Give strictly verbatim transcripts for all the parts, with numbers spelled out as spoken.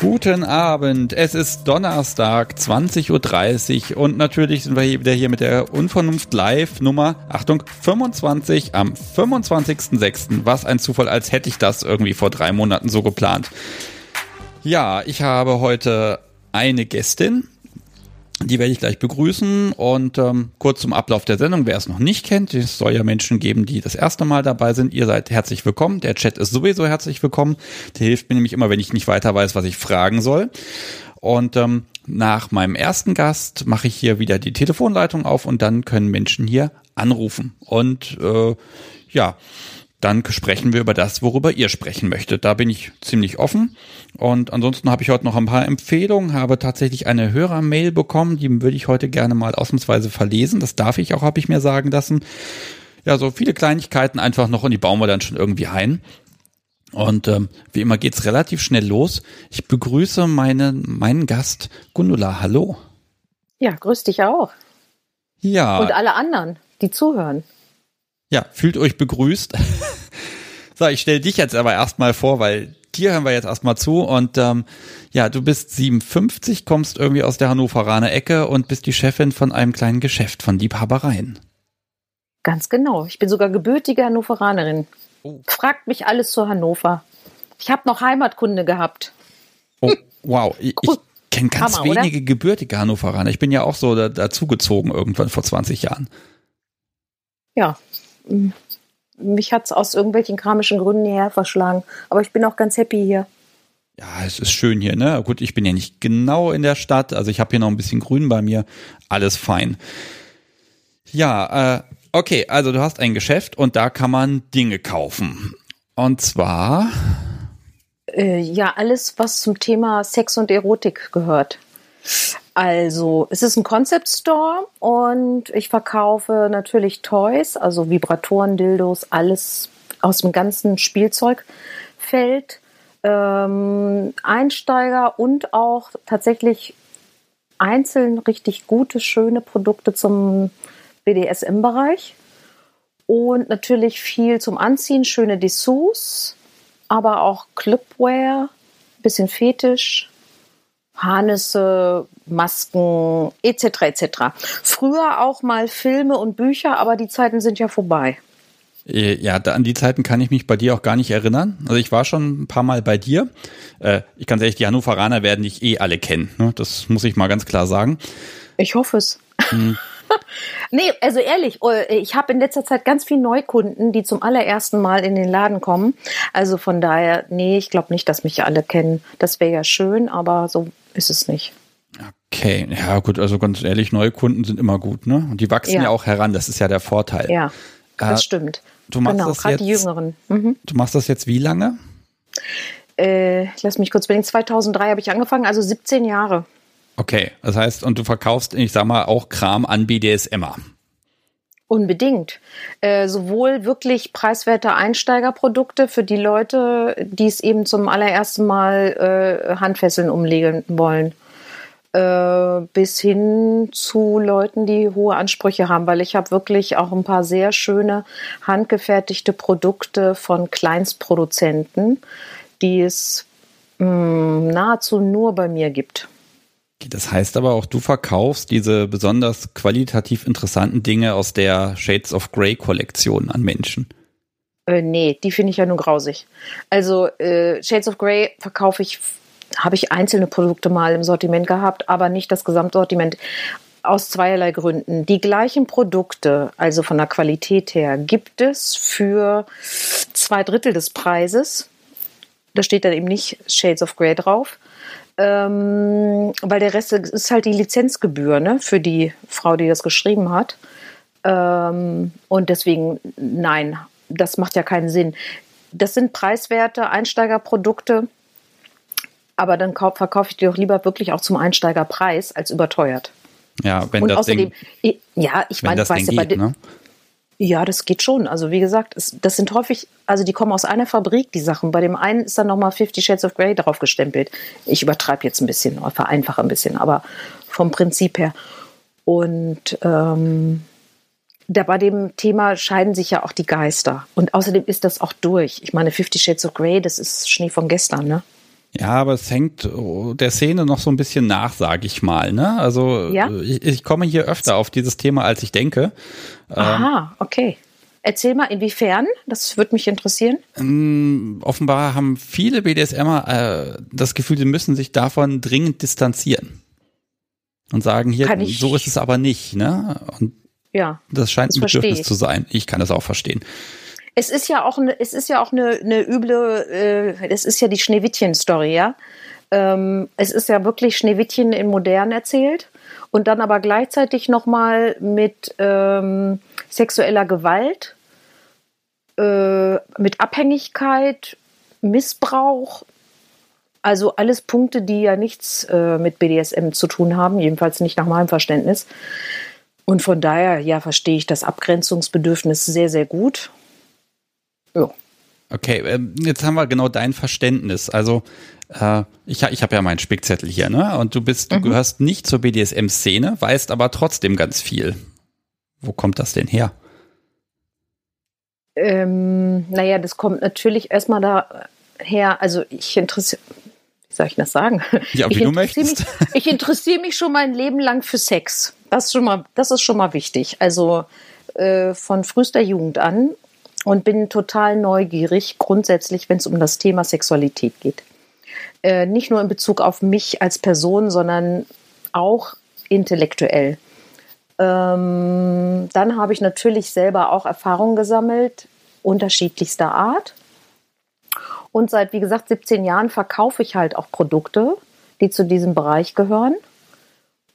Guten Abend, es ist Donnerstag, zwanzig Uhr dreißig und natürlich sind wir hier wieder hier mit der Unvernunft Live Nummer, Achtung, fünfundzwanzig am fünfundzwanzigsten sechsten Was ein Zufall, als hätte ich das irgendwie vor drei Monaten so geplant. Ja, ich habe heute eine Gästin, die werde ich gleich begrüßen und ähm, kurz zum Ablauf der Sendung, wer es noch nicht kennt, es soll ja Menschen geben, die das erste Mal dabei sind, ihr seid herzlich willkommen, der Chat ist sowieso herzlich willkommen, der hilft mir nämlich immer, wenn ich nicht weiter weiß, was ich fragen soll und ähm, nach meinem ersten Gast mache ich hier wieder die Telefonleitung auf und dann können Menschen hier anrufen und äh, ja, dann sprechen wir über das, worüber ihr sprechen möchtet. Da bin ich ziemlich offen. Und ansonsten habe ich heute noch ein paar Empfehlungen, habe tatsächlich eine Hörermail bekommen, die würde ich heute gerne mal ausnahmsweise verlesen. Das darf ich auch, habe ich mir sagen lassen. Ja, so viele Kleinigkeiten einfach noch und die bauen wir dann schon irgendwie ein. Und ähm, wie immer geht's relativ schnell los. Ich begrüße meinen, meinen Gast Gundula. Hallo. Ja, grüß dich auch. Ja. Und alle anderen, die zuhören. Ja, fühlt euch begrüßt. So, ich stelle dich jetzt aber erstmal vor, weil dir hören wir jetzt erstmal zu. Und ähm, ja, du bist siebenundfünfzig, kommst irgendwie aus der Hannoveraner Ecke und bist die Chefin von einem kleinen Geschäft von Liebhabereien. Ganz genau. Ich bin sogar gebürtige Hannoveranerin. Oh. Fragt mich alles zu Hannover. Ich habe noch Heimatkunde gehabt. Oh, wow. Ich, ich kenne ganz Hammer, wenige oder? gebürtige Hannoveraner. Ich bin ja auch so da, dazugezogen irgendwann vor zwanzig Jahren. Ja. Mich hat es aus irgendwelchen karmischen Gründen hierher verschlagen. Aber ich bin auch ganz happy hier. Ja, es ist schön hier, ne? Gut, ich bin ja nicht genau in der Stadt. Also ich habe hier noch ein bisschen Grün bei mir. Alles fein. Ja, äh, okay. Also du hast ein Geschäft und da kann man Dinge kaufen. Und zwar? Äh, ja, alles, was zum Thema Sex und Erotik gehört. Also, es ist ein Concept Store und ich verkaufe natürlich Toys, also Vibratoren, Dildos, alles aus dem ganzen Spielzeugfeld, ähm, Einsteiger und auch tatsächlich einzeln richtig gute, schöne Produkte zum B D S M-Bereich und natürlich viel zum Anziehen, schöne Dessous, aber auch Clipwear, bisschen Fetisch. Harnisse, Masken, et cetera et cetera. Früher auch mal Filme und Bücher, aber die Zeiten sind ja vorbei. Ja, an die Zeiten kann ich mich bei dir auch gar nicht erinnern. Also ich war schon ein paar Mal bei dir. Ich kann ehrlich, die Hannoveraner werden dich eh alle kennen. Das muss ich mal ganz klar sagen. Ich hoffe es. Hm. Nee, also ehrlich, ich habe in letzter Zeit ganz viele Neukunden, die zum allerersten Mal in den Laden kommen. Also von daher, nee, ich glaube nicht, dass mich alle kennen. Das wäre ja schön, aber so ist es nicht. Okay, ja gut, also ganz ehrlich, Neukunden sind immer gut, ne? Und die wachsen ja, ja auch heran, das ist ja der Vorteil. Ja, das äh, stimmt. Du machst genau, gerade die Jüngeren. Mhm. Du machst das jetzt wie lange? Äh, lass mich kurz überlegen, zweitausenddrei habe ich angefangen, also siebzehn Jahre. Okay, das heißt, und du verkaufst, ich sag mal, auch Kram an B D S M er? Unbedingt. Äh, sowohl wirklich preiswerte Einsteigerprodukte für die Leute, die es eben zum allerersten Mal äh, Handfesseln umlegen wollen, äh, bis hin zu Leuten, die hohe Ansprüche haben, weil ich habe wirklich auch ein paar sehr schöne handgefertigte Produkte von Kleinstproduzenten, die es mh, nahezu nur bei mir gibt. Das heißt aber auch, du verkaufst diese besonders qualitativ interessanten Dinge aus der Shades of Grey Kollektion an Menschen. Äh, nee, die finde ich ja nur grausig. Also äh, Shades of Grey verkaufe ich, habe ich einzelne Produkte mal im Sortiment gehabt, aber nicht das Gesamtsortiment. Aus zweierlei Gründen. Die gleichen Produkte, also von der Qualität her, gibt es für zwei Drittel des Preises. Da steht dann eben nicht Shades of Grey drauf. Ähm, weil der Rest ist halt die Lizenzgebühr, ne, für die Frau, die das geschrieben hat. Ähm, und deswegen, nein, das macht ja keinen Sinn. Das sind preiswerte Einsteigerprodukte, aber dann verkaufe ich die doch lieber wirklich auch zum Einsteigerpreis als überteuert. Ja, wenn und das außerdem, Ding, ja, ich meine, das weiß Ding ja, geht, bei ne? Ja, das geht schon. Also wie gesagt, das sind häufig, also die kommen aus einer Fabrik, die Sachen. Bei dem einen ist dann nochmal Fifty Shades of Grey drauf gestempelt. Ich übertreibe jetzt ein bisschen, vereinfache ein bisschen, aber vom Prinzip her. Und ähm, da bei dem Thema scheiden sich ja auch die Geister. Und außerdem ist das auch durch. Ich meine, Fifty Shades of Grey, das ist Schnee von gestern, ne? Ja, aber es hängt der Szene noch so ein bisschen nach, sage ich mal. Ne? Also ja? ich, ich komme hier öfter auf dieses Thema, als ich denke. Aha, okay. Erzähl mal, inwiefern? Das würde mich interessieren. Ähm, offenbar haben viele B D S M er äh, das Gefühl, sie müssen sich davon dringend distanzieren. Und sagen, hier, so ist es aber nicht. Ne? Und ja, das scheint ein Bedürfnis zu sein. Ich kann das auch verstehen. Es ist ja auch eine, es ist ja auch eine, eine üble, äh, es ist ja die Schneewittchen-Story, ja. Ähm, es ist ja wirklich Schneewittchen in modern erzählt und dann aber gleichzeitig nochmal mit ähm, sexueller Gewalt, äh, mit Abhängigkeit, Missbrauch. Also alles Punkte, die ja nichts äh, mit B D S M zu tun haben, jedenfalls nicht nach meinem Verständnis. Und von daher, ja, verstehe ich das Abgrenzungsbedürfnis sehr, sehr gut. Ja. Okay, jetzt haben wir genau dein Verständnis. Also äh, ich, ich habe ja meinen Spickzettel hier, ne? Und du bist, du mhm. gehörst nicht zur B D S M-Szene, weißt aber trotzdem ganz viel. Wo kommt das denn her? Ähm, naja, das kommt natürlich erstmal daher, also ich interessiere Wie soll ich das sagen? Ja, wie du möchtest. Mich, ich interessiere mich schon mein Leben lang für Sex. Das ist schon mal, das ist schon mal wichtig. Also äh, von frühester Jugend an und bin total neugierig, grundsätzlich, wenn es um das Thema Sexualität geht. Äh, nicht nur in Bezug auf mich als Person, sondern auch intellektuell. Ähm, dann habe ich natürlich selber auch Erfahrungen gesammelt, unterschiedlichster Art. Und seit, wie gesagt, siebzehn Jahren verkaufe ich halt auch Produkte, die zu diesem Bereich gehören.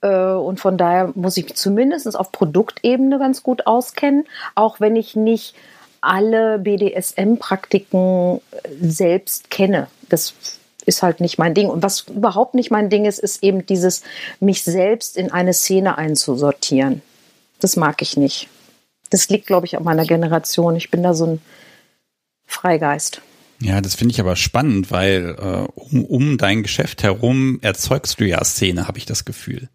Und von daher muss ich mich zumindest auf Produktebene ganz gut auskennen, auch wenn ich nicht alle B D S M-Praktiken selbst kenne. Das ist halt nicht mein Ding. Und was überhaupt nicht mein Ding ist, ist eben dieses, mich selbst in eine Szene einzusortieren. Das mag ich nicht. Das liegt, glaube ich, an meiner Generation. Ich bin da so ein Freigeist. Ja, das finde ich aber spannend, weil äh, um, um dein Geschäft herum erzeugst du ja Szene, habe ich das Gefühl.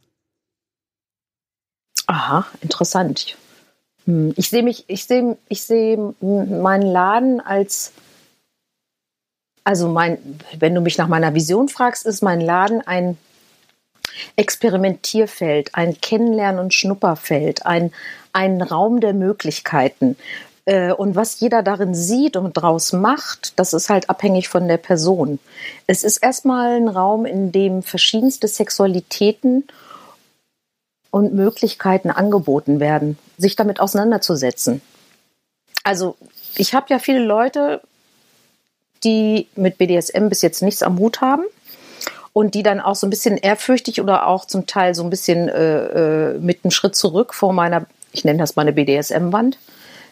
Aha, interessant. Ich sehe mich, ich sehe, ich sehe meinen Laden als, also mein, wenn du mich nach meiner Vision fragst, ist mein Laden ein Experimentierfeld, ein Kennenlernen- und Schnupperfeld, ein, ein Raum der Möglichkeiten. Und was jeder darin sieht und draus macht, das ist halt abhängig von der Person. Es ist erstmal ein Raum, in dem verschiedenste Sexualitäten und Möglichkeiten angeboten werden, sich damit auseinanderzusetzen. Also ich habe ja viele Leute, die mit B D S M bis jetzt nichts am Hut haben und die dann auch so ein bisschen ehrfürchtig oder auch zum Teil so ein bisschen äh, mit einem Schritt zurück vor meiner, ich nenne das meine B D S M-Wand,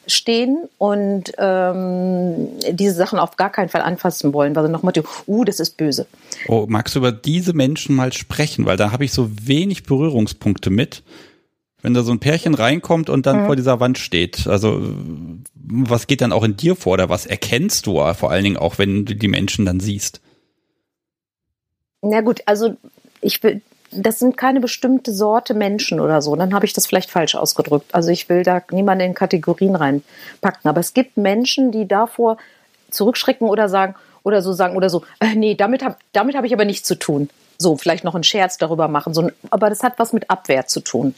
stehen und ähm, diese Sachen auf gar keinen Fall anfassen wollen, weil sie nochmal denken, uh, das ist böse. Oh, magst du über diese Menschen mal sprechen? Weil da habe ich so wenig Berührungspunkte mit, wenn da so ein Pärchen reinkommt und dann mhm. vor dieser Wand steht. Also was geht dann auch in dir vor oder was erkennst du vor allen Dingen auch, wenn du die Menschen dann siehst? Na gut, also ich will, das sind keine bestimmte Sorte Menschen oder so. Dann habe ich das vielleicht falsch ausgedrückt. Also ich will da niemanden in Kategorien reinpacken. Aber es gibt Menschen, die davor zurückschrecken oder sagen oder so sagen oder so. Äh, nee, damit habe damit hab ich aber nichts zu tun. So, vielleicht noch einen Scherz darüber machen. So, aber das hat was mit Abwehr zu tun.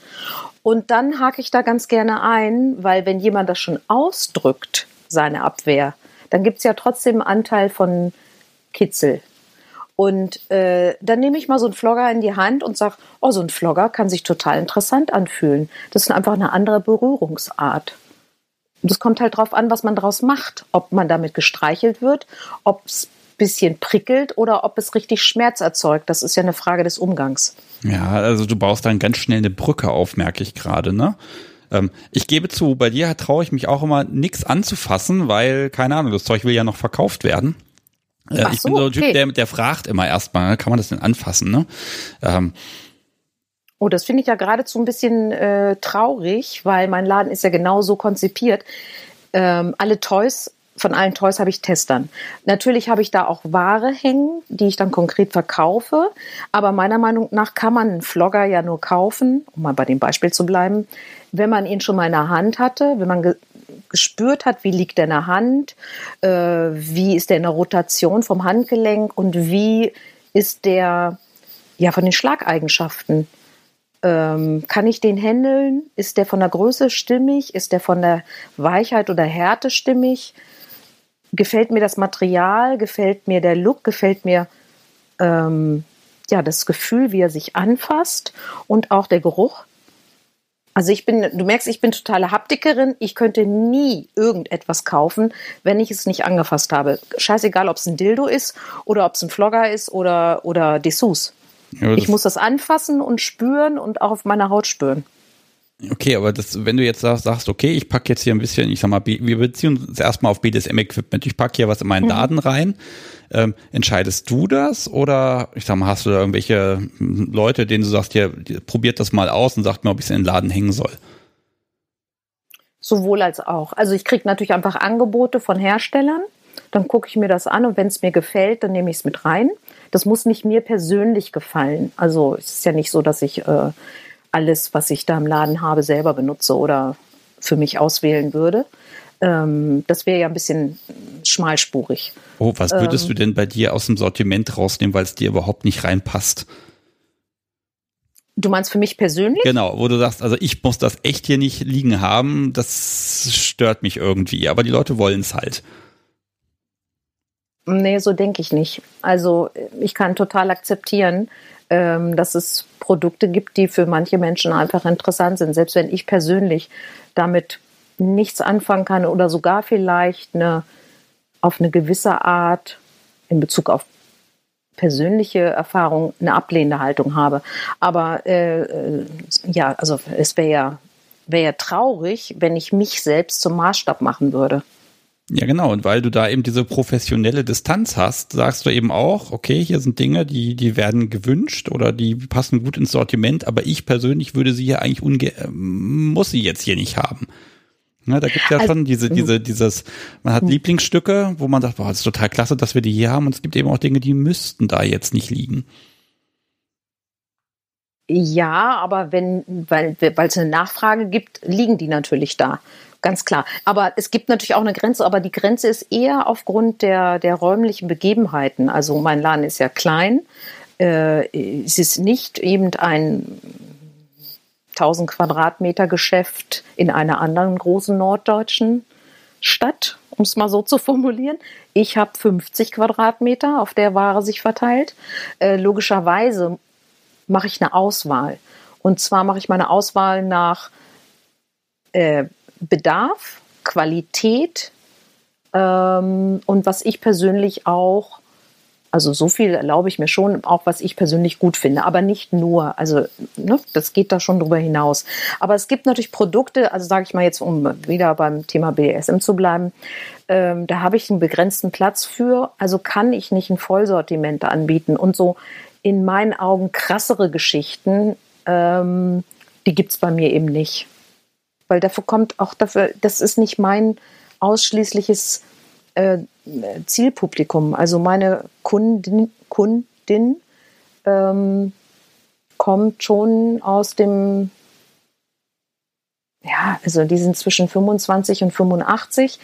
Und dann hake ich da ganz gerne ein, weil wenn jemand das schon ausdrückt, seine Abwehr, dann gibt es ja trotzdem einen Anteil von Kitzel. Und äh, dann nehme ich mal so einen Flogger in die Hand und sage, oh, so ein Flogger kann sich total interessant anfühlen. Das ist einfach eine andere Berührungsart. Und das kommt halt drauf an, was man daraus macht. Ob man damit gestreichelt wird, ob es ein bisschen prickelt oder ob es richtig Schmerz erzeugt. Das ist ja eine Frage des Umgangs. Ja, also du baust dann ganz schnell eine Brücke auf, merke ich gerade, ne? Ähm, ich gebe zu, bei dir traue ich mich auch immer, nichts anzufassen, weil, keine Ahnung, das Zeug will ja noch verkauft werden. Ach ich so, bin so ein Typ, okay. der, der fragt immer erstmal, kann man das denn anfassen? Ne? Ähm. Oh, das finde ich ja geradezu ein bisschen äh, traurig, weil mein Laden ist ja genau so konzipiert. Ähm, alle Toys, von allen Toys habe ich Testern. Natürlich habe ich da auch Ware hängen, die ich dann konkret verkaufe. Aber meiner Meinung nach kann man einen Flogger ja nur kaufen, um mal bei dem Beispiel zu bleiben, wenn man ihn schon mal in der Hand hatte, wenn man ge- gespürt hat, wie liegt er in der Hand, äh, wie ist der in der Rotation vom Handgelenk und wie ist der ja von den Schlageigenschaften. Ähm, kann ich den handeln? Ist der von der Größe stimmig? Ist der von der Weichheit oder Härte stimmig? Gefällt mir das Material? Gefällt mir der Look? Gefällt mir ähm, ja, das Gefühl, wie er sich anfasst und auch der Geruch? Also ich bin, du merkst, ich bin totale Haptikerin. Ich könnte nie irgendetwas kaufen, wenn ich es nicht angefasst habe. Scheißegal, ob es ein Dildo ist oder ob es ein Flogger ist oder, oder Dessous. Ja, ich muss das anfassen und spüren und auch auf meiner Haut spüren. Okay, aber das, wenn du jetzt sagst, okay, ich packe jetzt hier ein bisschen, ich sag mal, wir beziehen uns erstmal auf B D S M-Equipment, ich packe hier was in meinen mhm. Laden rein, ähm, entscheidest du das oder, ich sag mal, hast du da irgendwelche Leute, denen du sagst, hier, probiert das mal aus und sagt mir, ob ich es in den Laden hängen soll? Sowohl als auch. Also ich kriege natürlich einfach Angebote von Herstellern, dann gucke ich mir das an und wenn es mir gefällt, dann nehme ich es mit rein. Das muss nicht mir persönlich gefallen. Also es ist ja nicht so, dass ich äh, alles, was ich da im Laden habe, selber benutze oder für mich auswählen würde. Ähm, das wäre ja ein bisschen schmalspurig. Oh, was würdest ähm, du denn bei dir aus dem Sortiment rausnehmen, weil es dir überhaupt nicht reinpasst? Du meinst für mich persönlich? Genau, wo du sagst, also ich muss das echt hier nicht liegen haben, das stört mich irgendwie, aber die Leute wollen es halt. Nee, so denke ich nicht. Also ich kann total akzeptieren, ähm, dass es Produkte gibt, die für manche Menschen einfach interessant sind. Selbst wenn ich persönlich damit nichts anfangen kann oder sogar vielleicht eine, auf eine gewisse Art in Bezug auf persönliche Erfahrung eine ablehnende Haltung habe. Aber äh, ja, also es wäre ja, wär ja traurig, wenn ich mich selbst zum Maßstab machen würde. Ja, genau. Und weil du da eben diese professionelle Distanz hast, sagst du eben auch, okay, hier sind Dinge, die, die werden gewünscht oder die passen gut ins Sortiment, aber ich persönlich würde sie hier eigentlich unge, muss sie jetzt hier nicht haben. Ja, da gibt's ja also, schon diese, diese, dieses, man hat Lieblingsstücke, wo man sagt, boah, das ist total klasse, dass wir die hier haben und es gibt eben auch Dinge, die müssten da jetzt nicht liegen. Ja, aber wenn, weil, weil es eine Nachfrage gibt, liegen die natürlich da. Ganz klar. Aber es gibt natürlich auch eine Grenze, aber die Grenze ist eher aufgrund der, der räumlichen Begebenheiten. Also mein Laden ist ja klein. Äh, es ist nicht eben ein tausend Quadratmeter Geschäft in einer anderen großen norddeutschen Stadt, um es mal so zu formulieren. Ich habe fünfzig Quadratmeter, auf der Ware sich verteilt. Äh, logischerweise mache ich eine Auswahl. Und zwar mache ich meine Auswahl nach äh, Bedarf, Qualität ähm, und was ich persönlich auch, also so viel erlaube ich mir schon, auch was ich persönlich gut finde, aber nicht nur, also ne, das geht da schon drüber hinaus. Aber es gibt natürlich Produkte, also sage ich mal jetzt, um wieder beim Thema B D S M zu bleiben, ähm, da habe ich einen begrenzten Platz für, also kann ich nicht ein Vollsortiment anbieten und so in meinen Augen krassere Geschichten, ähm, die gibt es bei mir eben nicht. Weil dafür kommt auch dafür, das ist nicht mein ausschließliches äh, Zielpublikum. Also meine Kundin, Kundin ähm, kommt schon aus dem, ja, also die sind zwischen fünfundzwanzig und fünfundachtzig.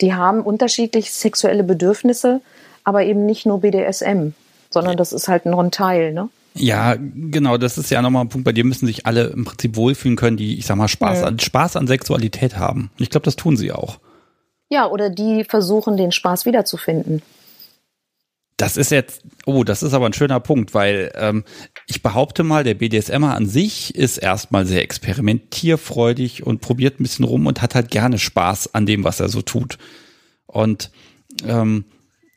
Die haben unterschiedliche sexuelle Bedürfnisse, aber eben nicht nur B D S M, sondern das ist halt nur ein Teil, ne? Ja, genau, das ist ja nochmal ein Punkt, bei dir müssen sich alle im Prinzip wohlfühlen können, die, ich sag mal, Spaß, mhm. an, Spaß an Sexualität haben. Ich glaube, das tun sie auch. Ja, oder die versuchen, den Spaß wiederzufinden. Das ist jetzt, oh, das ist aber ein schöner Punkt, weil ähm, ich behaupte mal, der B D S M-er an sich ist erstmal sehr experimentierfreudig und probiert ein bisschen rum und hat halt gerne Spaß an dem, was er so tut. Und, ähm,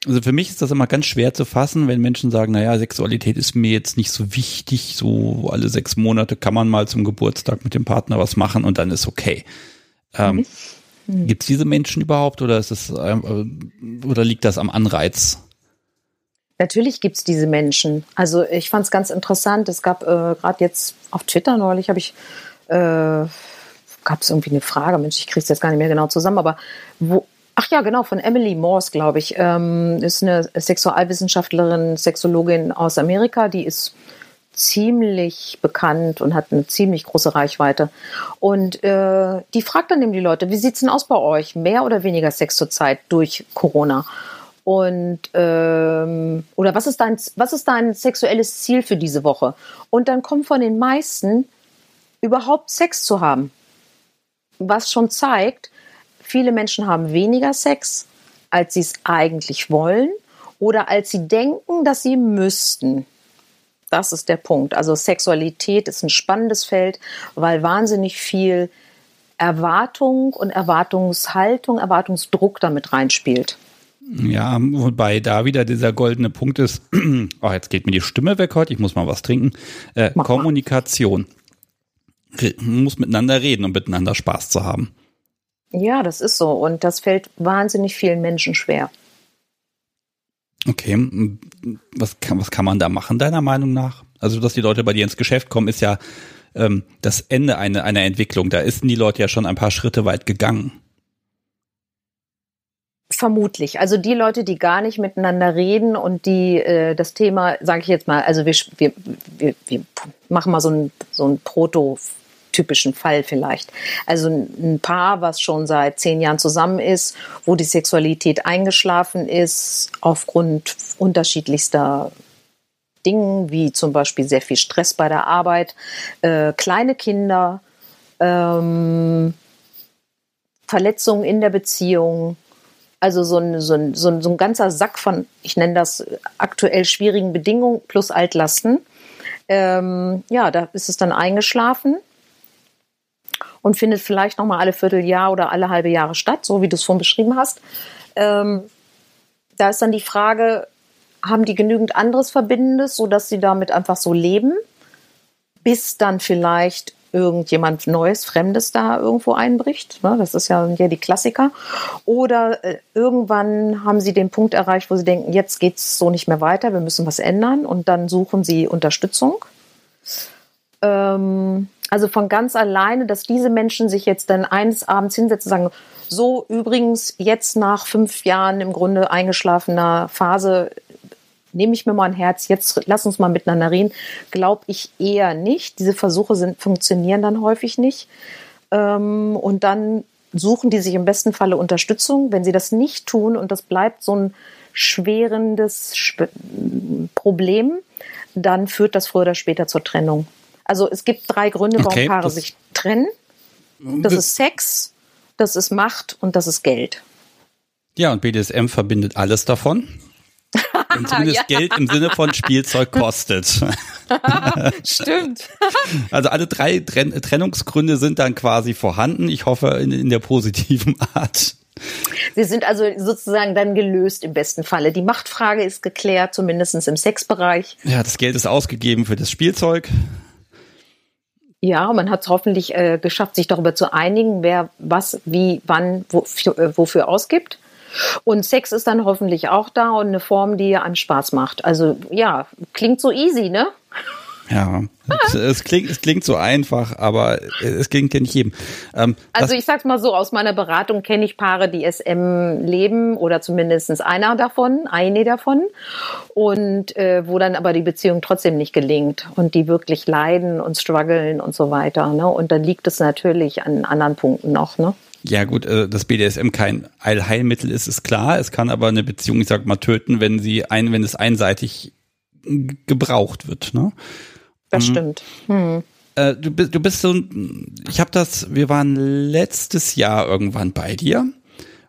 also für mich ist das immer ganz schwer zu fassen, wenn Menschen sagen, naja, Sexualität ist mir jetzt nicht so wichtig, so alle sechs Monate kann man mal zum Geburtstag mit dem Partner was machen und dann ist okay. Ähm, mhm. Gibt es diese Menschen überhaupt oder ist das, äh, oder liegt das am Anreiz? Natürlich gibt es diese Menschen. Also ich fand es ganz interessant, es gab äh, gerade jetzt auf Twitter neulich, habe ich äh, gab es irgendwie eine Frage, Mensch, ich kriege es jetzt gar nicht mehr genau zusammen, aber wo Ach ja, genau, von Emily Morse, glaube ich, ähm, ist eine Sexualwissenschaftlerin, Sexologin aus Amerika, die ist ziemlich bekannt und hat eine ziemlich große Reichweite. Und äh, die fragt dann eben die Leute, wie sieht es denn aus bei euch? Mehr oder weniger Sex zurzeit durch Corona? Und ähm, oder was ist dein, was ist dein sexuelles Ziel für diese Woche? Und dann kommt von den meisten, überhaupt Sex zu haben. Was schon zeigt, viele Menschen haben weniger Sex, als sie es eigentlich wollen oder als sie denken, dass sie müssten. Das ist der Punkt. Also Sexualität ist ein spannendes Feld, weil wahnsinnig viel Erwartung und Erwartungshaltung, Erwartungsdruck damit reinspielt. Ja, wobei da wieder dieser goldene Punkt ist, oh, jetzt geht mir die Stimme weg heute, ich muss mal was trinken, äh, Kommunikation. Re- muss miteinander reden, um miteinander Spaß zu haben. Ja, das ist so und das fällt wahnsinnig vielen Menschen schwer. Okay, was kann, was kann man da machen, deiner Meinung nach? Also, dass die Leute bei dir ins Geschäft kommen, ist ja ähm, das Ende einer, einer Entwicklung. Da sind die Leute ja schon ein paar Schritte weit gegangen. Vermutlich. Also die Leute, die gar nicht miteinander reden und die äh, das Thema, sage ich jetzt mal, also wir, wir, wir, wir machen mal so einen, so einen prototypischen Fall vielleicht. Also ein Paar, was schon seit zehn Jahren zusammen ist, wo die Sexualität eingeschlafen ist, aufgrund unterschiedlichster Dinge, wie zum Beispiel sehr viel Stress bei der Arbeit, äh, kleine Kinder, ähm, Verletzungen in der Beziehung. Also so ein, so, ein, so, ein, so ein ganzer Sack von, ich nenne das aktuell schwierigen Bedingungen plus Altlasten. Ähm, ja, da ist es dann eingeschlafen und findet vielleicht nochmal alle Vierteljahr oder alle halbe Jahre statt, so wie du es vorhin beschrieben hast. Ähm, da ist dann die Frage, haben die genügend anderes Verbindendes, sodass sie damit einfach so leben, bis dann vielleicht irgendjemand Neues, Fremdes da irgendwo einbricht. Das ist ja die Klassiker. Oder irgendwann haben sie den Punkt erreicht, wo sie denken, jetzt geht es so nicht mehr weiter, wir müssen was ändern. Und dann suchen sie Unterstützung. Also von ganz alleine, dass diese Menschen sich jetzt dann eines Abends hinsetzen und sagen, so übrigens jetzt nach fünf Jahren im Grunde eingeschlafener Phase nehme ich mir mal ein Herz, jetzt lass uns mal miteinander reden, glaube ich eher nicht. Diese Versuche sind, funktionieren dann häufig nicht. Ähm, und dann suchen die sich im besten Falle Unterstützung. Wenn sie das nicht tun und das bleibt so ein schwerendes Sp- Problem, dann führt das früher oder später zur Trennung. Also es gibt drei Gründe, warum okay, Paare sich trennen. Das, das ist Sex, das ist Macht und das ist Geld. Ja, und B D S M verbindet alles davon. Und zumindest ja. Geld im Sinne von Spielzeug kostet. Stimmt. Also alle drei Tren- Trennungsgründe sind dann quasi vorhanden. Ich hoffe, in, in der positiven Art. Sie sind also sozusagen dann gelöst im besten Falle. Die Machtfrage ist geklärt, zumindest im Sexbereich. Ja, das Geld ist ausgegeben für das Spielzeug. Ja, man hat es hoffentlich äh, geschafft, sich darüber zu einigen, wer was, wie, wann, wofür, äh, wofür ausgibt. Und Sex ist dann hoffentlich auch da und eine Form, die einem Spaß macht. Also ja, klingt so easy, ne? Ja, es, es, klingt, es klingt so einfach, aber es klingt ja nicht jedem. Ähm, also ich sag's mal so, aus meiner Beratung kenne ich Paare, die S M leben oder zumindest einer davon, eine davon. Und äh, wo dann aber die Beziehung trotzdem nicht gelingt und die wirklich leiden und strugglen und so weiter. Ne? Und dann liegt es natürlich an anderen Punkten noch, ne? Ja gut, dass B D S M kein Allheilmittel ist, ist klar. Es kann aber eine Beziehung, ich sag mal, töten, wenn sie ein, wenn es einseitig gebraucht wird. Ne? Das mhm. stimmt. Hm. Äh, du bist, du bist so. Ich habe das. Wir waren letztes Jahr irgendwann bei dir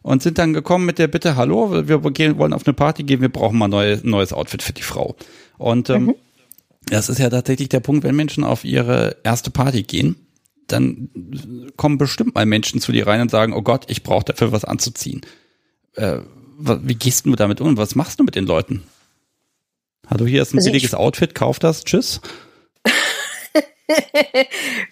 und sind dann gekommen mit der Bitte: Hallo, wir gehen, wollen auf eine Party gehen. Wir brauchen mal neue, neues Outfit für die Frau. Und ähm, mhm. das ist ja tatsächlich der Punkt, wenn Menschen auf ihre erste Party gehen. Dann kommen bestimmt mal Menschen zu dir rein und sagen, oh Gott, ich brauche dafür was anzuziehen. Äh, wie gehst du damit um? Was machst du mit den Leuten? Hallo, hier ist ein also billiges ich- Outfit, kauf das, tschüss.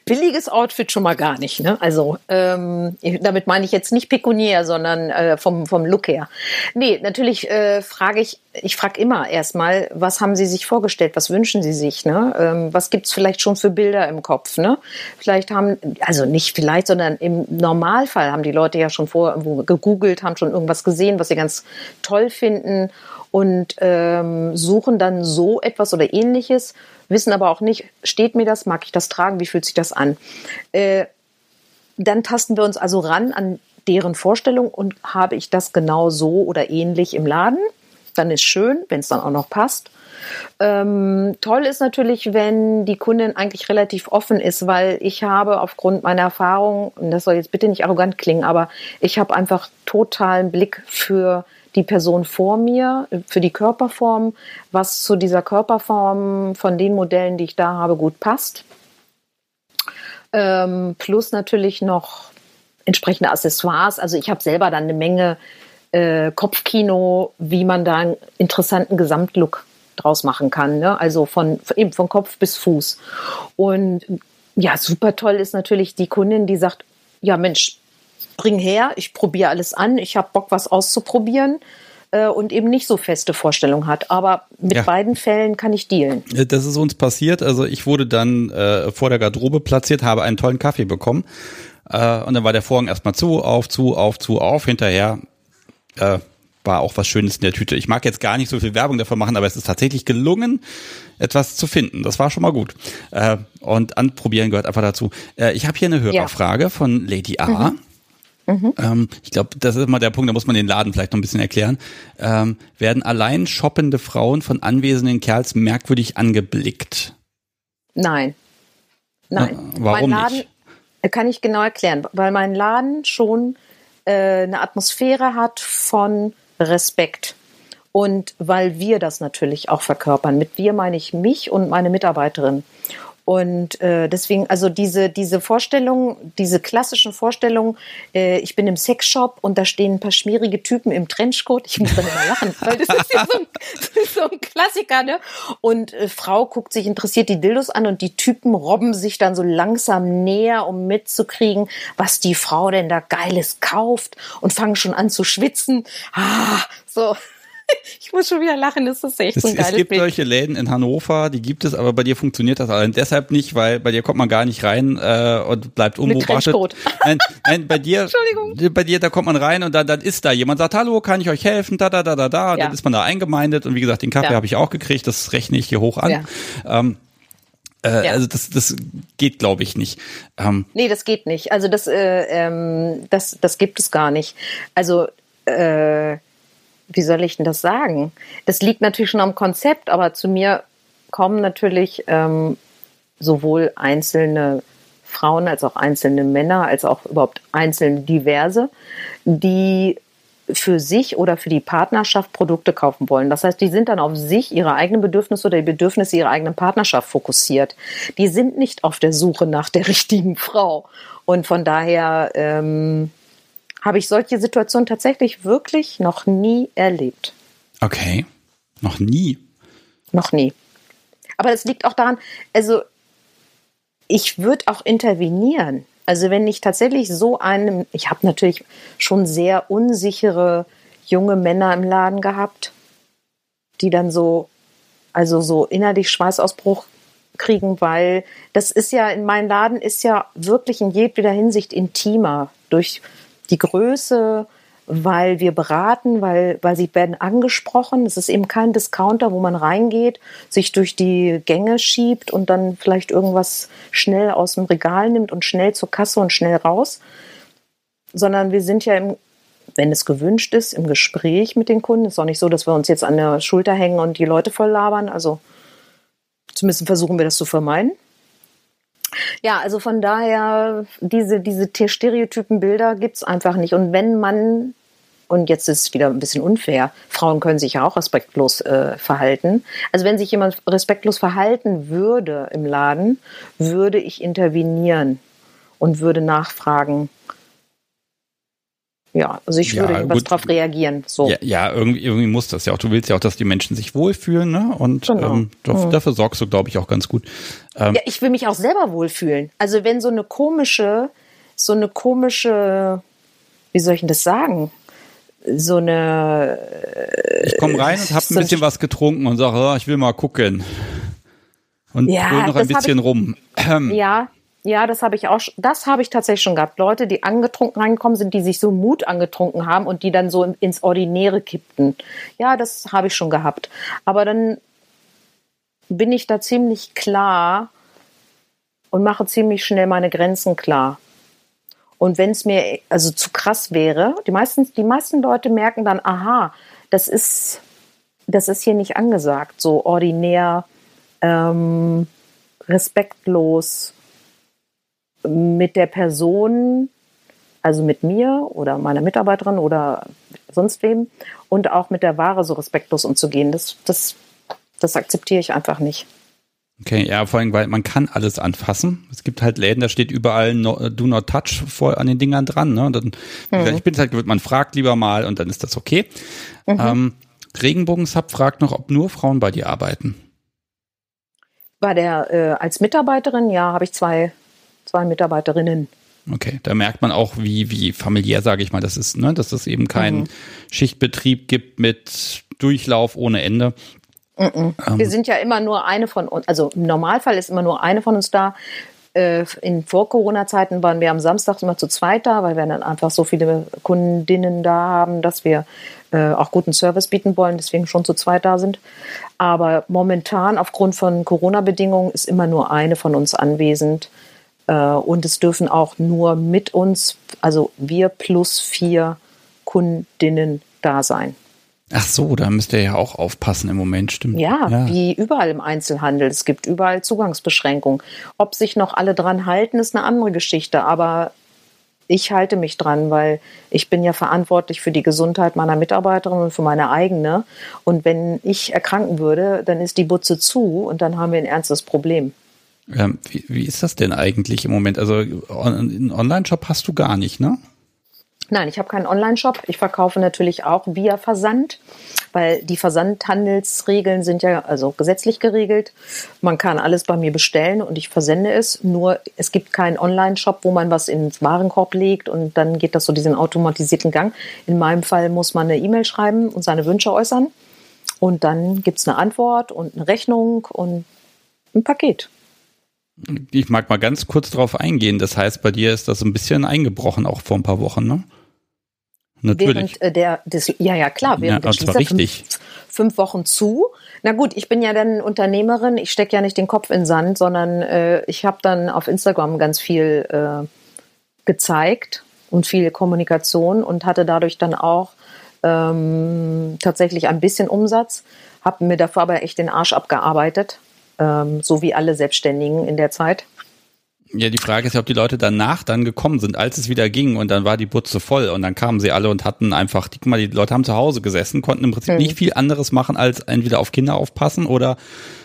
Billiges Outfit schon mal gar nicht, ne? Also ähm, damit meine ich jetzt nicht pekuniär, sondern äh, vom, vom Look her. Nee, natürlich äh, frage ich, ich frage immer erstmal, was haben Sie sich vorgestellt, was wünschen Sie sich, ne? Ähm, was gibt es vielleicht schon für Bilder im Kopf, ne? Vielleicht haben, also nicht vielleicht, sondern im Normalfall haben die Leute ja schon vor gegoogelt, haben schon irgendwas gesehen, was sie ganz toll finden. und ähm, suchen dann so etwas oder Ähnliches, wissen aber auch nicht, steht mir das, mag ich das tragen, wie fühlt sich das an? Äh, dann tasten wir uns also ran an deren Vorstellung und habe ich das genau so oder ähnlich im Laden, dann ist schön, wenn es dann auch noch passt. Ähm, toll ist natürlich, wenn die Kundin eigentlich relativ offen ist, weil ich habe aufgrund meiner Erfahrung, und das soll jetzt bitte nicht arrogant klingen, aber ich habe einfach totalen Blick für die Person vor mir, für die Körperform, was zu dieser Körperform von den Modellen, die ich da habe, gut passt. Ähm, plus natürlich noch entsprechende Accessoires. Also ich habe selber dann eine Menge äh, Kopfkino, wie man da einen interessanten Gesamtlook draus machen kann, ne? Also von, eben von Kopf bis Fuß. Und ja, super toll ist natürlich die Kundin, die sagt, ja Mensch, bring her, ich probiere alles an, ich habe Bock, was auszuprobieren äh, und eben nicht so feste Vorstellungen hat. Aber mit ja. beiden Fällen kann ich dealen. Das ist uns passiert. Also ich wurde dann äh, vor der Garderobe platziert, habe einen tollen Kaffee bekommen äh, und dann war der Vorhang erstmal zu, auf, zu, auf, zu, auf, hinterher äh, war auch was Schönes in der Tüte. Ich mag jetzt gar nicht so viel Werbung dafür machen, aber es ist tatsächlich gelungen, etwas zu finden. Das war schon mal gut. Äh, und anprobieren gehört einfach dazu. Äh, ich habe hier eine Hörerfrage ja. von Lady A. Mhm. Mhm. Ähm, ich glaube, das ist mal der Punkt, da muss man den Laden vielleicht noch ein bisschen erklären. Ähm, werden allein shoppende Frauen von anwesenden Kerls merkwürdig angeblickt? Nein. Nein. Na, warum mein Laden, nicht? Kann ich genau erklären, weil mein Laden schon äh, eine Atmosphäre hat von Respekt. Und weil wir das natürlich auch verkörpern. Mit wir meine ich mich und meine Mitarbeiterin. Und äh, deswegen, also diese, diese Vorstellungen, diese klassischen Vorstellungen, äh, ich bin im Sexshop und da stehen ein paar schmierige Typen im Trenchcoat. Ich muss dann immer lachen, weil das ist ja so ein, so ein Klassiker, ne? Und äh, Frau guckt sich interessiert die Dildos an und die Typen robben sich dann so langsam näher, um mitzukriegen, was die Frau denn da Geiles kauft und fangen schon an zu schwitzen. Ah, so. Ich muss schon wieder lachen, das ist echt so ein es, geiles Es gibt Bild. Solche Läden in Hannover, die gibt es, aber bei dir funktioniert das allein deshalb nicht, weil bei dir kommt man gar nicht rein äh, und bleibt unbeobachtet. Nein, nein, bei dir, Entschuldigung. Bei dir, da kommt man rein und dann, dann ist da jemand, sagt, hallo, kann ich euch helfen, da, da, da, da, da, ja. Dann ist man da eingemeindet und wie gesagt, den Kaffee ja. habe ich auch gekriegt, das rechne ich hier hoch an. Ja. Ähm, Äh, ja. Also das, das geht, glaube ich, nicht. Ähm, nee, das geht nicht. Also das, äh, ähm, das, das gibt es gar nicht. Also, äh, wie soll ich denn das sagen? Das liegt natürlich schon am Konzept, aber zu mir kommen natürlich ähm, sowohl einzelne Frauen als auch einzelne Männer, als auch überhaupt einzelne Diverse, die für sich oder für die Partnerschaft Produkte kaufen wollen. Das heißt, die sind dann auf sich, ihre eigenen Bedürfnisse oder die Bedürfnisse ihrer eigenen Partnerschaft fokussiert. Die sind nicht auf der Suche nach der richtigen Frau. Und von daher Ähm, habe ich solche Situationen tatsächlich wirklich noch nie erlebt. Okay, noch nie? Noch nie. Aber das liegt auch daran, also ich würde auch intervenieren. Also wenn ich tatsächlich so einen, ich habe natürlich schon sehr unsichere junge Männer im Laden gehabt, die dann so, also so innerlich Schweißausbruch kriegen, weil das ist ja, in meinem Laden ist ja wirklich in jedweder Hinsicht intimer durch die Größe, weil wir beraten, weil, weil sie werden angesprochen. Es ist eben kein Discounter, wo man reingeht, sich durch die Gänge schiebt und dann vielleicht irgendwas schnell aus dem Regal nimmt und schnell zur Kasse und schnell raus. Sondern wir sind ja, im, wenn es gewünscht ist, im Gespräch mit den Kunden. Es ist auch nicht so, dass wir uns jetzt an der Schulter hängen und die Leute voll labern. Also zumindest versuchen wir das zu vermeiden. Ja, also von daher, diese, diese Stereotypenbilder gibt es einfach nicht. Und wenn man, und jetzt ist es wieder ein bisschen unfair, Frauen können sich ja auch respektlos äh, verhalten. Also wenn sich jemand respektlos verhalten würde im Laden, würde ich intervenieren und würde nachfragen. Ja, also ich würde ja, was drauf reagieren. So. Ja, ja irgendwie, irgendwie muss das ja auch. Du willst ja auch, dass die Menschen sich wohlfühlen, ne? Und genau. ähm, dafür, mhm. dafür sorgst du, glaube ich, auch ganz gut. Ähm, ja, ich will mich auch selber wohlfühlen. Also wenn so eine komische, so eine komische, wie soll ich denn das sagen? So eine äh, ich komme rein und habe so ein bisschen was getrunken und sage, oh, ich will mal gucken. Und ja, rühre noch ein bisschen ich, rum. Ja, Ja, das habe ich auch, das habe ich tatsächlich schon gehabt. Leute, die angetrunken reingekommen sind, die sich so Mut angetrunken haben und die dann so ins Ordinäre kippten. Ja, das habe ich schon gehabt. Aber dann bin ich da ziemlich klar und mache ziemlich schnell meine Grenzen klar. Und wenn es mir also zu krass wäre, die meisten, die meisten Leute merken dann, aha, das ist, das ist hier nicht angesagt, so ordinär, ähm, respektlos mit der Person, also mit mir oder meiner Mitarbeiterin oder sonst wem und auch mit der Ware so respektlos umzugehen, das, das, das akzeptiere ich einfach nicht. Okay, ja, vor allem, weil man kann alles anfassen. Es gibt halt Läden, da steht überall no, Do Not Touch voll an den Dingern dran. Ne? Und dann, mhm. Ich bin halt gewöhnt, man fragt lieber mal und dann ist das okay. Mhm. Ähm, Regenbogen-Sub fragt noch, ob nur Frauen bei dir arbeiten. Bei der, äh, als Mitarbeiterin, ja, habe ich zwei Zwei Mitarbeiterinnen. Okay, da merkt man auch, wie, wie familiär, sage ich mal, das ist, ne, dass es eben keinen mhm. Schichtbetrieb gibt mit Durchlauf ohne Ende. Mhm. Ähm. Wir sind ja immer nur eine von uns, also im Normalfall ist immer nur eine von uns da. Äh, in Vor-Corona-Zeiten waren wir am Samstag immer zu zweit da, weil wir dann einfach so viele Kundinnen da haben, dass wir äh, auch guten Service bieten wollen, deswegen schon zu zweit da sind. Aber momentan aufgrund von Corona-Bedingungen ist immer nur eine von uns anwesend. Und es dürfen auch nur mit uns, also wir plus vier Kundinnen da sein. Ach so, da müsst ihr ja auch aufpassen im Moment, stimmt. Ja, ja, wie überall im Einzelhandel. Es gibt überall Zugangsbeschränkungen. Ob sich noch alle dran halten, ist eine andere Geschichte. Aber ich halte mich dran, weil ich bin ja verantwortlich für die Gesundheit meiner Mitarbeiterin und für meine eigene. Und wenn ich erkranken würde, dann ist die Butze zu und dann haben wir ein ernstes Problem. Wie, wie ist das denn eigentlich im Moment? Also einen Online-Shop hast du gar nicht, ne? Nein, ich habe keinen Online-Shop. Ich verkaufe natürlich auch via Versand, weil die Versandhandelsregeln sind ja also gesetzlich geregelt. Man kann alles bei mir bestellen und ich versende es. Nur es gibt keinen Online-Shop, wo man was ins Warenkorb legt und dann geht das so diesen automatisierten Gang. In meinem Fall muss man eine E-Mail schreiben und seine Wünsche äußern. Und dann gibt es eine Antwort und eine Rechnung und ein Paket. Ich mag mal ganz kurz drauf eingehen. Das heißt, bei dir ist das ein bisschen eingebrochen, auch vor ein paar Wochen, ne? Natürlich. Während der, des, ja, ja, klar. Während ja, das war richtig. Fünf, fünf Wochen zu. Na gut, ich bin ja dann Unternehmerin. Ich stecke ja nicht den Kopf in den Sand, sondern äh, ich habe dann auf Instagram ganz viel äh, gezeigt und viel Kommunikation und hatte dadurch dann auch ähm, tatsächlich ein bisschen Umsatz. Habe mir dafür aber echt den Arsch abgearbeitet. So wie alle Selbstständigen in der Zeit. Ja, die Frage ist ja, ob die Leute danach dann gekommen sind, als es wieder ging und dann war die Butze voll und dann kamen sie alle und hatten einfach, guck mal, die Leute haben zu Hause gesessen, konnten im Prinzip mhm. nicht viel anderes machen, als entweder auf Kinder aufpassen oder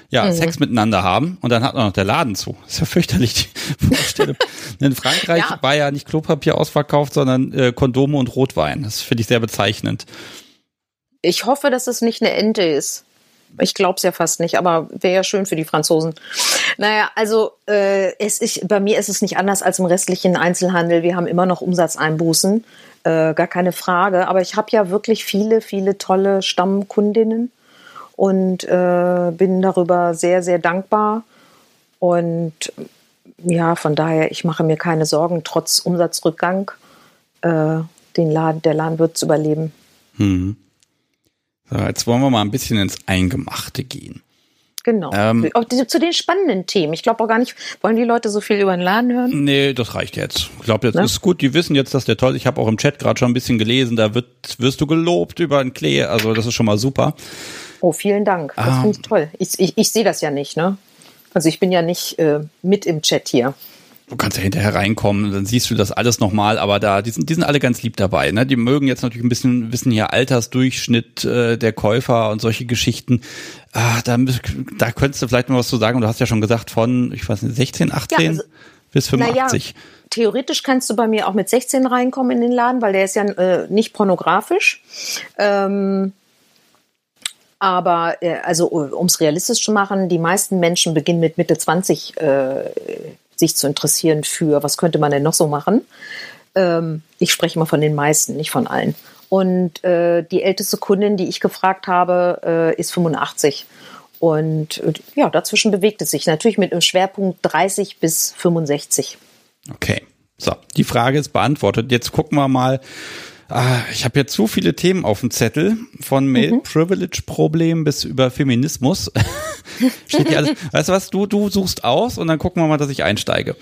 ja, mhm. Sex miteinander haben und dann hat noch der Laden zu. Das ist ja fürchterlich, die Vorstellung. In Frankreich ja. war ja nicht Klopapier ausverkauft, sondern äh, Kondome und Rotwein. Das finde ich sehr bezeichnend. Ich hoffe, dass es nicht eine Ente ist. Ich glaube es ja fast nicht, aber wäre ja schön für die Franzosen. Naja, also äh, es ist, bei mir ist es nicht anders als im restlichen Einzelhandel. Wir haben immer noch Umsatzeinbußen, äh, gar keine Frage. Aber ich habe ja wirklich viele, viele tolle Stammkundinnen und äh, bin darüber sehr, sehr dankbar. Und ja, von daher, ich mache mir keine Sorgen, trotz Umsatzrückgang, äh, den Laden, der Laden wird es überleben. Mhm. So, jetzt wollen wir mal ein bisschen ins Eingemachte gehen. Genau. Ähm, auch die, zu den spannenden Themen. Ich glaube auch gar nicht, wollen die Leute so viel über den Laden hören? Nee, das reicht jetzt. Ich glaube, jetzt ne? ist gut. Die wissen jetzt, dass der toll ist. Ich habe auch im Chat gerade schon ein bisschen gelesen, da wird, wirst du gelobt über den Klee. Also das ist schon mal super. Oh, vielen Dank. Das ähm, finde ich toll. Ich, ich, ich sehe das ja nicht, ne? Also ich bin ja nicht äh, mit im Chat hier. Du kannst ja hinterher reinkommen, dann siehst du das alles nochmal, aber da, die sind, die sind alle ganz lieb dabei, ne? Die mögen jetzt natürlich ein bisschen wissen hier Altersdurchschnitt äh, der Käufer und solche Geschichten. Ah, da, da könntest du vielleicht mal was zu sagen. Und du hast ja schon gesagt von, ich weiß nicht, sechzehn, achtzehn ja, also, bis fünfundachtzig. Na ja, theoretisch kannst du bei mir auch mit sechzehn reinkommen in den Laden, weil der ist ja äh, nicht pornografisch. Ähm Aber, äh, also um es realistisch zu machen, die meisten Menschen beginnen mit Mitte zwanzig äh, sich zu interessieren für, was könnte man denn noch so machen? Ähm, ich spreche mal von den meisten, nicht von allen. Und äh, die älteste Kundin, die ich gefragt habe, äh, ist fünfundachtzig. Und ja, dazwischen bewegt es sich natürlich mit einem Schwerpunkt dreißig bis fünfundsechzig. Okay, so, die Frage ist beantwortet. Jetzt gucken wir mal. Ah, ich habe jetzt so viele Themen auf dem Zettel, von Male-Privilege-Problem bis über Feminismus. Steht hier alles. Weißt du was, du, du suchst aus und dann gucken wir mal, dass ich einsteige.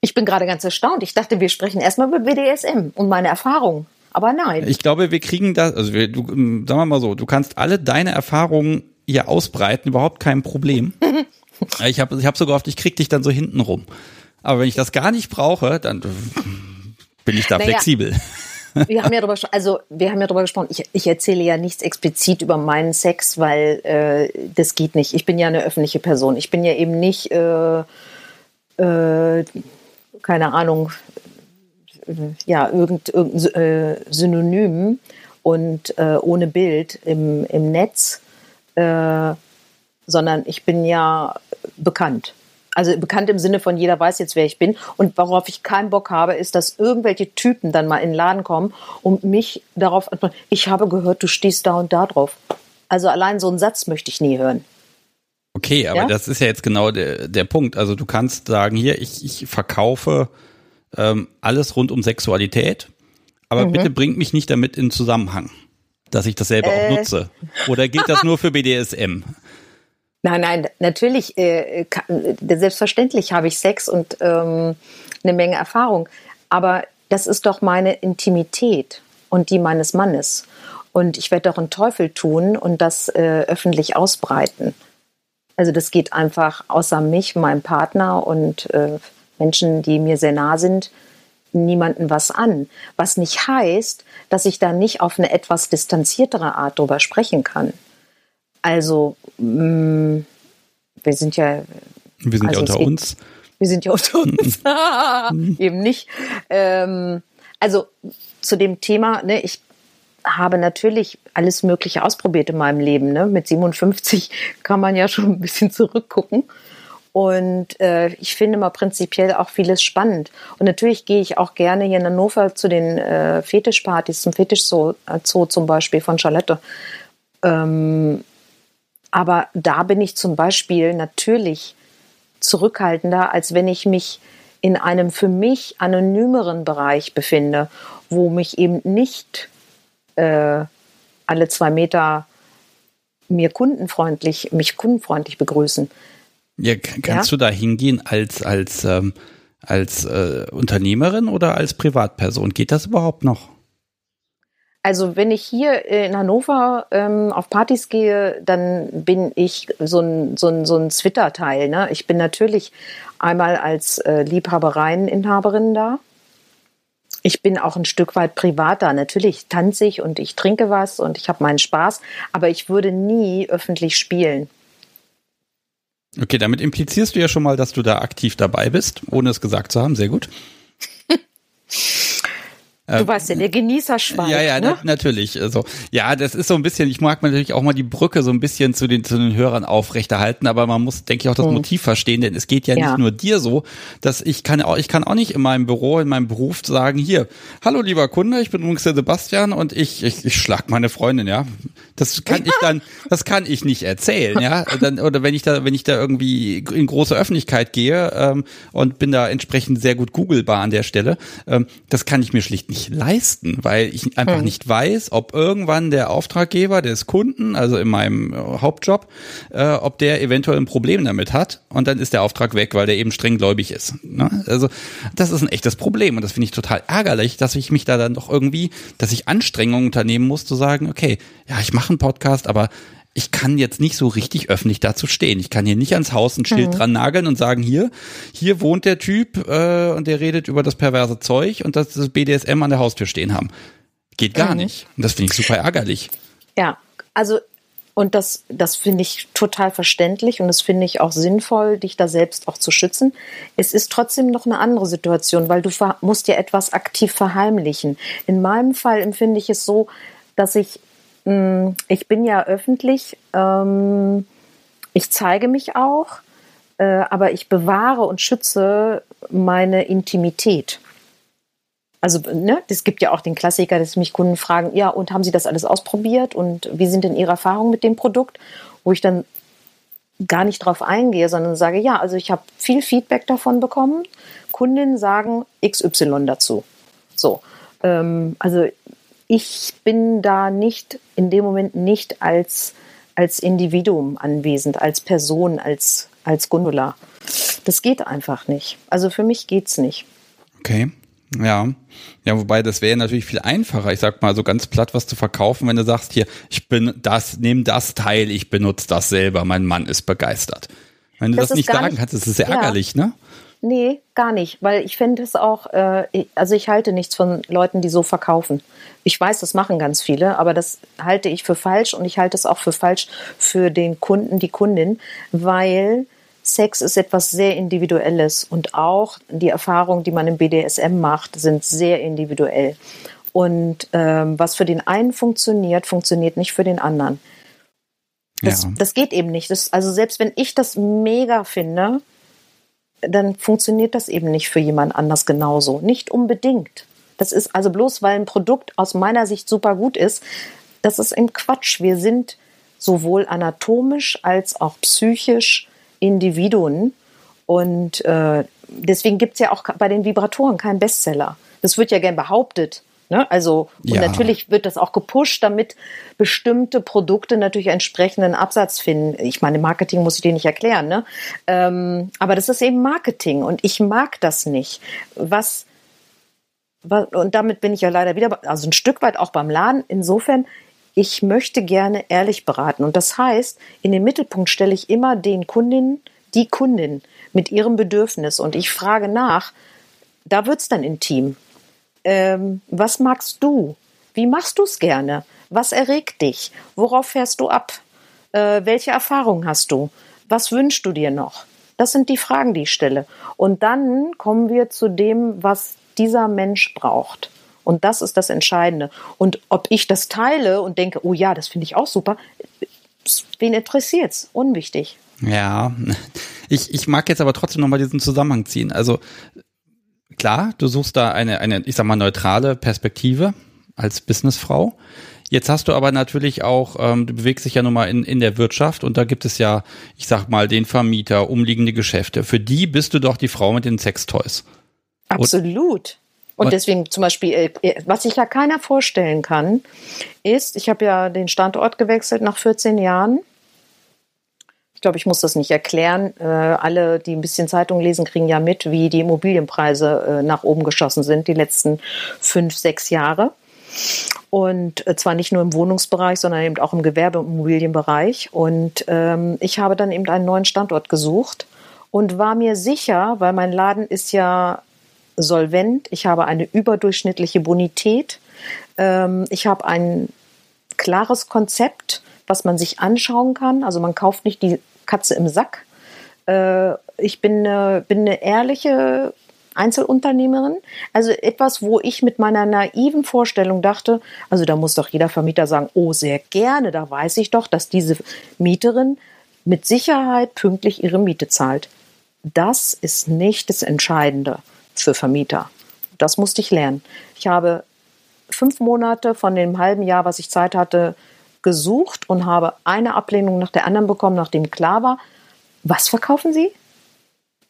Ich bin gerade ganz erstaunt. Ich dachte, wir sprechen erstmal über B D S M und meine Erfahrungen. Aber nein. Ich glaube, wir kriegen das, also wir, du, sagen wir mal so, du kannst alle deine Erfahrungen hier ausbreiten, überhaupt kein Problem. ich habe ich hab so gehofft, ich krieg dich dann so hinten rum. Aber wenn ich das gar nicht brauche, dann bin ich da naja, flexibel. Wir haben ja darüber, also wir haben ja darüber gesprochen, ich, ich erzähle ja nichts explizit über meinen Sex, weil äh, das geht nicht. Ich bin ja eine öffentliche Person. Ich bin ja eben nicht, äh, äh, keine Ahnung, ja, irgendein irgend, Synonym und äh, ohne Bild im, im Netz, äh, sondern ich bin ja bekannt. Also bekannt im Sinne von, jeder weiß jetzt, wer ich bin. Und worauf ich keinen Bock habe, ist, dass irgendwelche Typen dann mal in den Laden kommen und mich darauf antworten, ich habe gehört, du stehst da und da drauf. Also allein so einen Satz möchte ich nie hören. Okay, aber ja? Das ist ja jetzt genau der, der Punkt. Also du kannst sagen, hier, ich, ich verkaufe Ähm, alles rund um Sexualität, aber mhm. bitte bringt mich nicht damit in Zusammenhang, dass ich das selber äh. auch nutze. Oder gilt das nur für B D S M? Nein, nein, natürlich, äh, selbstverständlich habe ich Sex und ähm, eine Menge Erfahrung, aber das ist doch meine Intimität und die meines Mannes. Und ich werde doch einen Teufel tun und das äh, öffentlich ausbreiten. Also das geht einfach außer mich, meinem Partner und äh, Menschen, die mir sehr nah sind, niemanden was an. Was nicht heißt, dass ich da nicht auf eine etwas distanziertere Art drüber sprechen kann. Also, mh, wir sind ja... Wir sind also ja unter geht, uns. Wir sind ja unter uns. Eben nicht. Ähm, also, zu dem Thema, ne, ich habe natürlich alles Mögliche ausprobiert in meinem Leben. Ne? Mit siebenundfünfzig kann man ja schon ein bisschen zurückgucken. Und äh, ich finde mal prinzipiell auch vieles spannend. Und natürlich gehe ich auch gerne hier in Hannover zu den äh, Fetischpartys, zum Fetischzoo Zoo zum Beispiel von Charlotte. Ähm, aber da bin ich zum Beispiel natürlich zurückhaltender, als wenn ich mich in einem für mich anonymeren Bereich befinde, wo mich eben nicht äh, alle zwei Meter mir kundenfreundlich, mich kundenfreundlich begrüßen. Ja, kannst ja? du da hingehen als, als, ähm, als äh, Unternehmerin oder als Privatperson? Geht das überhaupt noch? Also wenn ich hier in Hannover ähm, auf Partys gehe, dann bin ich so ein, so ein, so ein Twitter-Teil. Ne? Ich bin natürlich einmal als äh, Liebhabereien-Inhaberin da. Ich bin auch ein Stück weit privater. Natürlich tanze ich und ich trinke was und ich habe meinen Spaß. Aber ich würde nie öffentlich spielen. Okay, damit implizierst du ja schon mal, dass du da aktiv dabei bist, ohne es gesagt zu haben. Sehr gut. Du ähm, weißt ja, der Genießer schweigt. Ja, ja, ne? na, natürlich. Also, ja, das ist so ein bisschen, ich mag natürlich auch mal die Brücke so ein bisschen zu den, zu den Hörern aufrechterhalten, aber man muss, denke ich, auch das hm. Motiv verstehen, denn es geht ja, ja nicht nur dir so, dass ich kann auch, ich kann auch nicht in meinem Büro, in meinem Beruf sagen, hier, hallo lieber Kunde, ich bin übrigens der Sebastian und ich, ich, ich schlag meine Freundin, ja. Das kann ich dann, das kann ich nicht erzählen, ja. Dann, oder wenn ich da, wenn ich da irgendwie in große Öffentlichkeit gehe ähm, und bin da entsprechend sehr gut googelbar an der Stelle, ähm, das kann ich mir schlicht nicht leisten, weil ich einfach hm. nicht weiß, ob irgendwann der Auftraggeber des Kunden, also in meinem Hauptjob, äh, ob der eventuell ein Problem damit hat und dann ist der Auftrag weg, weil der eben strenggläubig ist. Ne? Also das ist ein echtes Problem und das finde ich total ärgerlich, dass ich mich da dann doch irgendwie, dass ich Anstrengungen unternehmen muss, zu sagen, okay, ja, ich mache einen Podcast, aber ich kann jetzt nicht so richtig öffentlich dazu stehen. Ich kann hier nicht ans Haus ein Schild mhm. dran nageln und sagen, hier, hier wohnt der Typ äh, und der redet über das perverse Zeug und dass das B D S M an der Haustür stehen haben. Geht gar mhm. nicht. Und das finde ich super ärgerlich. Ja, also und das, das finde ich total verständlich und das finde ich auch sinnvoll, dich da selbst auch zu schützen. Es ist trotzdem noch eine andere Situation, weil du ver- musst ja etwas aktiv verheimlichen. In meinem Fall empfinde ich es so, dass ich Ich bin ja öffentlich, ähm, ich zeige mich auch, äh, aber ich bewahre und schütze meine Intimität. Also, ne, es gibt ja auch den Klassiker, dass mich Kunden fragen, ja, und haben Sie das alles ausprobiert und wie sind denn Ihre Erfahrungen mit dem Produkt? wo ich dann gar nicht drauf eingehe, sondern sage, ja, also ich habe viel Feedback davon bekommen. Kundinnen sagen X Y dazu. So, ähm, also ich bin da nicht, in dem Moment nicht als, als Individuum anwesend, als Person, als, als Gundula. Das geht einfach nicht. Also für mich geht's nicht. Okay. Ja, ja, wobei das wäre natürlich viel einfacher, ich sag mal so ganz platt was zu verkaufen, wenn du sagst, hier, ich bin das, nehme das Teil, ich benutze das selber, mein Mann ist begeistert. Wenn du das, das nicht sagen nicht, kannst, ist es sehr ja. ärgerlich, ne? Nee, gar nicht, weil ich finde es auch, äh, also ich halte nichts von Leuten, die so verkaufen. Ich weiß, das machen ganz viele, aber das halte ich für falsch und ich halte es auch für falsch für den Kunden, die Kundin, weil Sex ist etwas sehr Individuelles und auch die Erfahrungen, die man im B D S M macht, sind sehr individuell. Und ähm, was für den einen funktioniert, funktioniert nicht für den anderen. Das, ja. das geht eben nicht. Das, also selbst wenn ich das mega finde, dann funktioniert das eben nicht für jemand anders genauso. Nicht unbedingt. Das ist also bloß, weil ein Produkt aus meiner Sicht super gut ist, das ist ein Quatsch. Wir sind sowohl anatomisch als auch psychisch Individuen und äh, deswegen gibt es ja auch bei den Vibratoren keinen Bestseller. Das wird ja gern behauptet. Ne? Also, und ja. natürlich wird das auch gepusht, damit bestimmte Produkte natürlich entsprechenden Absatz finden. Ich meine, Marketing muss ich dir nicht erklären. Ne? Ähm, aber das ist eben Marketing und ich mag das nicht. Was, was und damit bin ich ja leider wieder, also ein Stück weit auch beim Laden. Insofern, ich möchte gerne ehrlich beraten. Und das heißt, in den Mittelpunkt stelle ich immer den Kundinnen, die Kundin mit ihrem Bedürfnis. Und ich frage nach, da wird's dann intim. Ähm, was magst du? Wie machst du's gerne? Was erregt dich? Worauf fährst du ab? Äh, welche Erfahrungen hast du? Was wünschst du dir noch? Das sind die Fragen, die ich stelle. Und dann kommen wir zu dem, was dieser Mensch braucht. Und das ist das Entscheidende. Und ob ich das teile und denke, oh ja, das finde ich auch super, wen interessiert's? Unwichtig. Ja, ich, ich mag jetzt aber trotzdem nochmal diesen Zusammenhang ziehen. Also klar, du suchst da eine, eine, ich sag mal, neutrale Perspektive als Businessfrau. Jetzt hast du aber natürlich auch, ähm, du bewegst dich ja nun mal in, in der Wirtschaft und da gibt es ja, ich sag mal, den Vermieter, umliegende Geschäfte. Für die bist du doch die Frau mit den Sextoys. Absolut. Und Und deswegen zum Beispiel, was sich ja keiner vorstellen kann, ist, ich habe ja den Standort gewechselt nach vierzehn Jahren. Ich glaube, ich muss das nicht erklären. Alle, die ein bisschen Zeitung lesen, kriegen ja mit, wie die Immobilienpreise nach oben geschossen sind die letzten fünf, sechs Jahre. Und zwar nicht nur im Wohnungsbereich, sondern eben auch im Gewerbe- und Immobilienbereich. Und ich habe dann eben einen neuen Standort gesucht und war mir sicher, weil mein Laden ist ja solvent, ich habe eine überdurchschnittliche Bonität, ich habe ein klares Konzept, was man sich anschauen kann, also man kauft nicht die Katze im Sack. Ich bin eine, bin eine ehrliche Einzelunternehmerin, also etwas, wo ich mit meiner naiven Vorstellung dachte, also da muss doch jeder Vermieter sagen, oh sehr gerne, da weiß ich doch, dass diese Mieterin mit Sicherheit pünktlich ihre Miete zahlt. Das ist nicht das Entscheidende für Vermieter. Das musste ich lernen. Ich habe fünf Monate von dem halben Jahr, was ich Zeit hatte, gesucht und habe eine Ablehnung nach der anderen bekommen, nachdem klar war, was verkaufen Sie?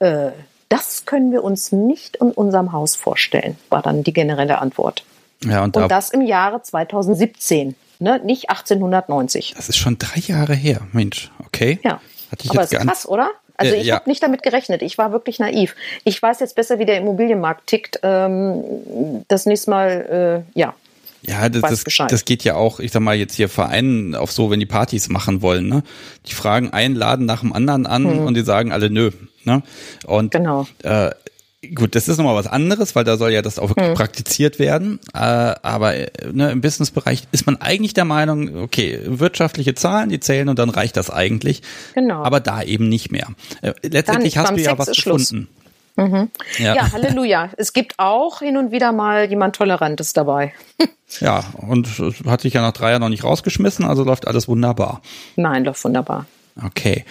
Äh, das können wir uns nicht in unserem Haus vorstellen, war dann die generelle Antwort. Ja, und, und das im Jahre zweitausendsiebzehn, ne? Nicht achtzehnhundertneunzig. Das ist schon drei Jahre her, Mensch, okay. Ja, hatte ich aber jetzt ist krass, oder? Also ich ja. habe nicht damit gerechnet. Ich war wirklich naiv. Ich weiß jetzt besser, wie der Immobilienmarkt tickt. Das nächste Mal, äh, ja. Ja, das, das, das geht ja auch, ich sag mal, jetzt hier Vereinen auf so, wenn die Partys machen wollen. Ne? Die fragen einen Laden nach dem anderen an hm. und die sagen alle nö. Ne? Und, genau. Äh, gut, das ist nochmal was anderes, weil da soll ja das auch wirklich hm. praktiziert werden. Äh, aber ne, im Businessbereich ist man eigentlich der Meinung, okay, wirtschaftliche Zahlen, die zählen und dann reicht das eigentlich. Genau. Aber da eben nicht mehr. Äh, letztendlich nicht. Hast Beim du ja Sex was gefunden. Mhm. Ja. ja, Halleluja. Es gibt auch hin und wieder mal jemand Tolerantes dabei. Ja, und hat sich ja nach drei Jahren noch nicht rausgeschmissen, also läuft alles wunderbar. Nein, läuft wunderbar. Okay.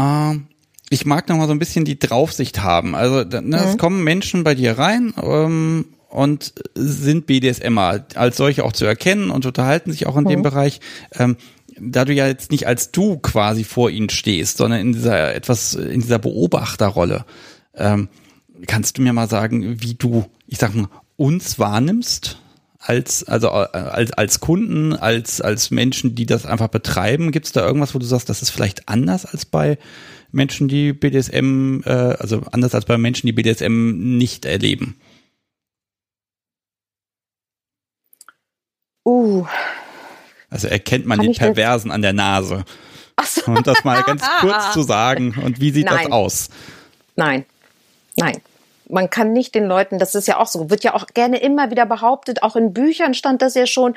Ähm. Ich mag noch mal so ein bisschen die Draufsicht haben. Also ne, mhm. es kommen Menschen bei dir rein ähm, und sind B D S M er als solche auch zu erkennen und unterhalten sich auch in mhm. dem Bereich. Ähm, da du ja jetzt nicht als du quasi vor ihnen stehst, sondern in dieser etwas, in dieser Beobachterrolle, ähm, kannst du mir mal sagen, wie du, ich sag mal, uns wahrnimmst? Als, also als, als Kunden, als, als Menschen, die das einfach betreiben, gibt es da irgendwas, wo du sagst, das ist vielleicht anders als bei Menschen, die B D S M, äh, also anders als bei Menschen, die B D S M nicht erleben? Uh. Also erkennt man Kann den Perversen das? An der Nase. Ach so. Um das mal ganz kurz zu sagen. Und wie sieht Nein. das aus? Nein. Nein. Man kann nicht den Leuten, das ist ja auch so, wird ja auch gerne immer wieder behauptet, auch in Büchern stand das ja schon,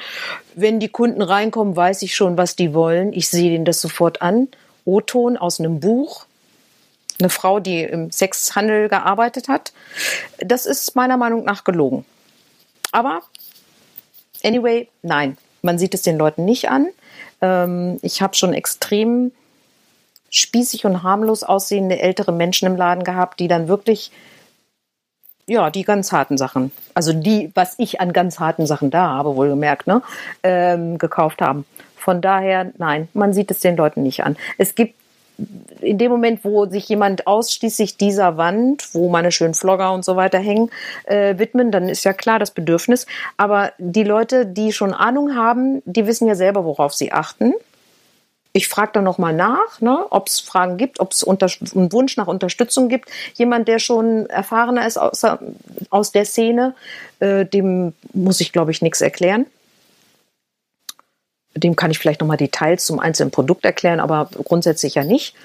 wenn die Kunden reinkommen, weiß ich schon, was die wollen. Ich sehe denen das sofort an. O-Ton aus einem Buch. Eine Frau, die im Sexhandel gearbeitet hat. Das ist meiner Meinung nach gelogen. Aber, anyway, nein. Man sieht es den Leuten nicht an. Ich habe schon extrem spießig und harmlos aussehende ältere Menschen im Laden gehabt, die dann wirklich... Ja, die ganz harten Sachen. Also die, was ich an ganz harten Sachen da habe, wohlgemerkt, ne, ähm, gekauft haben. Von daher, nein, man sieht es den Leuten nicht an. Es gibt in dem Moment, wo sich jemand ausschließlich dieser Wand, wo meine schönen Vlogger und so weiter hängen, äh, widmen, dann ist ja klar das Bedürfnis. Aber die Leute, die schon Ahnung haben, die wissen ja selber, worauf sie achten. Ich frage dann nochmal nach, ne, ob es Fragen gibt, ob es einen Wunsch nach Unterstützung gibt. Jemand, der schon erfahrener ist aus, aus der Szene, äh, dem muss ich, glaube ich, nichts erklären. Dem kann ich vielleicht nochmal Details zum einzelnen Produkt erklären, aber grundsätzlich ja nicht.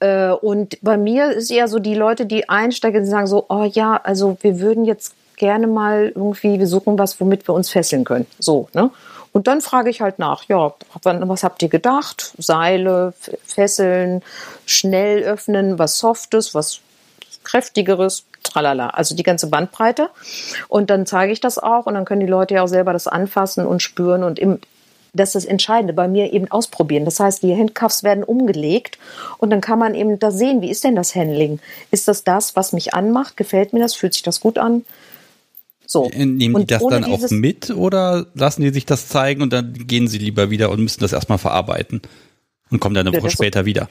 Äh, und bei mir ist eher so die Leute, die einsteigen und sagen so, oh ja, also wir würden jetzt gerne mal irgendwie, wir suchen was, womit wir uns fesseln können. So, ne? Und dann frage ich halt nach, ja, was habt ihr gedacht? Seile, Fesseln, schnell öffnen, was Softes, was Kräftigeres, tralala. Also die ganze Bandbreite. Und dann zeige ich das auch und dann können die Leute ja auch selber das anfassen und spüren und im, das ist das Entscheidende, bei mir eben ausprobieren. Das heißt, die Handcuffs werden umgelegt und dann kann man eben da sehen, wie ist denn das Handling? Ist das das, was mich anmacht? Gefällt mir das? Fühlt sich das gut an? So. Nehmen und die das dann auch mit oder lassen die sich das zeigen und dann gehen sie lieber wieder und müssen das erstmal verarbeiten und kommen dann eine ja, Woche später so, wieder?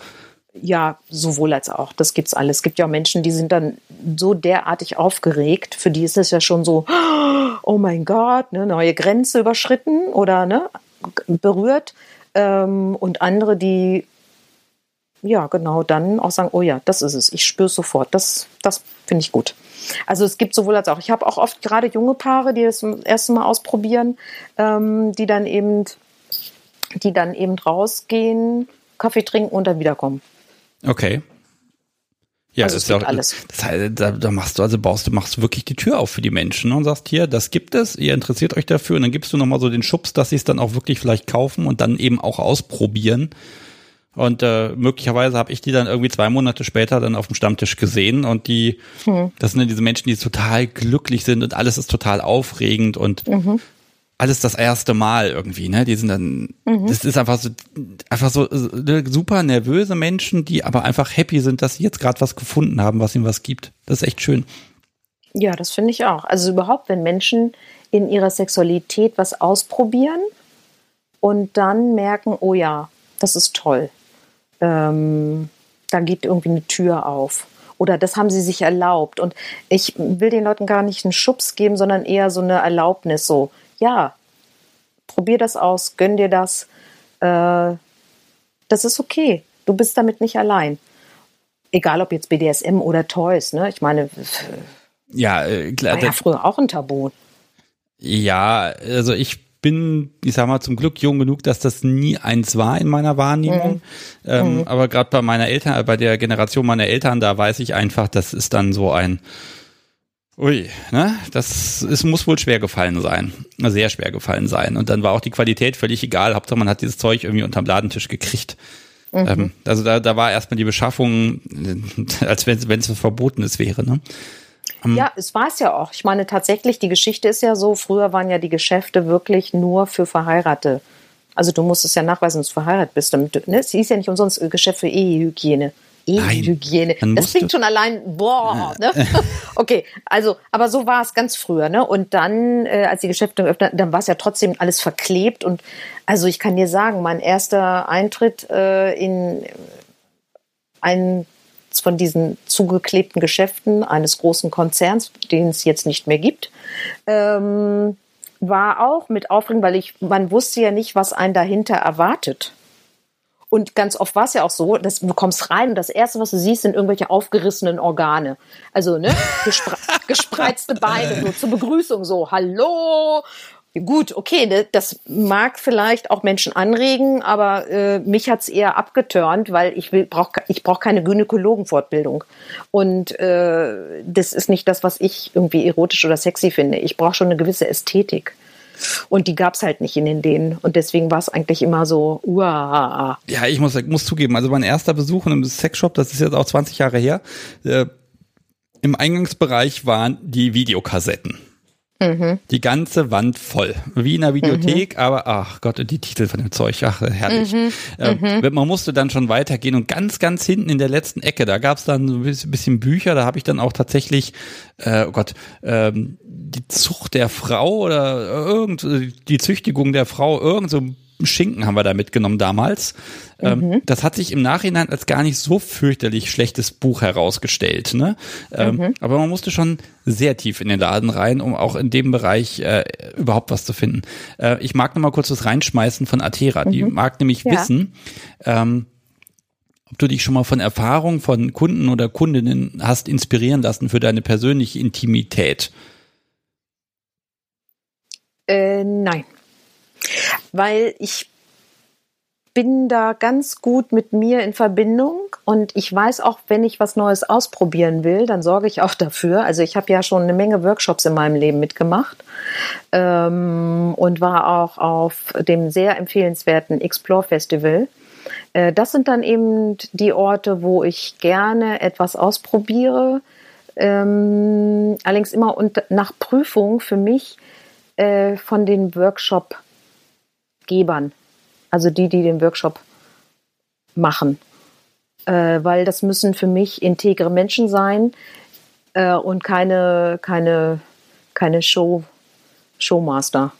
Ja, sowohl als auch. Das gibt's alles. Es gibt ja auch Menschen, die sind dann so derartig aufgeregt. Für die ist das ja schon so, oh mein Gott, ne, neue Grenze überschritten oder ne, berührt. Ähm, und andere, die ja genau dann auch sagen, oh ja, das ist es. Ich spüre es sofort. Das, das finde ich gut. Also es gibt sowohl als auch. Ich habe auch oft gerade junge Paare, die das zum ersten Mal ausprobieren, ähm, die dann eben, die dann eben rausgehen, Kaffee trinken und dann wiederkommen. Okay. Ja, also das ist ja alles. Das heißt, da, da machst du also baust du machst wirklich die Tür auf für die Menschen und sagst hier, das gibt es, ihr interessiert euch dafür und dann gibst du nochmal so den Schubs, dass sie es dann auch wirklich vielleicht kaufen und dann eben auch ausprobieren. Und äh, möglicherweise habe ich die dann irgendwie zwei Monate später dann auf dem Stammtisch gesehen und die, hm. das sind dann diese Menschen, die total glücklich sind und alles ist total aufregend und mhm. alles das erste Mal irgendwie, ne? Die sind dann, mhm. das ist einfach so, einfach so super nervöse Menschen, die aber einfach happy sind, dass sie jetzt gerade was gefunden haben, was ihnen was gibt. Das ist echt schön. Ja, das finde ich auch. Also überhaupt, wenn Menschen in ihrer Sexualität was ausprobieren und dann merken, oh ja, das ist toll. Ähm, da geht irgendwie eine Tür auf. Oder das haben sie sich erlaubt. Und ich will den Leuten gar nicht einen Schubs geben, sondern eher so eine Erlaubnis. So, ja, probier das aus, gönn dir das. Äh, das ist okay. Du bist damit nicht allein. Egal, ob jetzt B D S M oder Toys. Ne? Ich meine, ja, äh, klar, war ja früher auch ein Tabu. Ja, also ich bin, ich sag mal, zum Glück jung genug, dass das nie eins war in meiner Wahrnehmung. Mhm. Ähm, mhm. Aber gerade bei meiner Eltern, bei der Generation meiner Eltern, da weiß ich einfach, das ist dann so ein Ui, ne? Das ist, muss wohl schwer gefallen sein. Sehr schwer gefallen sein. Und dann war auch die Qualität völlig egal. Hauptsache, man hat dieses Zeug irgendwie unterm Ladentisch gekriegt. Mhm. Ähm, also da, da war erstmal die Beschaffung, als wenn es verboten ist, wäre, ne? Ja, es war es ja auch. Ich meine, tatsächlich, die Geschichte ist ja so, früher waren ja die Geschäfte wirklich nur für Verheiratete. Also du musstest ja nachweisen, dass du verheiratet bist. Damit du, ne? Es hieß ja nicht umsonst Geschäft für Ehehygiene. E-Hygiene. Das klingt schon allein, boah. Ne? Okay, also, aber so war es ganz früher. Ne? Und dann, äh, als die Geschäfte öffneten, dann war es ja trotzdem alles verklebt. Und also ich kann dir sagen, mein erster Eintritt äh, in einen von diesen zugeklebten Geschäften eines großen Konzerns, den es jetzt nicht mehr gibt, ähm, war auch mit Aufregung, weil ich, man wusste ja nicht, was einen dahinter erwartet. Und ganz oft war es ja auch so, dass du kommst rein und das Erste, was du siehst, sind irgendwelche aufgerissenen Organe. Also, ne, gespre- gespreizte Beine, so zur Begrüßung, so, hallo. Gut, okay, das mag vielleicht auch Menschen anregen, aber äh, mich hat's eher abgeturnt, weil ich will, brauch, ich brauch keine Gynäkologenfortbildung. Und äh, das ist nicht das, was ich irgendwie erotisch oder sexy finde. Ich brauche schon eine gewisse Ästhetik. Und die gab's halt nicht in den Dänen. Und deswegen war es eigentlich immer so, uah. Ja, ich muss, muss zugeben, also mein erster Besuch in einem Sexshop, das ist jetzt auch zwanzig Jahre her, äh, im Eingangsbereich waren die Videokassetten. Mhm. Die ganze Wand voll. Wie in der Videothek, mhm. aber ach Gott, die Titel von dem Zeug, ach herrlich. Mhm. Ähm, mhm. Man musste dann schon weitergehen und ganz, ganz hinten in der letzten Ecke, da gab es dann so ein bisschen Bücher, da habe ich dann auch tatsächlich, äh, oh Gott, ähm, die Zucht der Frau oder irgend, die Züchtigung der Frau, irgend so ein Schinken haben wir da mitgenommen damals. Mhm. Das hat sich im Nachhinein als gar nicht so fürchterlich schlechtes Buch herausgestellt. Ne? Mhm. Aber man musste schon sehr tief in den Laden rein, um auch in dem Bereich äh, überhaupt was zu finden. Äh, ich mag noch mal kurz was reinschmeißen von Atera. Mhm. Die mag nämlich ja. wissen, ähm, ob du dich schon mal von Erfahrungen von Kunden oder Kundinnen hast inspirieren lassen für deine persönliche Intimität. Äh, nein. Weil ich bin da ganz gut mit mir in Verbindung und ich weiß auch, wenn ich was Neues ausprobieren will, dann sorge ich auch dafür. Also ich habe ja schon eine Menge Workshops in meinem Leben mitgemacht ähm, und war auch auf dem sehr empfehlenswerten Explore Festival. Äh, das sind dann eben die Orte, wo ich gerne etwas ausprobiere, ähm, allerdings immer und nach Prüfung für mich äh, von den Workshop Gebern, also die, die den Workshop machen, äh, weil das müssen für mich integre Menschen sein äh, und keine, keine, keine Show, Showmaster.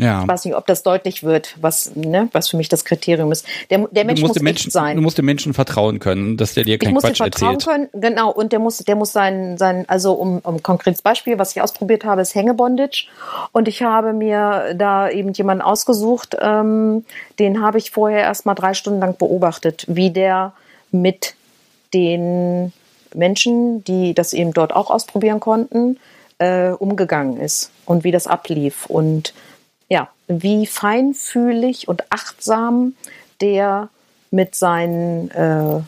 Ja. Ich weiß nicht, ob das deutlich wird, was, ne, was für mich das Kriterium ist. Der, der Mensch muss echt sein. Du musst dem Menschen vertrauen können, dass der dir keinen Quatsch erzählt. Ich muss dem vertrauen können, genau. Und der muss, der muss sein, sein, also um, um ein konkretes Beispiel, was ich ausprobiert habe, ist Hängebondage. Und ich habe mir da eben jemanden ausgesucht, ähm, den habe ich vorher erstmal drei Stunden lang beobachtet, wie der mit den Menschen, die das eben dort auch ausprobieren konnten, äh, umgegangen ist und wie das ablief und ja, wie feinfühlig und achtsam der mit seinen, äh,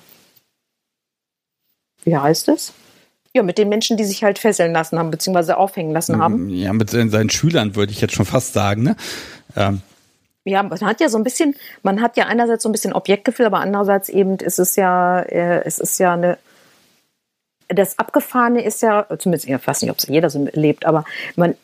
wie heißt es? Ja, mit den Menschen, die sich halt fesseln lassen haben, beziehungsweise aufhängen lassen haben. Ja, mit seinen Schülern würde ich jetzt schon fast sagen, ne? Ähm. Ja, man hat ja so ein bisschen, man hat ja einerseits so ein bisschen Objektgefühl, aber andererseits eben ist es ja, äh, es ist ja eine, das Abgefahrene ist ja, zumindest, ich weiß nicht, ob es jeder so lebt, aber man,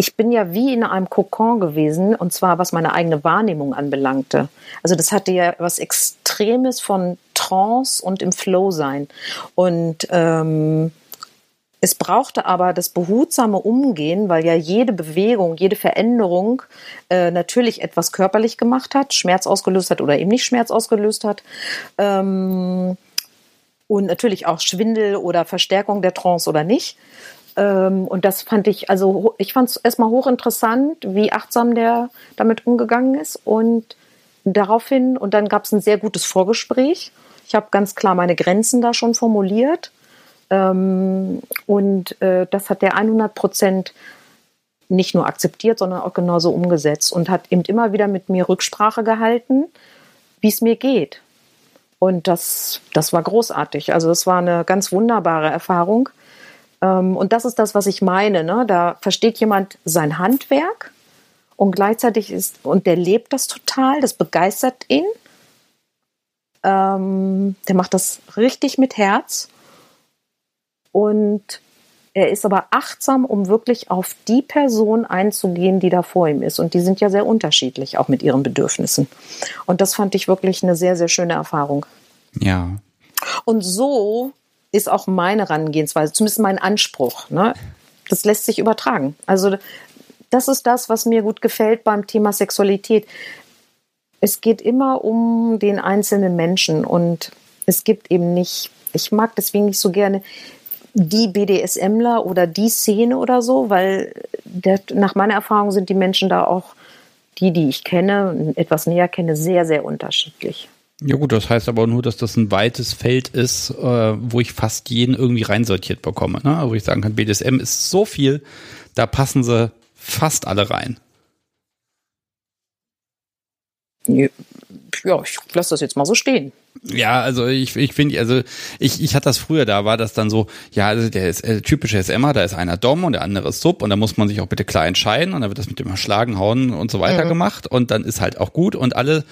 ich bin ja wie in einem Kokon gewesen, und zwar was meine eigene Wahrnehmung anbelangte. Also das hatte ja was Extremes von Trance und im Flow sein. Und ähm, es brauchte aber das behutsame Umgehen, weil ja jede Bewegung, jede Veränderung äh, natürlich etwas körperlich gemacht hat, Schmerz ausgelöst hat oder eben nicht Schmerz ausgelöst hat. Ähm, und natürlich auch Schwindel oder Verstärkung der Trance oder nicht. Und das fand ich, also ich fand es erstmal hochinteressant, wie achtsam der damit umgegangen ist und daraufhin, und dann gab es ein sehr gutes Vorgespräch. Ich habe ganz klar meine Grenzen da schon formuliert und das hat der hundert Prozent nicht nur akzeptiert, sondern auch genauso umgesetzt und hat eben immer wieder mit mir Rücksprache gehalten, wie es mir geht. Und das, das war großartig. Also das war eine ganz wunderbare Erfahrung. Und das ist das, was ich meine. Ne? Da versteht jemand sein Handwerk und gleichzeitig ist, und der lebt das total, das begeistert ihn. Ähm, der macht das richtig mit Herz. Und er ist aber achtsam, um wirklich auf die Person einzugehen, die da vor ihm ist. Und die sind ja sehr unterschiedlich, auch mit ihren Bedürfnissen. Und das fand ich wirklich eine sehr, sehr schöne Erfahrung. Ja. Und so ist auch meine Herangehensweise, zumindest mein Anspruch. Ne? Das lässt sich übertragen. Also das ist das, was mir gut gefällt beim Thema Sexualität. Es geht immer um den einzelnen Menschen und es gibt eben nicht, ich mag deswegen nicht so gerne die BDSMler oder die Szene oder so, weil der, nach meiner Erfahrung sind die Menschen da auch, die, die ich kenne, etwas näher kenne, sehr, sehr unterschiedlich. Ja gut, das heißt aber nur, dass das ein weites Feld ist, äh, wo ich fast jeden irgendwie reinsortiert bekomme. Ne? Wo ich sagen kann, B D S M ist so viel, da passen sie fast alle rein. Ja, ich lasse das jetzt mal so stehen. Ja, also ich, ich finde, also ich, ich hatte das früher, da war das dann so, ja, also der ist äh, typische S M er, da ist einer Dom und der andere ist Sub und da muss man sich auch bitte klar entscheiden und dann wird das mit dem Schlagen, Hauen und so weiter mhm. gemacht und dann ist halt auch gut und alle,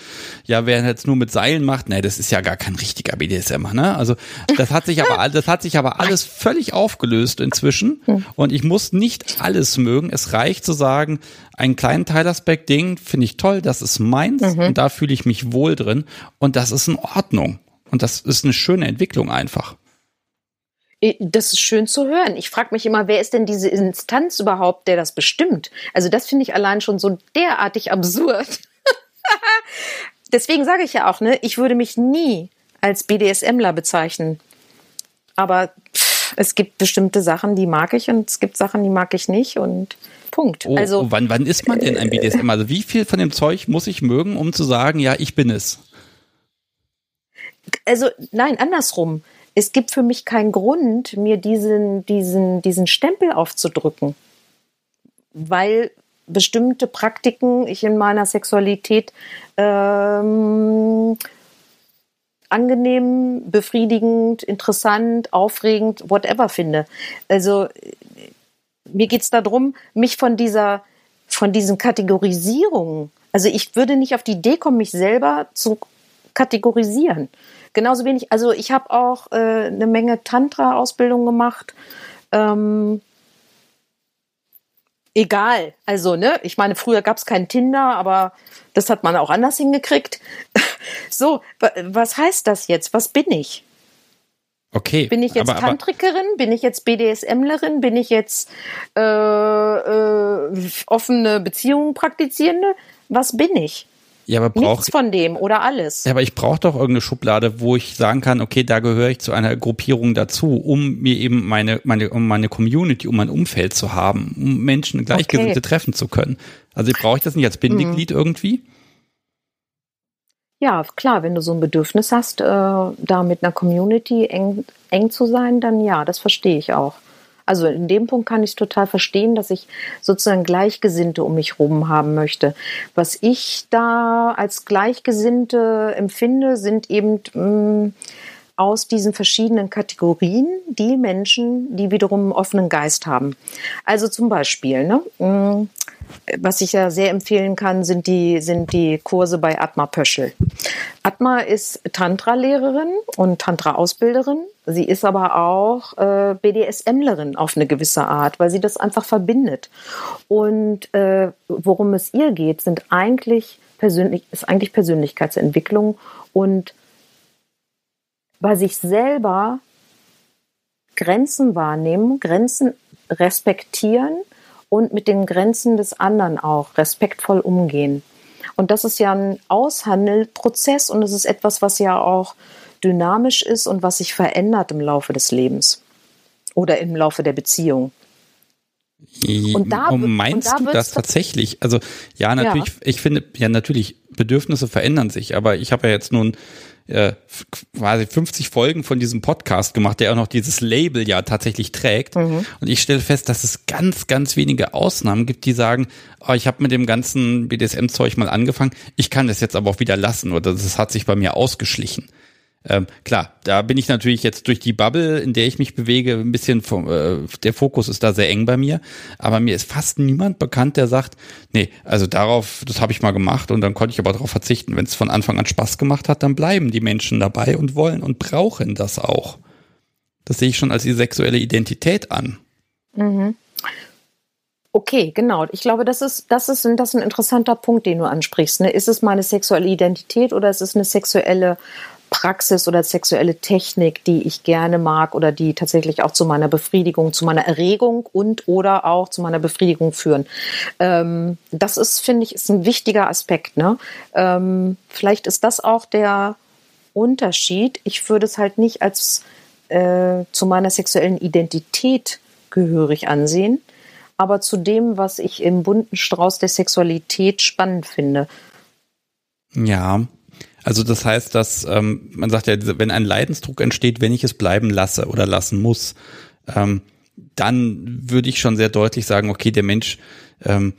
ja, wer jetzt nur mit Seilen macht, ne, das ist ja gar kein richtiger B D S M er, ne? Also das hat sich aber das hat sich aber alles völlig aufgelöst inzwischen mhm. und ich muss nicht alles mögen, es reicht zu sagen, einen kleinen Teilaspekt, Ding finde ich toll, das ist meins mhm. und da fühle ich mich wohl drin und das ist in Ordnung. Und das ist eine schöne Entwicklung einfach. Das ist schön zu hören. Ich frage mich immer, wer ist denn diese Instanz überhaupt, der das bestimmt? Also das finde ich allein schon so derartig absurd. Deswegen sage ich ja auch, ne, ich würde mich nie als B D S M ler bezeichnen. Aber pff, es gibt bestimmte Sachen, die mag ich und es gibt Sachen, die mag ich nicht und Punkt. Oh, also, oh, wann, wann ist man denn ein B D S M? Also wie viel von dem Zeug muss ich mögen, um zu sagen, ja, ich bin es? Also nein, andersrum. Es gibt für mich keinen Grund, mir diesen, diesen, diesen Stempel aufzudrücken, weil bestimmte Praktiken ich in meiner Sexualität ähm, angenehm, befriedigend, interessant, aufregend, whatever finde. Also mir geht es darum, mich von dieser, von diesen Kategorisierungen, also ich würde nicht auf die Idee kommen, mich selber zu kategorisieren. Genauso wenig, also ich habe auch äh, eine Menge Tantra-Ausbildung gemacht. Ähm, egal, also ne, ich meine, früher gab es kein Tinder, aber das hat man auch anders hingekriegt. So, wa- was heißt das jetzt? Was bin ich? Okay, bin ich jetzt aber, Tantrikerin? Bin ich jetzt B D S M lerin? Bin ich jetzt äh, äh, offene Beziehungen praktizierende? Was bin ich? Ja, aber brauch, nichts von dem oder alles. Ja, aber ich brauche doch irgendeine Schublade, wo ich sagen kann, okay, da gehöre ich zu einer Gruppierung dazu, um mir eben meine, meine, um meine Community, um mein Umfeld zu haben, um Menschen Gleichgesinnte okay. treffen zu können. Also brauche ich das nicht als Bindeglied mhm. irgendwie? Ja, klar, wenn du so ein Bedürfnis hast, äh, da mit einer Community eng, eng zu sein, dann ja, das verstehe ich auch. Also in dem Punkt kann ich es total verstehen, dass ich sozusagen Gleichgesinnte um mich rum haben möchte. Was ich da als Gleichgesinnte empfinde, sind eben mh, aus diesen verschiedenen Kategorien die Menschen, die wiederum einen offenen Geist haben. Also zum Beispiel, ne, mh, was ich ja sehr empfehlen kann, sind die, sind die Kurse bei Atma Pöschel. Atma ist Tantra-Lehrerin und Tantra-Ausbilderin. Sie ist aber auch äh, B D S M lerin auf eine gewisse Art, weil sie das einfach verbindet. Und äh, worum es ihr geht, sind eigentlich persönlich, ist eigentlich Persönlichkeitsentwicklung und bei sich selber Grenzen wahrnehmen, Grenzen respektieren und mit den Grenzen des anderen auch respektvoll umgehen. Und das ist ja ein Aushandelprozess und es ist etwas, was ja auch dynamisch ist und was sich verändert im Laufe des Lebens oder im Laufe der Beziehung. Und da w- meinst und da du das tatsächlich? Also ja, natürlich. Ja. Ich finde ja natürlich Bedürfnisse verändern sich, aber ich habe ja jetzt nun äh, quasi fünfzig Folgen von diesem Podcast gemacht, der auch noch dieses Label ja tatsächlich trägt. Mhm. Und ich stelle fest, dass es ganz, ganz wenige Ausnahmen gibt, die sagen: oh, ich habe mit dem ganzen B D S M Zeug mal angefangen. Ich kann das jetzt aber auch wieder lassen oder das hat sich bei mir ausgeschlichen. Ähm, klar, da bin ich natürlich jetzt durch die Bubble, in der ich mich bewege, ein bisschen vom, äh, der Fokus ist da sehr eng bei mir, aber mir ist fast niemand bekannt, der sagt, nee, also darauf, das habe ich mal gemacht und dann konnte ich aber darauf verzichten. Wenn es von Anfang an Spaß gemacht hat, dann bleiben die Menschen dabei und wollen und brauchen das auch. Das sehe ich schon als die sexuelle Identität an. Mhm. Okay, genau. Ich glaube, das ist, das ist, das ist ein interessanter Punkt, den du ansprichst. Ne? Ist es meine sexuelle Identität oder ist es eine sexuelle Praxis oder sexuelle Technik, die ich gerne mag oder die tatsächlich auch zu meiner Befriedigung, zu meiner Erregung und oder auch zu meiner Befriedigung führen. Ähm, das ist, finde ich, ist ein wichtiger Aspekt. Ne? Ähm, vielleicht ist das auch der Unterschied. Ich würde es halt nicht als äh, zu meiner sexuellen Identität gehörig ansehen, aber zu dem, was ich im bunten Strauß der Sexualität spannend finde. Ja, also das heißt, dass ähm, man sagt ja, wenn ein Leidensdruck entsteht, wenn ich es bleiben lasse oder lassen muss, ähm, dann würde ich schon sehr deutlich sagen, okay, der Mensch, ähm,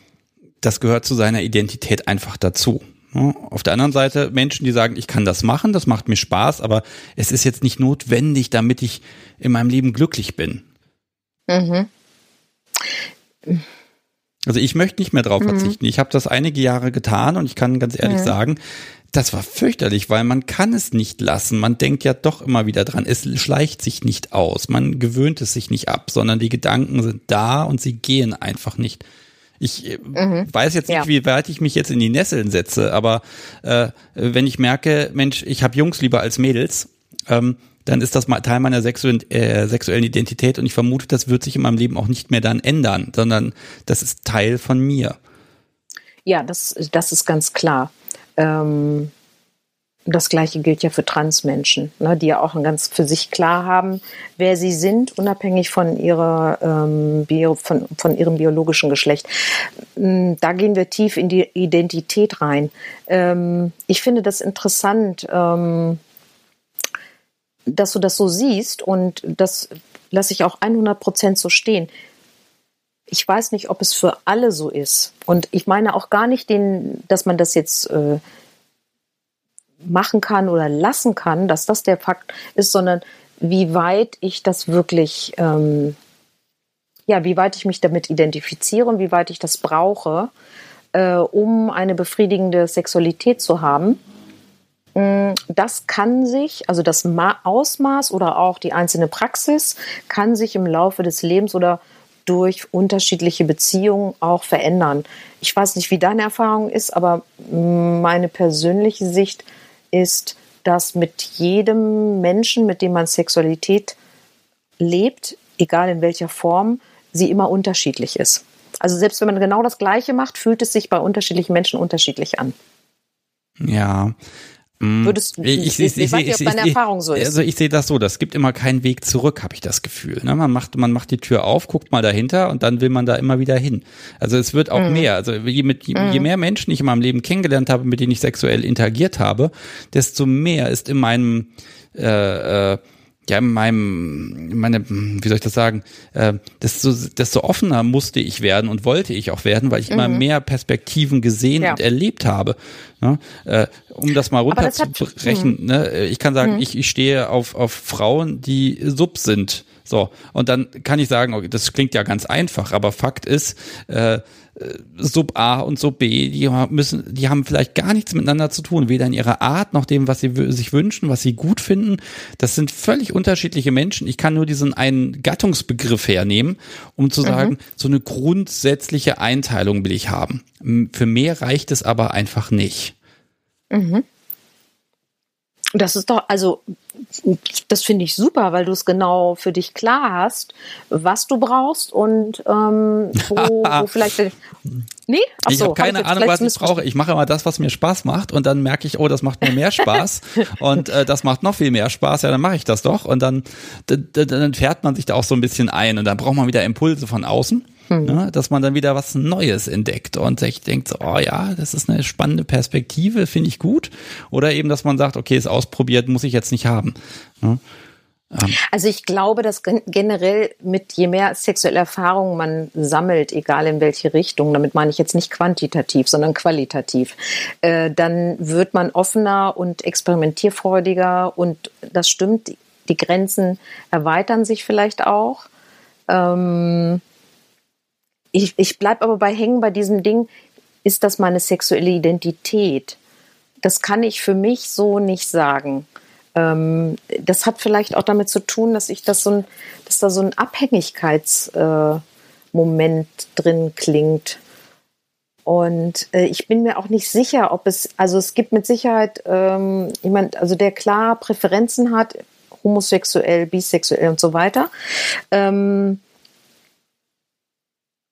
das gehört zu seiner Identität einfach dazu. Auf der anderen Seite Menschen, die sagen, ich kann das machen, das macht mir Spaß, aber es ist jetzt nicht notwendig, damit ich in meinem Leben glücklich bin. Mhm. Also ich möchte nicht mehr drauf mhm. verzichten. Ich habe das einige Jahre getan und ich kann ganz ehrlich mhm. sagen, das war fürchterlich, weil man kann es nicht lassen. Man denkt ja doch immer wieder dran. Es schleicht sich nicht aus. Man gewöhnt es sich nicht ab, sondern die Gedanken sind da und sie gehen einfach nicht. Ich mhm. weiß jetzt nicht, ja. wie weit ich mich jetzt in die Nesseln setze, aber äh, wenn ich merke, Mensch, ich habe Jungs lieber als Mädels, ähm, dann ist das Teil meiner sexu- äh, sexuellen Identität und ich vermute, das wird sich in meinem Leben auch nicht mehr dann ändern, sondern das ist Teil von mir. Ja, das, das ist ganz klar. Ähm, das Gleiche gilt ja für Transmenschen, ne, die ja auch ein ganz für sich klar haben, wer sie sind, unabhängig von ihrer ähm, Bio, von, von ihrem biologischen Geschlecht. Ähm, da gehen wir tief in die Identität rein. Ähm, ich finde das interessant, ähm, dass du das so siehst und das lasse ich auch hundert Prozent so stehen. Ich weiß nicht, ob es für alle so ist. Und ich meine auch gar nicht, den, dass man das jetzt äh, machen kann oder lassen kann, dass das der Fakt ist, sondern wie weit ich das wirklich, ähm, ja, wie weit ich mich damit identifiziere und wie weit ich das brauche, äh, um eine befriedigende Sexualität zu haben. Das kann sich, also das Ausmaß oder auch die einzelne Praxis kann sich im Laufe des Lebens oder durch unterschiedliche Beziehungen auch verändern. Ich weiß nicht, wie deine Erfahrung ist, aber meine persönliche Sicht ist, dass mit jedem Menschen, mit dem man Sexualität lebt, egal in welcher Form, sie immer unterschiedlich ist. Also selbst wenn man genau das Gleiche macht, fühlt es sich bei unterschiedlichen Menschen unterschiedlich an. Ja, Würdest, ich, ich, ich, ich weiß nicht, ob deine ich, Erfahrung so ist. Also ich sehe das so, das gibt immer keinen Weg zurück, habe ich das Gefühl. Ne? Man macht, man macht die Tür auf, guckt mal dahinter und dann will man da immer wieder hin. Also es wird auch mhm. mehr. Also je, mit, je, mhm. je mehr Menschen ich in meinem Leben kennengelernt habe, mit denen ich sexuell interagiert habe, desto mehr ist in meinem äh, äh, ja, in meinem, meine, wie soll ich das sagen, äh, desto, desto offener musste ich werden und wollte ich auch werden, weil ich mhm. immer mehr Perspektiven gesehen ja. und erlebt habe. Ne? Äh, um das mal runterzubrechen, ne? Ich kann sagen, mhm. ich, ich stehe auf, auf Frauen, die sub sind. So, und dann kann ich sagen, okay, das klingt ja ganz einfach, aber Fakt ist, äh, Sub A und Sub B, die müssen, die haben vielleicht gar nichts miteinander zu tun, weder in ihrer Art noch dem, was sie w- sich wünschen, was sie gut finden. Das sind völlig unterschiedliche Menschen. Ich kann nur diesen einen Gattungsbegriff hernehmen, um zu sagen, mhm. so eine grundsätzliche Einteilung will ich haben. Für mehr reicht es aber einfach nicht. Mhm. Das ist doch, also, das finde ich super, weil du es genau für dich klar hast, was du brauchst und ähm, wo, wo vielleicht. Nee? Achso, ich habe keine hab ich Ahnung, was ich brauche. Ich mache immer das, was mir Spaß macht und dann merke ich, oh, das macht mir mehr Spaß und äh, das macht noch viel mehr Spaß, ja, dann mache ich das doch und dann, dann, dann fährt man sich da auch so ein bisschen ein und dann braucht man wieder Impulse von außen. Hm. Ne, dass man dann wieder was Neues entdeckt und sich denkt, so, oh ja, das ist eine spannende Perspektive, finde ich gut. Oder eben, dass man sagt, okay, ist ausprobiert, muss ich jetzt nicht haben. Ne? Ähm. Also ich glaube, dass gen- generell mit je mehr sexuelle Erfahrungen man sammelt, egal in welche Richtung, damit meine ich jetzt nicht quantitativ, sondern qualitativ, äh, dann wird man offener und experimentierfreudiger und das stimmt, die Grenzen erweitern sich vielleicht auch. Ähm, Ich, ich bleibe aber bei hängen bei diesem Ding, ist das meine sexuelle Identität? Das kann ich für mich so nicht sagen. Ähm, das hat vielleicht auch damit zu tun, dass ich das so ein, dass da so ein Abhängigkeitsmoment äh, drin klingt. Und äh, ich bin mir auch nicht sicher, ob es, also es gibt mit Sicherheit ähm, jemand, also der klar Präferenzen hat, homosexuell, bisexuell und so weiter, ähm,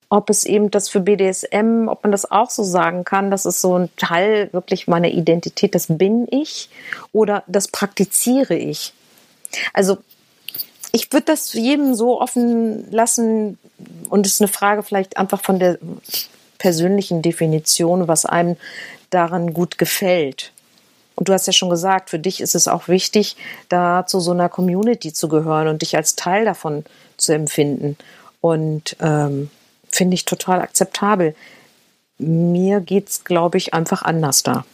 ob es eben das für B D S M, ob man das auch so sagen kann, das ist so ein Teil wirklich meiner Identität, das bin ich oder das praktiziere ich. Also ich würde das jedem so offen lassen und es ist eine Frage vielleicht einfach von der persönlichen Definition, was einem daran gut gefällt. Und du hast ja schon gesagt, für dich ist es auch wichtig, da zu so einer Community zu gehören und dich als Teil davon zu empfinden. Und ähm, finde ich total akzeptabel. Mir geht es, glaube ich, einfach anders da.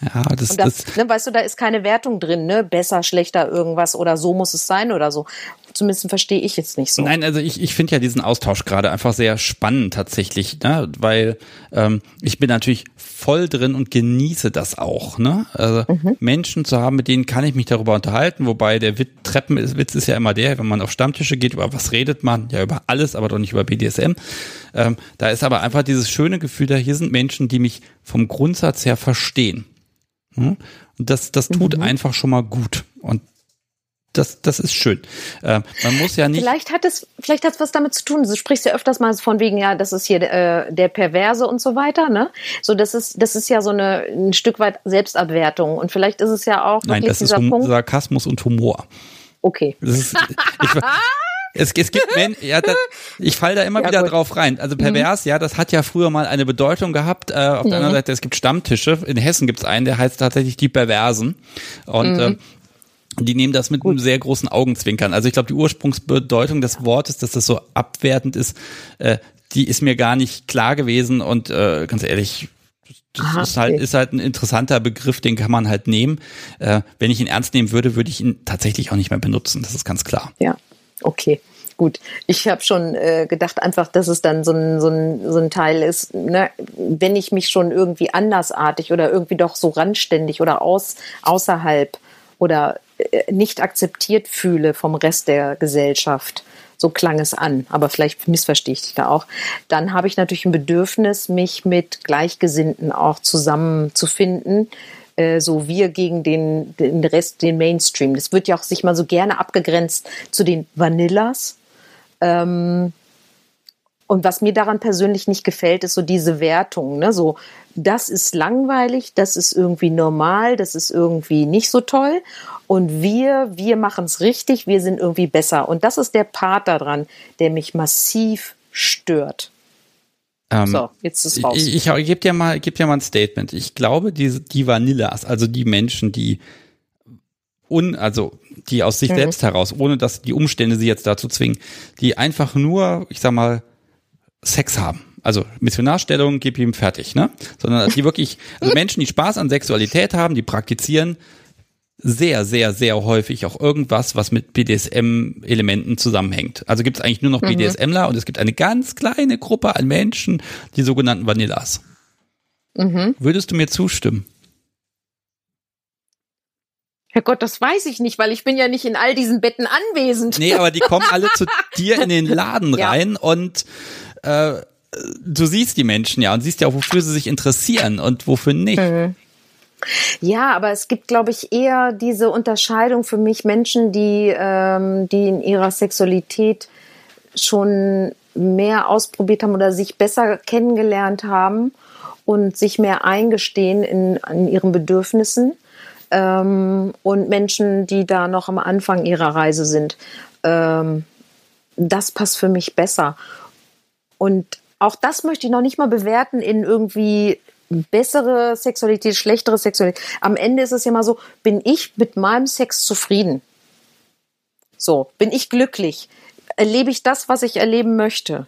Ja, das, und das, das ne, weißt du, da ist keine Wertung drin, ne? Besser, schlechter, irgendwas oder so muss es sein oder so. Zumindest verstehe ich jetzt nicht so. Nein, also ich, ich finde ja diesen Austausch gerade einfach sehr spannend tatsächlich, ne? Weil ähm, ich bin natürlich voll drin und genieße das auch, ne? Also mhm. Menschen zu haben, mit denen kann ich mich darüber unterhalten, wobei der Witz, Treppenwitz ist ja immer der, wenn man auf Stammtische geht, über was redet man? Ja, über alles, aber doch nicht über B D S M. Ähm, da ist aber einfach dieses schöne Gefühl da, hier sind Menschen, die mich vom Grundsatz her verstehen. Und das, das tut mhm. einfach schon mal gut. Und das, das ist schön. Äh, man muss ja nicht. Vielleicht hat es, vielleicht hat es was damit zu tun. Du sprichst ja öfters mal von wegen, ja, das ist hier äh, der Perverse und so weiter, ne? So, das ist, das ist ja so eine, ein Stück weit Selbstabwertung. Und vielleicht ist es ja auch. Nein, das dieser ist Punkt. Sarkasmus und Humor. Okay. Das ist, ich, Es, es gibt Men- ja, da, ich falle da immer ja, wieder gut. drauf rein. Also pervers, mhm. ja, das hat ja früher mal eine Bedeutung gehabt. Äh, auf mhm. der anderen Seite, es gibt Stammtische. In Hessen gibt es einen, der heißt tatsächlich die Perversen. Und mhm. äh, die nehmen das mit gut. einem sehr großen Augenzwinkern. Also ich glaube, die Ursprungsbedeutung des Wortes, dass das so abwertend ist, äh, die ist mir gar nicht klar gewesen. Und äh, ganz ehrlich, das Aha, ist, halt, okay. ist halt ein interessanter Begriff, den kann man halt nehmen. Äh, wenn ich ihn ernst nehmen würde, würde ich ihn tatsächlich auch nicht mehr benutzen. Das ist ganz klar. Ja. Okay, gut. Ich habe schon äh, gedacht einfach, dass es dann so ein, so ein, so ein Teil ist, ne? Wenn ich mich schon irgendwie andersartig oder irgendwie doch so randständig oder aus, außerhalb oder äh, nicht akzeptiert fühle vom Rest der Gesellschaft, so klang es an, aber vielleicht missverstehe ich dich da auch, dann habe ich natürlich ein Bedürfnis, mich mit Gleichgesinnten auch zusammenzufinden, so wir gegen den, den Rest, den Mainstream. Das wird ja auch sich mal so gerne abgegrenzt zu den Vanillas. Ähm, und was mir daran persönlich nicht gefällt, ist so diese Wertung, ne? So, das ist langweilig, das ist irgendwie normal, das ist irgendwie nicht so toll. Und wir, wir machen es richtig, wir sind irgendwie besser. Und das ist der Part daran, der mich massiv stört. So, jetzt ist raus. Ich, ich, ich gebe dir mal, gebe dir mal ein Statement. Ich glaube, die, die Vanillas, also die Menschen, die un, also die aus sich mhm. selbst heraus, ohne dass die Umstände sie jetzt dazu zwingen, die einfach nur, ich sag mal, Sex haben. Also Missionarstellung, gib ihm fertig, ne? Sondern die wirklich, also Menschen, die Spaß an Sexualität haben, die praktizieren sehr, sehr, sehr häufig auch irgendwas, was mit B D S M-Elementen zusammenhängt. Also gibt es eigentlich nur noch mhm. BDSMler und es gibt eine ganz kleine Gruppe an Menschen, die sogenannten Vanillas. Mhm. Würdest du mir zustimmen? Herrgott, das weiß ich nicht, weil ich bin ja nicht in all diesen Betten anwesend. Nee, aber die kommen alle zu dir in den Laden ja. rein und äh, du siehst die Menschen ja und siehst ja auch, wofür sie sich interessieren und wofür nicht. Mhm. Ja, aber es gibt, glaube ich, eher diese Unterscheidung für mich Menschen, die, ähm, die in ihrer Sexualität schon mehr ausprobiert haben oder sich besser kennengelernt haben und sich mehr eingestehen in, in ihren Bedürfnissen ähm, und Menschen, die da noch am Anfang ihrer Reise sind. Ähm, das passt für mich besser. Und auch das möchte ich noch nicht mal bewerten in irgendwie bessere Sexualität, schlechtere Sexualität. Am Ende ist es ja mal so, bin ich mit meinem Sex zufrieden? So, bin ich glücklich? Erlebe ich das, was ich erleben möchte?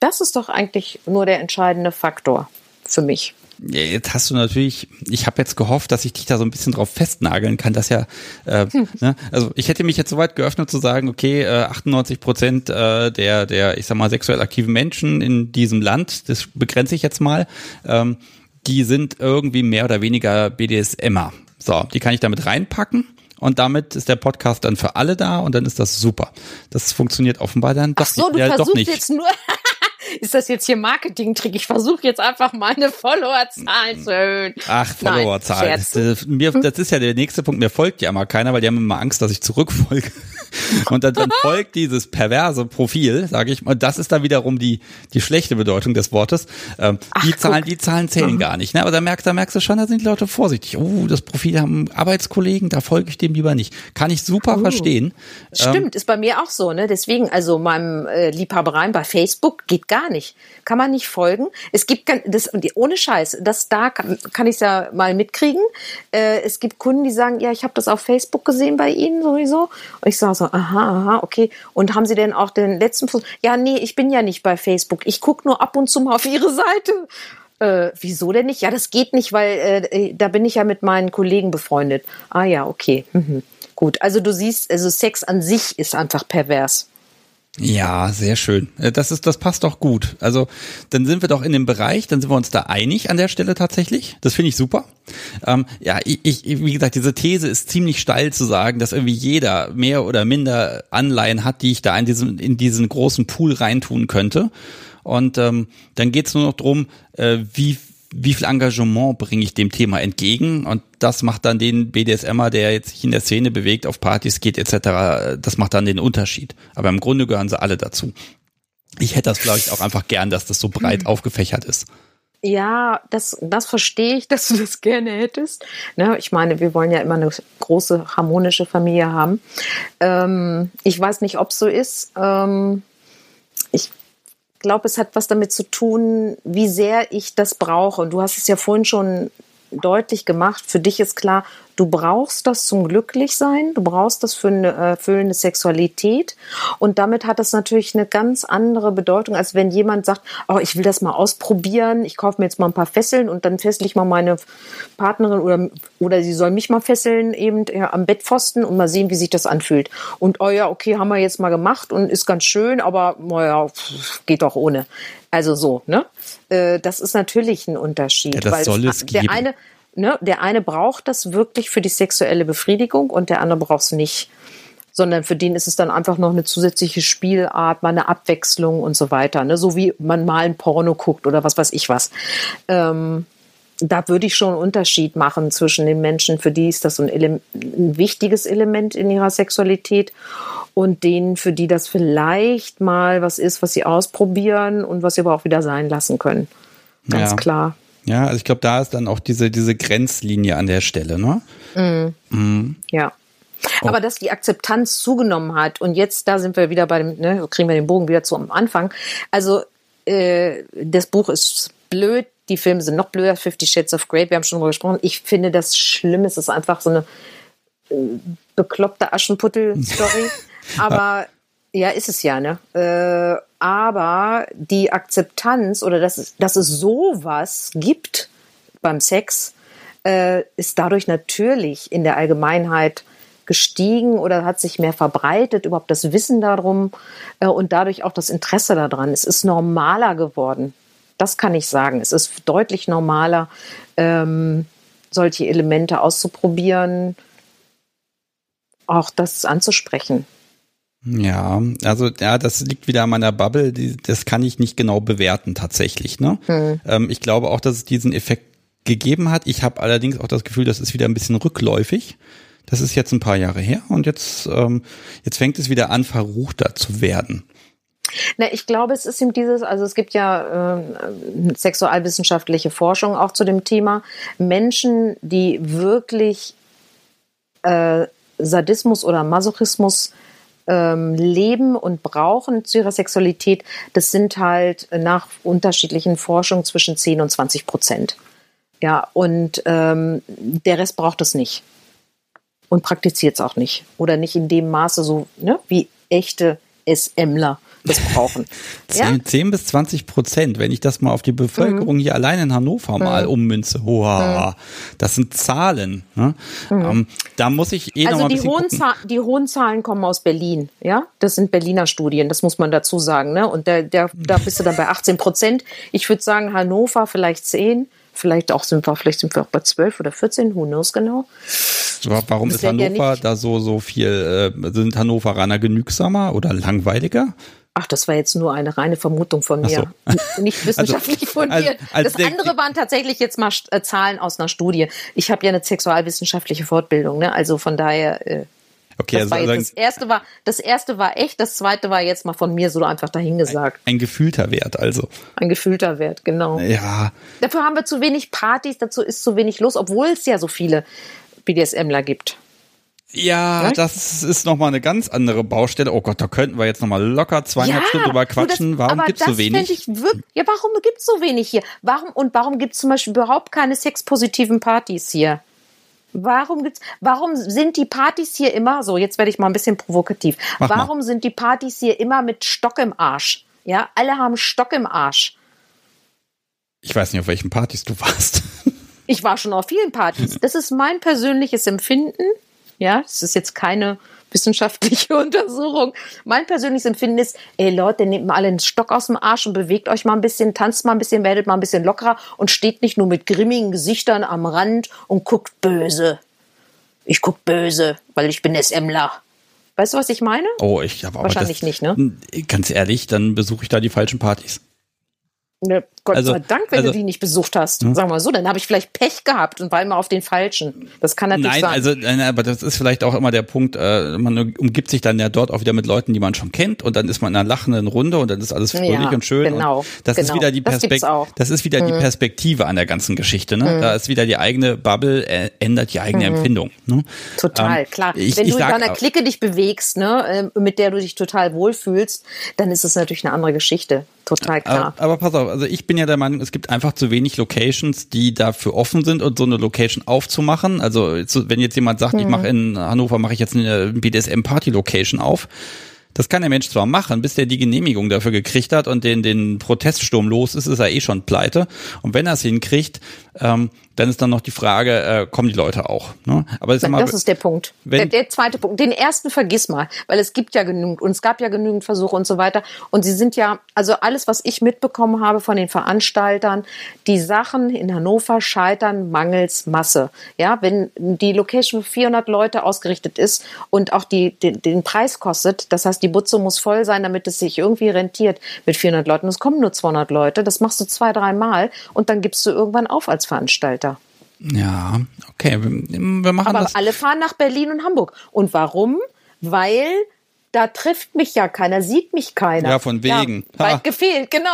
Das ist doch eigentlich nur der entscheidende Faktor für mich. Ja, jetzt hast du natürlich, ich habe jetzt gehofft, dass ich dich da so ein bisschen drauf festnageln kann, dass ja, äh, hm. ne? Also ich hätte mich jetzt so weit geöffnet zu sagen, okay, äh, achtundneunzig Prozent äh, der, der, ich sag mal, sexuell aktiven Menschen in diesem Land, das begrenze ich jetzt mal, ähm, die sind irgendwie mehr oder weniger BDSMer. So, die kann ich damit reinpacken und damit ist der Podcast dann für alle da und dann ist das super. Das funktioniert offenbar dann doch nicht. Ach so, du ja, versuchst jetzt nur... ist das jetzt hier Marketing-Trick? Ich versuche jetzt einfach meine Followerzahlen zu erhöhen. Ach, Followerzahlen. Das, das ist ja der nächste Punkt. Mir folgt ja mal keiner, weil die haben immer Angst, dass ich zurückfolge. Und dann, dann folgt dieses perverse Profil, sage ich mal. Das ist dann wiederum die die schlechte Bedeutung des Wortes. Ähm, Ach, die Zahlen, guck. die Zahlen zählen mhm. gar nicht. Ne? Aber da merkst, da merkst du schon, da sind die Leute vorsichtig. Oh, das Profil haben Arbeitskollegen, da folge ich dem lieber nicht. Kann ich super oh. verstehen. Stimmt, ähm, ist bei mir auch so. Ne? Deswegen, also meinem äh, Liebhabereien bei Facebook geht gar nicht. Kann man nicht folgen. Es gibt, das ohne Scheiß, das da kann, kann ich es ja mal mitkriegen. Äh, es gibt Kunden, die sagen, ja, ich habe das auf Facebook gesehen bei Ihnen sowieso. Und ich sage so, aha, aha, okay. Und haben Sie denn auch den letzten Post? Ja, nee, ich bin ja nicht bei Facebook. Ich gucke nur ab und zu mal auf Ihre Seite. Äh, wieso denn nicht? Ja, das geht nicht, weil äh, da bin ich ja mit meinen Kollegen befreundet. Ah ja, okay. Mhm. Gut, also du siehst, also Sex an sich ist einfach pervers. Ja, sehr schön. Das ist, das passt doch gut. Also, dann sind wir doch in dem Bereich, dann sind wir uns da einig an der Stelle tatsächlich. Das finde ich super. Ähm, ja, ich, ich, wie gesagt, diese These ist ziemlich steil zu sagen, dass irgendwie jeder mehr oder minder Anleihen hat, die ich da in diesem, in diesen großen Pool reintun könnte. Und ähm, dann geht's nur noch drum, äh, wie wie viel Engagement bringe ich dem Thema entgegen, und das macht dann den BDSMer, der jetzt sich in der Szene bewegt, auf Partys geht et cetera, das macht dann den Unterschied. Aber im Grunde gehören sie alle dazu. Ich hätte das vielleicht auch einfach gern, dass das so breit hm. aufgefächert ist. Ja, das, das verstehe ich, dass du das gerne hättest. Ne, ich meine, wir wollen ja immer eine große, harmonische Familie haben. Ähm, ich weiß nicht, ob es so ist. Ähm, ich Ich glaube, es hat was damit zu tun, wie sehr ich das brauche. Und du hast es ja vorhin schon deutlich gemacht. Für dich ist klar, du brauchst das zum Glücklichsein, du brauchst das für eine erfüllende Sexualität. Und damit hat das natürlich eine ganz andere Bedeutung, als wenn jemand sagt, oh, ich will das mal ausprobieren, ich kaufe mir jetzt mal ein paar Fesseln und dann fessel ich mal meine Partnerin oder, oder sie soll mich mal fesseln, eben ja, am Bettpfosten, und mal sehen, wie sich das anfühlt. Und oh ja, okay, haben wir jetzt mal gemacht und ist ganz schön, aber naja, geht doch ohne. Also so, ne? Das ist natürlich ein Unterschied. Ja, das weil soll es geben. Der eine Ne, der eine braucht das wirklich für die sexuelle Befriedigung und der andere braucht es nicht. Sondern für den ist es dann einfach noch eine zusätzliche Spielart, mal eine Abwechslung und so weiter. Ne? So wie man mal ein Porno guckt oder was weiß ich was. Ähm, da würde ich schon einen Unterschied machen zwischen den Menschen, für die ist das ein, Ele- ein wichtiges Element in ihrer Sexualität, und denen, für die das vielleicht mal was ist, was sie ausprobieren und was sie aber auch wieder sein lassen können. Ganz ja. klar. Ja, also ich glaube, da ist dann auch diese diese Grenzlinie an der Stelle, ne? Mm. Mm. Ja. Oh. Aber dass die Akzeptanz zugenommen hat, und jetzt, da sind wir wieder bei dem, ne, kriegen wir den Bogen wieder zu am Anfang. Also äh, das Buch ist blöd, die Filme sind noch blöder, Fifty Shades of Grey, wir haben schon drüber gesprochen. Ich finde das schlimm, es ist einfach so eine äh, bekloppte Aschenputtel-Story. Aber ja, ist es ja, ne? Äh, aber die Akzeptanz, oder dass, dass es sowas gibt beim Sex, äh, ist dadurch natürlich in der Allgemeinheit gestiegen oder hat sich mehr verbreitet, überhaupt das Wissen darum äh, und dadurch auch das Interesse daran. Es ist normaler geworden. Das kann ich sagen. Es ist deutlich normaler, ähm, solche Elemente auszuprobieren, auch das anzusprechen. Ja, also ja, das liegt wieder an meiner Bubble, die, das kann ich nicht genau bewerten tatsächlich. Ne? Mhm. Ähm, ich glaube auch, dass es diesen Effekt gegeben hat. Ich habe allerdings auch das Gefühl, das ist wieder ein bisschen rückläufig. Das ist jetzt ein paar Jahre her, und jetzt, ähm, jetzt fängt es wieder an, verruchter zu werden. Na, ich glaube, es ist eben dieses, also es gibt ja äh, sexualwissenschaftliche Forschung auch zu dem Thema. Menschen, die wirklich äh, Sadismus oder Masochismus leben und brauchen zu ihrer Sexualität, das sind halt nach unterschiedlichen Forschungen zwischen zehn und zwanzig Prozent. Ja, und ähm, der Rest braucht es nicht und praktiziert es auch nicht. Oder nicht in dem Maße so, ne, wie echte SMler das brauchen. zehn, ja? zehn bis zwanzig Prozent, wenn ich das mal auf die Bevölkerung mhm. hier allein in Hannover mhm. mal ummünze. Wow, mhm. das sind Zahlen. Ne? Mhm. Ähm, da muss ich eh also noch mal ein bisschen gucken. Also die hohen Zahlen kommen aus Berlin. Ja, das sind Berliner Studien, das muss man dazu sagen. Ne? Und da, da, da bist du dann bei achtzehn Prozent. Ich würde sagen, Hannover vielleicht zehn. Vielleicht auch sind wir, vielleicht sind wir auch bei zwölf oder vierzehn, who knows genau. Warum ist Hannover ja da so, so viel, äh, sind Hannoveraner genügsamer oder langweiliger? Ach, das war jetzt nur eine reine Vermutung von mir, so. Nicht wissenschaftlich fundiert. Also, als, als das andere waren tatsächlich jetzt mal Zahlen aus einer Studie. Ich habe ja eine sexualwissenschaftliche Fortbildung, ne? Also von daher, äh, okay, das, also, war jetzt, das, erste war, das erste war echt, das zweite war jetzt mal von mir so einfach dahingesagt. Ein, ein gefühlter Wert also. Ein gefühlter Wert, genau. Ja. Dafür haben wir zu wenig Partys, dazu ist zu wenig los, obwohl es ja so viele BDSMler gibt. Ja, das ist nochmal eine ganz andere Baustelle. Oh Gott, da könnten wir jetzt nochmal locker zweieinhalb ja, Stunden drüber quatschen. Das, warum gibt es so wenig? Ich wirklich, ja, warum gibt es so wenig hier? Warum und warum gibt es zum Beispiel überhaupt keine sexpositiven Partys hier? Warum gibt's, warum sind die Partys hier immer so? Jetzt werde ich mal ein bisschen provokativ. Mach warum mal. Sind die Partys hier immer mit Stock im Arsch? Ja, alle haben Stock im Arsch. Ich weiß nicht, auf welchen Partys du warst. Ich war schon auf vielen Partys. Das ist mein persönliches Empfinden. Ja, das ist jetzt keine wissenschaftliche Untersuchung. Mein persönliches Empfinden ist, ey Leute, nehmt mal alle einen Stock aus dem Arsch und bewegt euch mal ein bisschen, tanzt mal ein bisschen, werdet mal ein bisschen lockerer und steht nicht nur mit grimmigen Gesichtern am Rand und guckt böse. Ich guck böse, weil ich bin SMler. Weißt du, was ich meine? Oh, ich glaube auch. Wahrscheinlich das, nicht, ne? Ganz ehrlich, dann besuche ich da die falschen Partys. Ne, Gott also, sei Dank, wenn also, du die nicht besucht hast. Hm? Sagen wir mal so, dann habe ich vielleicht Pech gehabt und war immer auf den Falschen. Das kann natürlich nein, sein. Also, nein, aber das ist vielleicht auch immer der Punkt, äh, man umgibt sich dann ja dort auch wieder mit Leuten, die man schon kennt und dann ist man in einer lachenden Runde und dann ist alles fröhlich ja, und schön. Genau, und das, genau. Ist wieder die Perspekt- das, das ist wieder mhm. die Perspektive an der ganzen Geschichte. Ne? Mhm. Da ist wieder die eigene Bubble, äh, ändert die eigene mhm. Empfindung. Ne? Total, ähm, klar. Ich, wenn ich du in einer Clique dich bewegst, ne, äh, mit der du dich total wohlfühlst, dann ist es natürlich eine andere Geschichte. Total klar. Aber, aber pass auf, also ich bin ja der Meinung, es gibt einfach zu wenig Locations, die dafür offen sind und so eine Location aufzumachen. Also wenn jetzt jemand sagt, mhm. ich mache in Hannover, mache ich jetzt eine B D S M-Party-Location auf. Das kann der Mensch zwar machen, bis der die Genehmigung dafür gekriegt hat und den den Proteststurm los ist, ist er eh schon pleite. Und wenn er es hinkriegt, ähm, dann ist dann noch die Frage, äh, kommen die Leute auch? Ne? Aber Nein, mal, das ist der Punkt. Der, der zweite Punkt. Den ersten vergiss mal, weil es gibt ja genügend und es gab ja genügend Versuche und so weiter. Und sie sind ja, also alles, was ich mitbekommen habe von den Veranstaltern, die Sachen in Hannover scheitern mangels Masse. Ja, wenn die Location für vierhundert Leute ausgerichtet ist und auch die, den, den Preis kostet, das heißt, die Butze muss voll sein, damit es sich irgendwie rentiert mit vierhundert Leuten. Es kommen nur zweihundert Leute. Das machst du zwei, dreimal und dann gibst du irgendwann auf als Veranstalter. Ja, okay. Wir, wir machen aber das. Alle fahren nach Berlin und Hamburg. Und warum? Weil da trifft mich ja keiner, sieht mich keiner. Ja, von wegen. Ja, weit gefehlt, genau.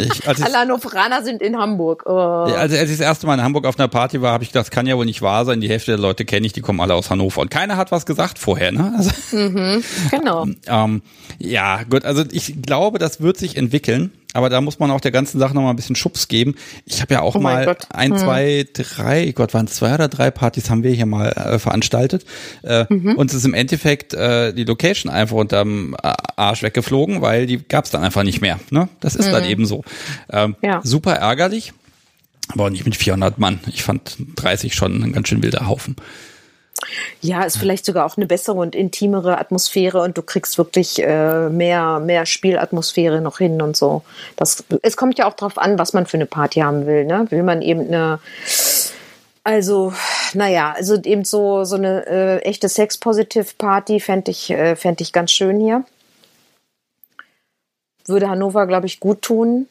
Ich, als Alle Hannoveraner sind in Hamburg. Oh. Also als ich das erste Mal in Hamburg auf einer Party war, habe ich gedacht, das kann ja wohl nicht wahr sein. Die Hälfte der Leute kenne ich, die kommen alle aus Hannover. Und keiner hat was gesagt vorher, ne? Also, mhm, genau. Ähm, ja, gut, also ich glaube, das wird sich entwickeln. Aber da muss man auch der ganzen Sache nochmal ein bisschen Schubs geben. Ich habe ja auch oh mal ein, zwei, drei, Gott, waren es zwei oder drei Partys haben wir hier mal äh, veranstaltet. Äh, mhm. Uns ist im Endeffekt äh, die Location einfach unterm Arsch weggeflogen, weil die gab es dann einfach nicht mehr. Ne? Das ist mhm. dann eben so. Ähm, ja. Super ärgerlich, aber auch nicht mit vierhundert Mann. Ich fand dreißig schon ein ganz schön wilder Haufen. Ja, ist vielleicht sogar auch eine bessere und intimere Atmosphäre und du kriegst wirklich äh, mehr, mehr Spielatmosphäre noch hin und so. Das, es kommt ja auch drauf an, was man für eine Party haben will, ne? Will man eben eine, also, naja, also eben so, so eine äh, echte Sex-Positive-Party fände ich, äh, fänd ich ganz schön hier. Würde Hannover, glaube ich, gut tun.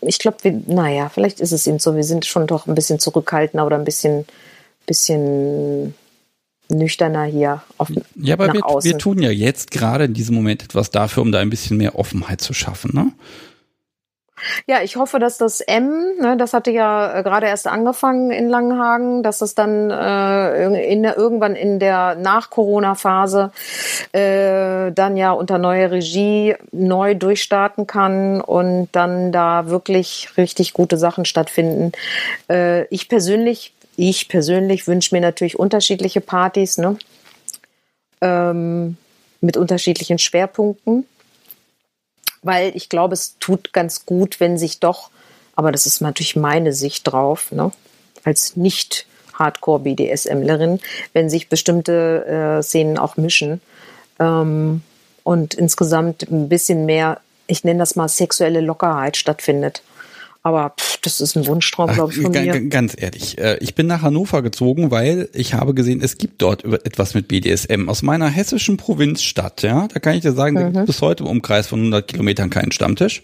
Ich glaube, naja, vielleicht ist es eben so, wir sind schon doch ein bisschen zurückhaltender oder ein bisschen bisschen nüchterner hier auf, ja, aber nach wir, außen. Wir tun ja jetzt gerade in diesem Moment etwas dafür, um da ein bisschen mehr Offenheit zu schaffen, ne? Ja, ich hoffe, dass das M, ne, das hatte ja gerade erst angefangen in Langenhagen, dass das dann äh, in der, irgendwann in der Nach-Corona-Phase äh, dann ja unter neue Regie neu durchstarten kann und dann da wirklich richtig gute Sachen stattfinden. Äh, ich persönlich Ich persönlich wünsche mir natürlich unterschiedliche Partys, ne? Ähm, mit unterschiedlichen Schwerpunkten, weil ich glaube, es tut ganz gut, wenn sich doch, aber das ist natürlich meine Sicht drauf, ne? Als Nicht-Hardcore-BDSMlerin, wenn sich bestimmte äh, Szenen auch mischen ähm, und insgesamt ein bisschen mehr, ich nenne das mal sexuelle Lockerheit stattfindet. Aber pff, das ist ein Wunschtraum, glaube ich, von g- mir. Ganz ehrlich, ich bin nach Hannover gezogen, weil ich habe gesehen, es gibt dort etwas mit B D S M. Aus meiner hessischen Provinzstadt, ja, da kann ich dir sagen, mhm. da gibt es bis heute im Umkreis von hundert Kilometern keinen Stammtisch.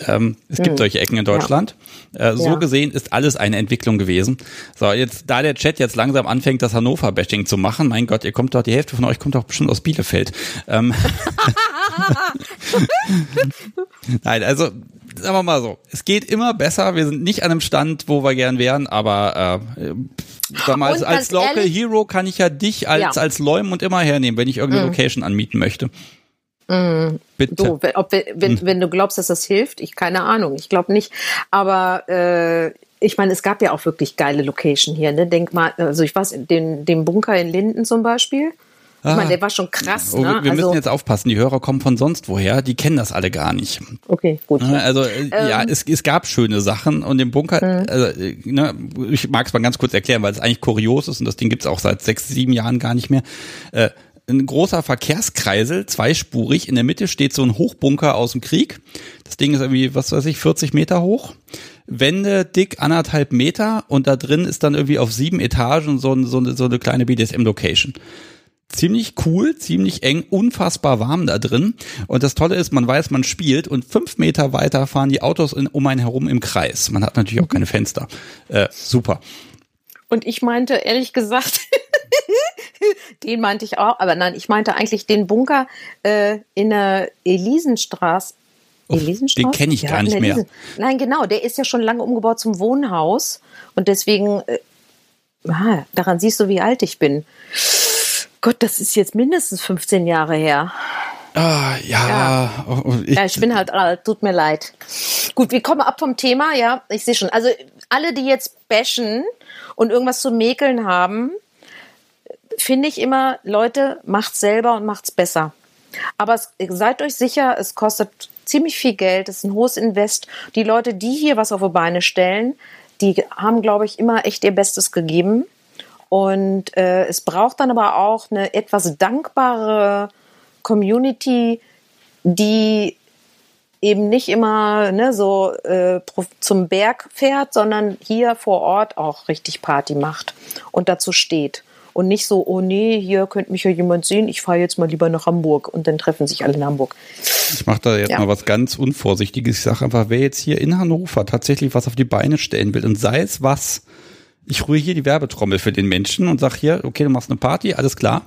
Ähm, es gibt hm. solche Ecken in Deutschland. Ja. Äh, so ja. gesehen ist alles eine Entwicklung gewesen. So, jetzt, da der Chat jetzt langsam anfängt, das Hannover-Bashing zu machen, mein Gott, ihr kommt doch, die Hälfte von euch kommt doch bestimmt aus Bielefeld. Ähm. Nein, also, sagen wir mal so, es geht immer besser. Wir sind nicht an einem Stand, wo wir gern wären, aber äh, sag mal, als, als Local ehrlich? Hero kann ich ja dich als, ja. als Leumund immer hernehmen, wenn ich irgendeine mhm. Location anmieten möchte. Mm. Bitte. Du, ob, wenn, wenn du glaubst, dass das hilft, ich keine Ahnung, ich glaube nicht, aber äh, ich meine, es gab ja auch wirklich geile Location hier, ne? Denk mal, also ich weiß, den, den Bunker in Linden zum Beispiel, ah. ich meine, der war schon krass. Oh, ne? Wir also, müssen jetzt aufpassen, die Hörer kommen von sonst woher, die kennen das alle gar nicht. Okay, gut. Also ähm, ja, es, es gab schöne Sachen und den Bunker, mhm. also, ne, ich mag es mal ganz kurz erklären, weil es eigentlich kurios ist und das Ding gibt es auch seit sechs, sieben Jahren gar nicht mehr. Äh, Ein großer Verkehrskreisel, zweispurig. In der Mitte steht so ein Hochbunker aus dem Krieg. Das Ding ist irgendwie, was weiß ich, vierzig Meter hoch. Wände dick anderthalb Meter und da drin ist dann irgendwie auf sieben Etagen so, ein, so, eine, so eine kleine B D S M-Location. Ziemlich cool, ziemlich eng, unfassbar warm da drin. Und das Tolle ist, man weiß, man spielt und fünf Meter weiter fahren die Autos in, um einen herum im Kreis. Man hat natürlich auch keine Fenster. Äh, super. Und ich meinte, ehrlich gesagt... Den meinte ich auch, aber nein, ich meinte eigentlich den Bunker äh, in der Elisenstraße. Elisenstraße? Den kenne ich ja, gar nicht mehr. Liesen- nein, genau, der ist ja schon lange umgebaut zum Wohnhaus und deswegen, äh, ah, daran siehst du, wie alt ich bin. Gott, das ist jetzt mindestens fünfzehn Jahre her. Ah, ja. Ja. Oh, oh, ich, ja, ich bin halt alt, tut mir leid. Gut, wir kommen ab vom Thema, ja, ich sehe schon. Also alle, die jetzt bashen und irgendwas zu mäkeln haben, finde ich immer, Leute, macht's selber und macht's besser. Aber es, seid euch sicher, es kostet ziemlich viel Geld, es ist ein hohes Invest. Die Leute, die hier was auf die Beine stellen, die haben, glaube ich, immer echt ihr Bestes gegeben. Und äh, es braucht dann aber auch eine etwas dankbare Community, die eben nicht immer ne, so äh, zum Berg fährt, sondern hier vor Ort auch richtig Party macht und dazu steht. Und nicht so, oh nee, hier könnte mich ja jemand sehen, ich fahre jetzt mal lieber nach Hamburg und dann treffen sich alle in Hamburg. Ich mache da jetzt ja. mal was ganz Unvorsichtiges. Ich sage einfach, wer jetzt hier in Hannover tatsächlich was auf die Beine stellen will und sei es was, ich rühre hier die Werbetrommel für den Menschen und sage hier, okay, du machst eine Party, alles klar.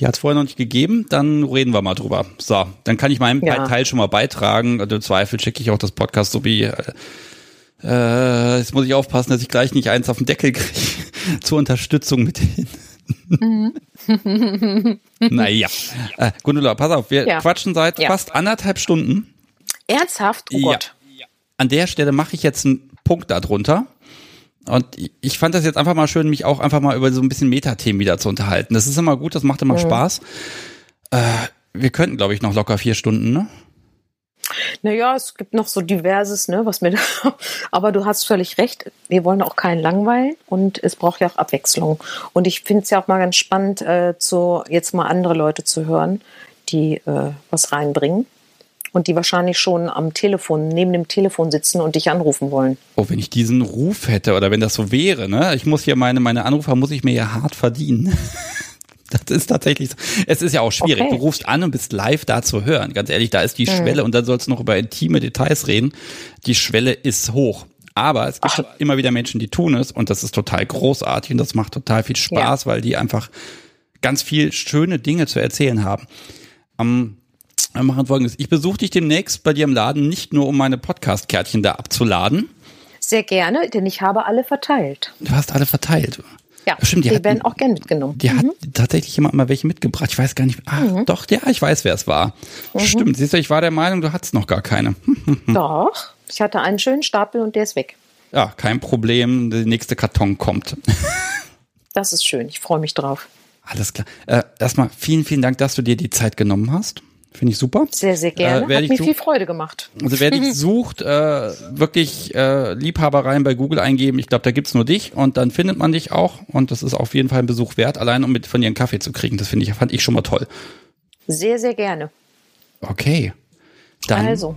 Die hat es vorher noch nicht gegeben, dann reden wir mal drüber. So, dann kann ich meinen ja. Teil schon mal beitragen. Und im Zweifel schicke ich auch das Podcast so wie... Äh, jetzt muss ich aufpassen, dass ich gleich nicht eins auf den Deckel kriege. Zur Unterstützung mit hin. Naja. Äh, Gundula, pass auf, wir ja. quatschen seit ja. fast anderthalb Stunden. Ernsthaft? Oh Gott. Ja. An der Stelle mache ich jetzt einen Punkt darunter. Und ich fand das jetzt einfach mal schön, mich auch einfach mal über so ein bisschen Metathemen wieder zu unterhalten. Das ist immer gut, das macht immer mhm. Spaß. Äh, wir könnten, glaube ich, noch locker vier Stunden, ne? Naja, es gibt noch so diverses, ne, was mir da, aber du hast völlig recht, wir wollen auch keinen langweilen und es braucht ja auch Abwechslung. Und ich finde es ja auch mal ganz spannend, äh, zu, jetzt mal andere Leute zu hören, die äh, was reinbringen und die wahrscheinlich schon am Telefon, neben dem Telefon sitzen und dich anrufen wollen. Oh, wenn ich diesen Ruf hätte oder wenn das so wäre, ne, ich muss hier meine, meine Anrufer muss ich mir ja hart verdienen. Das ist tatsächlich so. Es ist ja auch schwierig. Okay. Du rufst an und bist live da zu hören. Ganz ehrlich, da ist die mhm. Schwelle und dann sollst du noch über intime Details reden. Die Schwelle ist hoch. Aber es gibt Ach. immer wieder Menschen, die tun es und das ist total großartig und das macht total viel Spaß, ja. weil die einfach ganz viel schöne Dinge zu erzählen haben. Ähm, wir machen Folgendes. Ich besuche dich demnächst bei dir im Laden, nicht nur um meine Podcast-Kärtchen da abzuladen. Sehr gerne, denn ich habe alle verteilt. Du hast alle verteilt. Ja, stimmt, die, die hatten, werden auch gern mitgenommen. Die mhm. hat tatsächlich jemand mal welche mitgebracht. Ich weiß gar nicht. Ah, mhm. doch, ja, ich weiß, wer es war. Mhm. Stimmt, siehst du, ich war der Meinung, du hattest noch gar keine. Doch, ich hatte einen schönen Stapel und der ist weg. Ja, kein Problem, der nächste Karton kommt. Das ist schön, ich freue mich drauf. Alles klar. Äh, erstmal vielen, vielen Dank, dass du dir die Zeit genommen hast. Finde ich super. Sehr, sehr gerne. Äh, Hat mir such- viel Freude gemacht. Also wer dich sucht, äh, wirklich äh, Liebhabereien bei Google eingeben. Ich glaube, da gibt's nur dich und dann findet man dich auch. Und das ist auf jeden Fall ein Besuch wert, allein um mit von dir einen Kaffee zu kriegen. Das finde ich, fand ich schon mal toll. Sehr, sehr gerne. Okay. Dann also.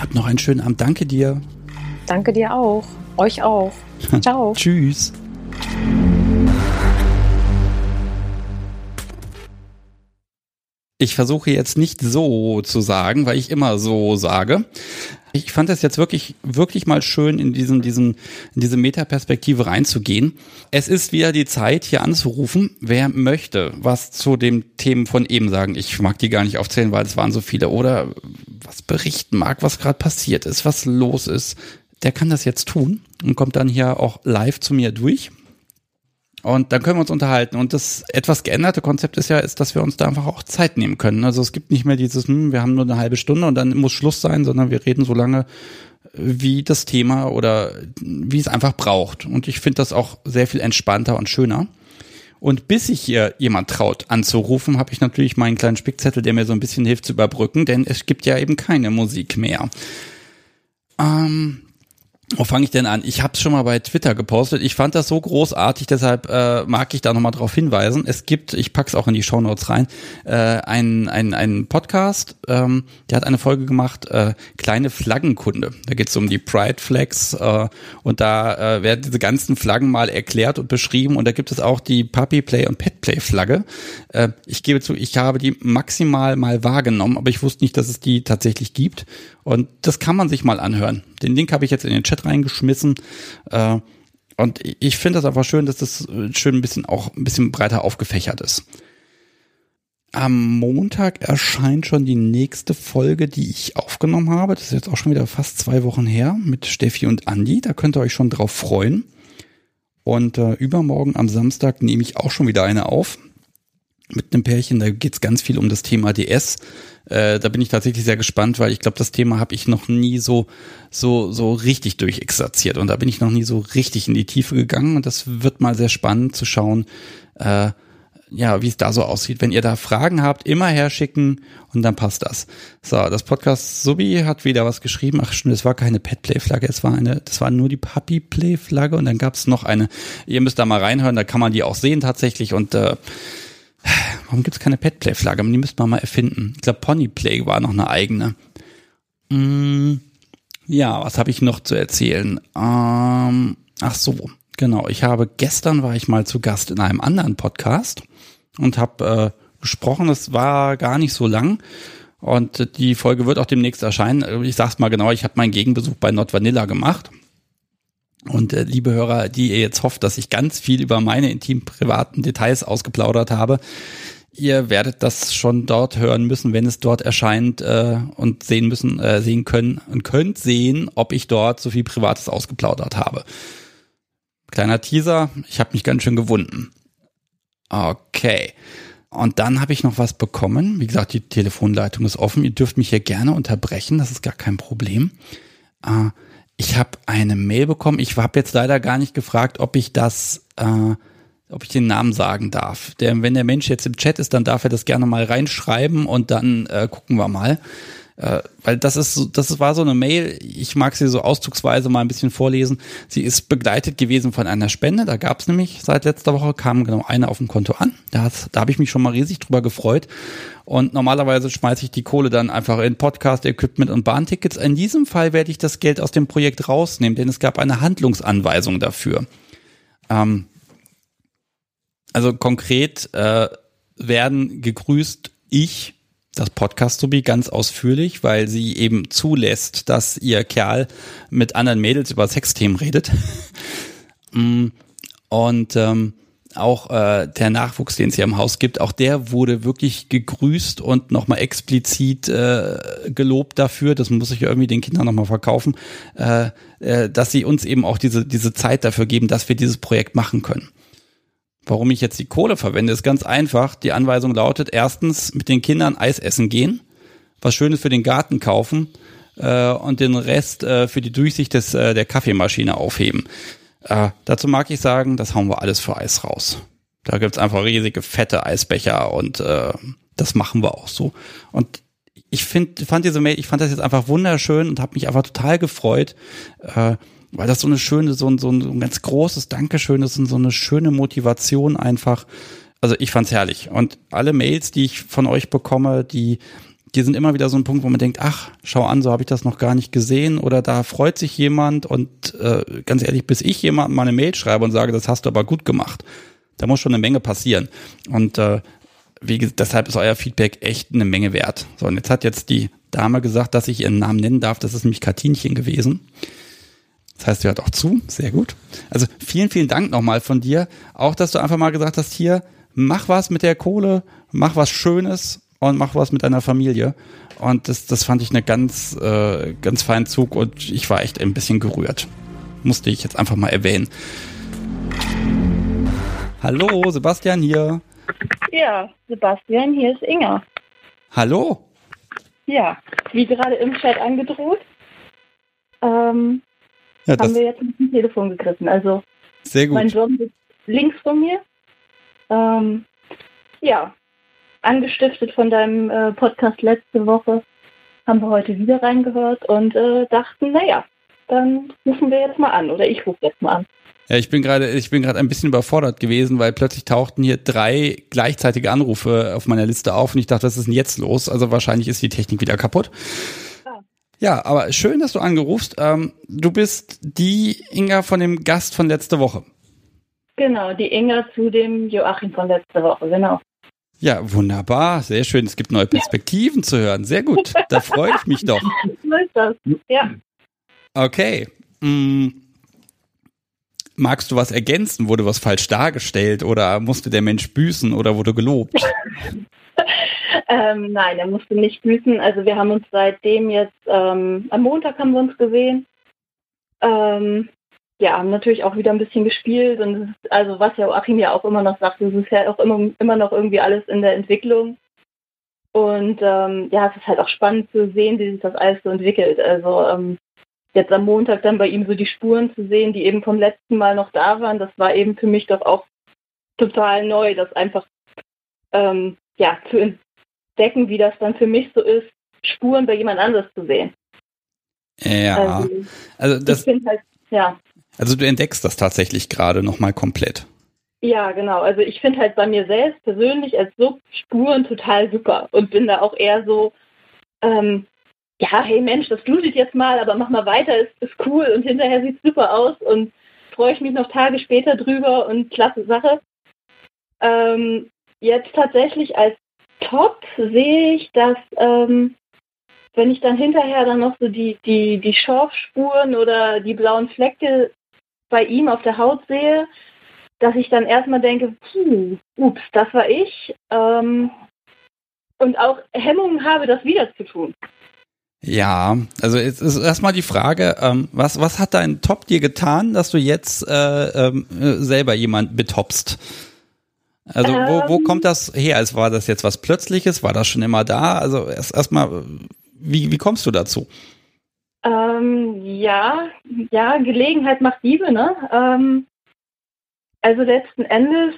Hab noch einen schönen Abend. Danke dir. Danke dir auch. Euch auch. Ciao. Tschüss. Ich versuche jetzt nicht so zu sagen, weil ich immer so sage. Ich fand es jetzt wirklich, wirklich mal schön, in diesen, diesen, in diese Metaperspektive reinzugehen. Es ist wieder die Zeit, hier anzurufen. Wer möchte was zu den Themen von eben sagen? Ich mag die gar nicht aufzählen, weil es waren so viele. Oder was berichten mag, was gerade passiert ist, was los ist. Der kann das jetzt tun und kommt dann hier auch live zu mir durch. Und dann können wir uns unterhalten. Und das etwas geänderte Konzept ist ja, ist, dass wir uns da einfach auch Zeit nehmen können. Also es gibt nicht mehr dieses, hm, wir haben nur eine halbe Stunde und dann muss Schluss sein, sondern wir reden so lange, wie das Thema oder wie es einfach braucht. Und ich finde das auch sehr viel entspannter und schöner. Und bis sich hier jemand traut anzurufen, habe ich natürlich meinen kleinen Spickzettel, der mir so ein bisschen hilft zu überbrücken, denn es gibt ja eben keine Musik mehr. Ähm... Wo fange ich denn an? Ich habe es schon mal bei Twitter gepostet. Ich fand das so großartig, deshalb äh, mag ich da nochmal drauf hinweisen. Es gibt, ich pack's auch in die Shownotes rein, äh, einen ein Podcast, ähm, der hat eine Folge gemacht, äh, Kleine Flaggenkunde. Da geht's um die Pride Flags äh, und da äh, werden diese ganzen Flaggen mal erklärt und beschrieben und da gibt es auch die Puppy Play und Pet Play Flagge. Äh, ich gebe zu, ich habe die maximal mal wahrgenommen, aber ich wusste nicht, dass es die tatsächlich gibt. Und das kann man sich mal anhören. Den Link habe ich jetzt in den Chat reingeschmissen. Und ich finde das einfach schön, dass das schön ein bisschen auch ein bisschen breiter aufgefächert ist. Am Montag erscheint schon die nächste Folge, die ich aufgenommen habe. Das ist jetzt auch schon wieder fast zwei Wochen her mit Steffi und Andi. Da könnt ihr euch schon drauf freuen. Und äh, übermorgen am Samstag nehme ich auch schon wieder eine auf. Mit einem Pärchen, da geht's ganz viel um das Thema D S. Äh, da bin ich tatsächlich sehr gespannt, weil ich glaube, das Thema habe ich noch nie so so so richtig durchexerziert und da bin ich noch nie so richtig in die Tiefe gegangen und das wird mal sehr spannend zu schauen, äh, ja, wie es da so aussieht. Wenn ihr da Fragen habt, immer herschicken und dann passt das. So, das Podcast Subi hat wieder was geschrieben. Ach stimmt, es war keine Pet-Play-Flagge, es war eine, das war nur die Puppy-Play-Flagge und dann gab's noch eine. Ihr müsst da mal reinhören, da kann man die auch sehen tatsächlich und äh, warum gibt's keine Petplay-Flagge? Die müsste man mal erfinden. Ich glaube, Ponyplay war noch eine eigene. Mm, ja, was habe ich noch zu erzählen? Ähm, ach so, genau. Ich habe gestern war ich mal zu Gast in einem anderen Podcast und habe äh, gesprochen. Das war gar nicht so lang. Und die Folge wird auch demnächst erscheinen. Ich sag's mal genau, ich habe meinen Gegenbesuch bei NordVanilla gemacht. Und äh, liebe Hörer, die ihr jetzt hofft, dass ich ganz viel über meine intim privaten Details ausgeplaudert habe, ihr werdet das schon dort hören müssen, wenn es dort erscheint äh, und sehen müssen, äh, sehen können und könnt sehen, ob ich dort so viel Privates ausgeplaudert habe. Kleiner Teaser, ich habe mich ganz schön gewunden. Okay. Und dann habe ich noch was bekommen. Wie gesagt, die Telefonleitung ist offen. Ihr dürft mich hier gerne unterbrechen, das ist gar kein Problem. Äh, Ich habe eine Mail bekommen. Ich habe jetzt leider gar nicht gefragt, ob ich das, äh, ob ich den Namen sagen darf. Der, wenn der Mensch jetzt im Chat ist, dann darf er das gerne mal reinschreiben und dann äh, gucken wir mal. Äh, weil das ist, das war so eine Mail. Ich mag sie so auszugsweise mal ein bisschen vorlesen. Sie ist begleitet gewesen von einer Spende. Da gab es nämlich seit letzter Woche kam genau eine auf dem Konto an. Da, da habe ich mich schon mal riesig drüber gefreut. Und normalerweise schmeiße ich die Kohle dann einfach in Podcast, Equipment und Bahntickets. In diesem Fall werde ich das Geld aus dem Projekt rausnehmen, denn es gab eine Handlungsanweisung dafür. Ähm, also konkret äh, werden gegrüßt ich, das Podcast-Subi ganz ausführlich, weil sie eben zulässt, dass ihr Kerl mit anderen Mädels über Sexthemen redet. Und ähm, auch äh, der Nachwuchs, den es hier im Haus gibt, auch der wurde wirklich gegrüßt und nochmal explizit äh, gelobt dafür, das muss ich ja irgendwie den Kindern nochmal verkaufen, äh, äh, dass sie uns eben auch diese, diese Zeit dafür geben, dass wir dieses Projekt machen können. Warum ich jetzt die Kohle verwende, ist ganz einfach. Die Anweisung lautet, erstens mit den Kindern Eis essen gehen, was Schönes für den Garten kaufen äh, und den Rest äh, für die Durchsicht des, äh, der Kaffeemaschine aufheben. Äh, dazu mag ich sagen, das hauen wir alles für Eis raus. Da gibt's einfach riesige, fette Eisbecher und äh, das machen wir auch so. Und ich find, fand diese Mail, ich fand das jetzt einfach wunderschön und habe mich einfach total gefreut, äh, weil das so eine schöne, so ein, so ein ganz großes Dankeschön ist und so eine schöne Motivation einfach. Also ich fand's herrlich. Und alle Mails, die ich von euch bekomme, die die sind immer wieder so ein Punkt, wo man denkt, ach, schau an, so habe ich das noch gar nicht gesehen oder da freut sich jemand und äh, ganz ehrlich, bis ich jemandem mal eine Mail schreibe und sage, das hast du aber gut gemacht, da muss schon eine Menge passieren und äh, wie gesagt, deshalb ist euer Feedback echt eine Menge wert. So, und jetzt hat jetzt die Dame gesagt, dass ich ihren Namen nennen darf, das ist nämlich Katinchen gewesen. Das heißt, sie hört auch zu, sehr gut. Also vielen, vielen Dank nochmal von dir, auch dass du einfach mal gesagt hast, hier, mach was mit der Kohle, mach was Schönes und mach was mit deiner Familie. Und das, das fand ich eine ganz, äh, ganz feinen Zug und ich war echt ein bisschen gerührt. Musste ich jetzt einfach mal erwähnen. Hallo, Sebastian hier. Ja, Sebastian, hier ist Inga. Hallo. Ja, wie gerade im Chat angedroht, ähm, ja, haben wir jetzt mit dem Telefon gegriffen. Also sehr gut. Mein Job ist links von mir. Ähm, ja, angestiftet von deinem äh, Podcast letzte Woche, haben wir heute wieder reingehört und äh, dachten, naja, dann rufen wir jetzt mal an oder ich rufe jetzt mal an. Ja, ich bin gerade, ich bin gerade ein bisschen überfordert gewesen, weil plötzlich tauchten hier drei gleichzeitige Anrufe auf meiner Liste auf und ich dachte, was ist denn jetzt los? Also wahrscheinlich ist die Technik wieder kaputt. Ah. Ja, aber schön, dass du angerufst. Ähm, du bist die Inga von dem Gast von letzte Woche. Genau, die Inga zu dem Joachim von letzter Woche, genau. Ja, wunderbar, sehr schön. Es gibt neue Perspektiven zu hören. Sehr gut, da freue ich mich doch. So ist das, ja. Okay. Hm. Magst du was ergänzen? Wurde was falsch dargestellt oder musste der Mensch büßen oder wurde gelobt? ähm, nein, er musste nicht büßen. Also wir haben uns seitdem jetzt, ähm, am Montag haben wir uns gesehen. Ähm... Ja, haben natürlich auch wieder ein bisschen gespielt und es ist, also was ja Joachim ja auch immer noch sagt, es ist ja auch immer, immer noch irgendwie alles in der Entwicklung und ähm, ja, es ist halt auch spannend zu sehen, wie sich das alles so entwickelt. Also ähm, jetzt am Montag dann bei ihm so die Spuren zu sehen, die eben vom letzten Mal noch da waren, das war eben für mich doch auch total neu, das einfach ähm, ja zu entdecken, wie das dann für mich so ist, Spuren bei jemand anders zu sehen. Ja, also, also das... Ich finde halt, ja. Also du entdeckst das tatsächlich gerade nochmal komplett. Ja, genau. Also ich finde halt bei mir selbst persönlich als Sub Spuren total super und bin da auch eher so, ähm, ja, hey Mensch, das blutet jetzt mal, aber mach mal weiter, ist, ist cool und hinterher sieht es super aus und freue ich mich noch Tage später drüber und klasse Sache. Ähm, jetzt tatsächlich als Top sehe ich, dass... Ähm, wenn ich dann hinterher dann noch so die, die, die Schorfspuren oder die blauen Flecke bei ihm auf der Haut sehe, dass ich dann erstmal denke, puh, ups, das war ich. Ähm, und auch Hemmungen habe, das wieder zu tun. Ja, also jetzt ist erstmal die Frage, ähm, was, was hat dein Top dir getan, dass du jetzt äh, äh, selber jemanden betopst? Also ähm, wo, wo kommt das her? Also war das jetzt was Plötzliches? War das schon immer da? Also erst erstmal... Wie, wie kommst du dazu? Ähm, ja, ja, Gelegenheit macht Diebe, ne? Ähm, also letzten Endes,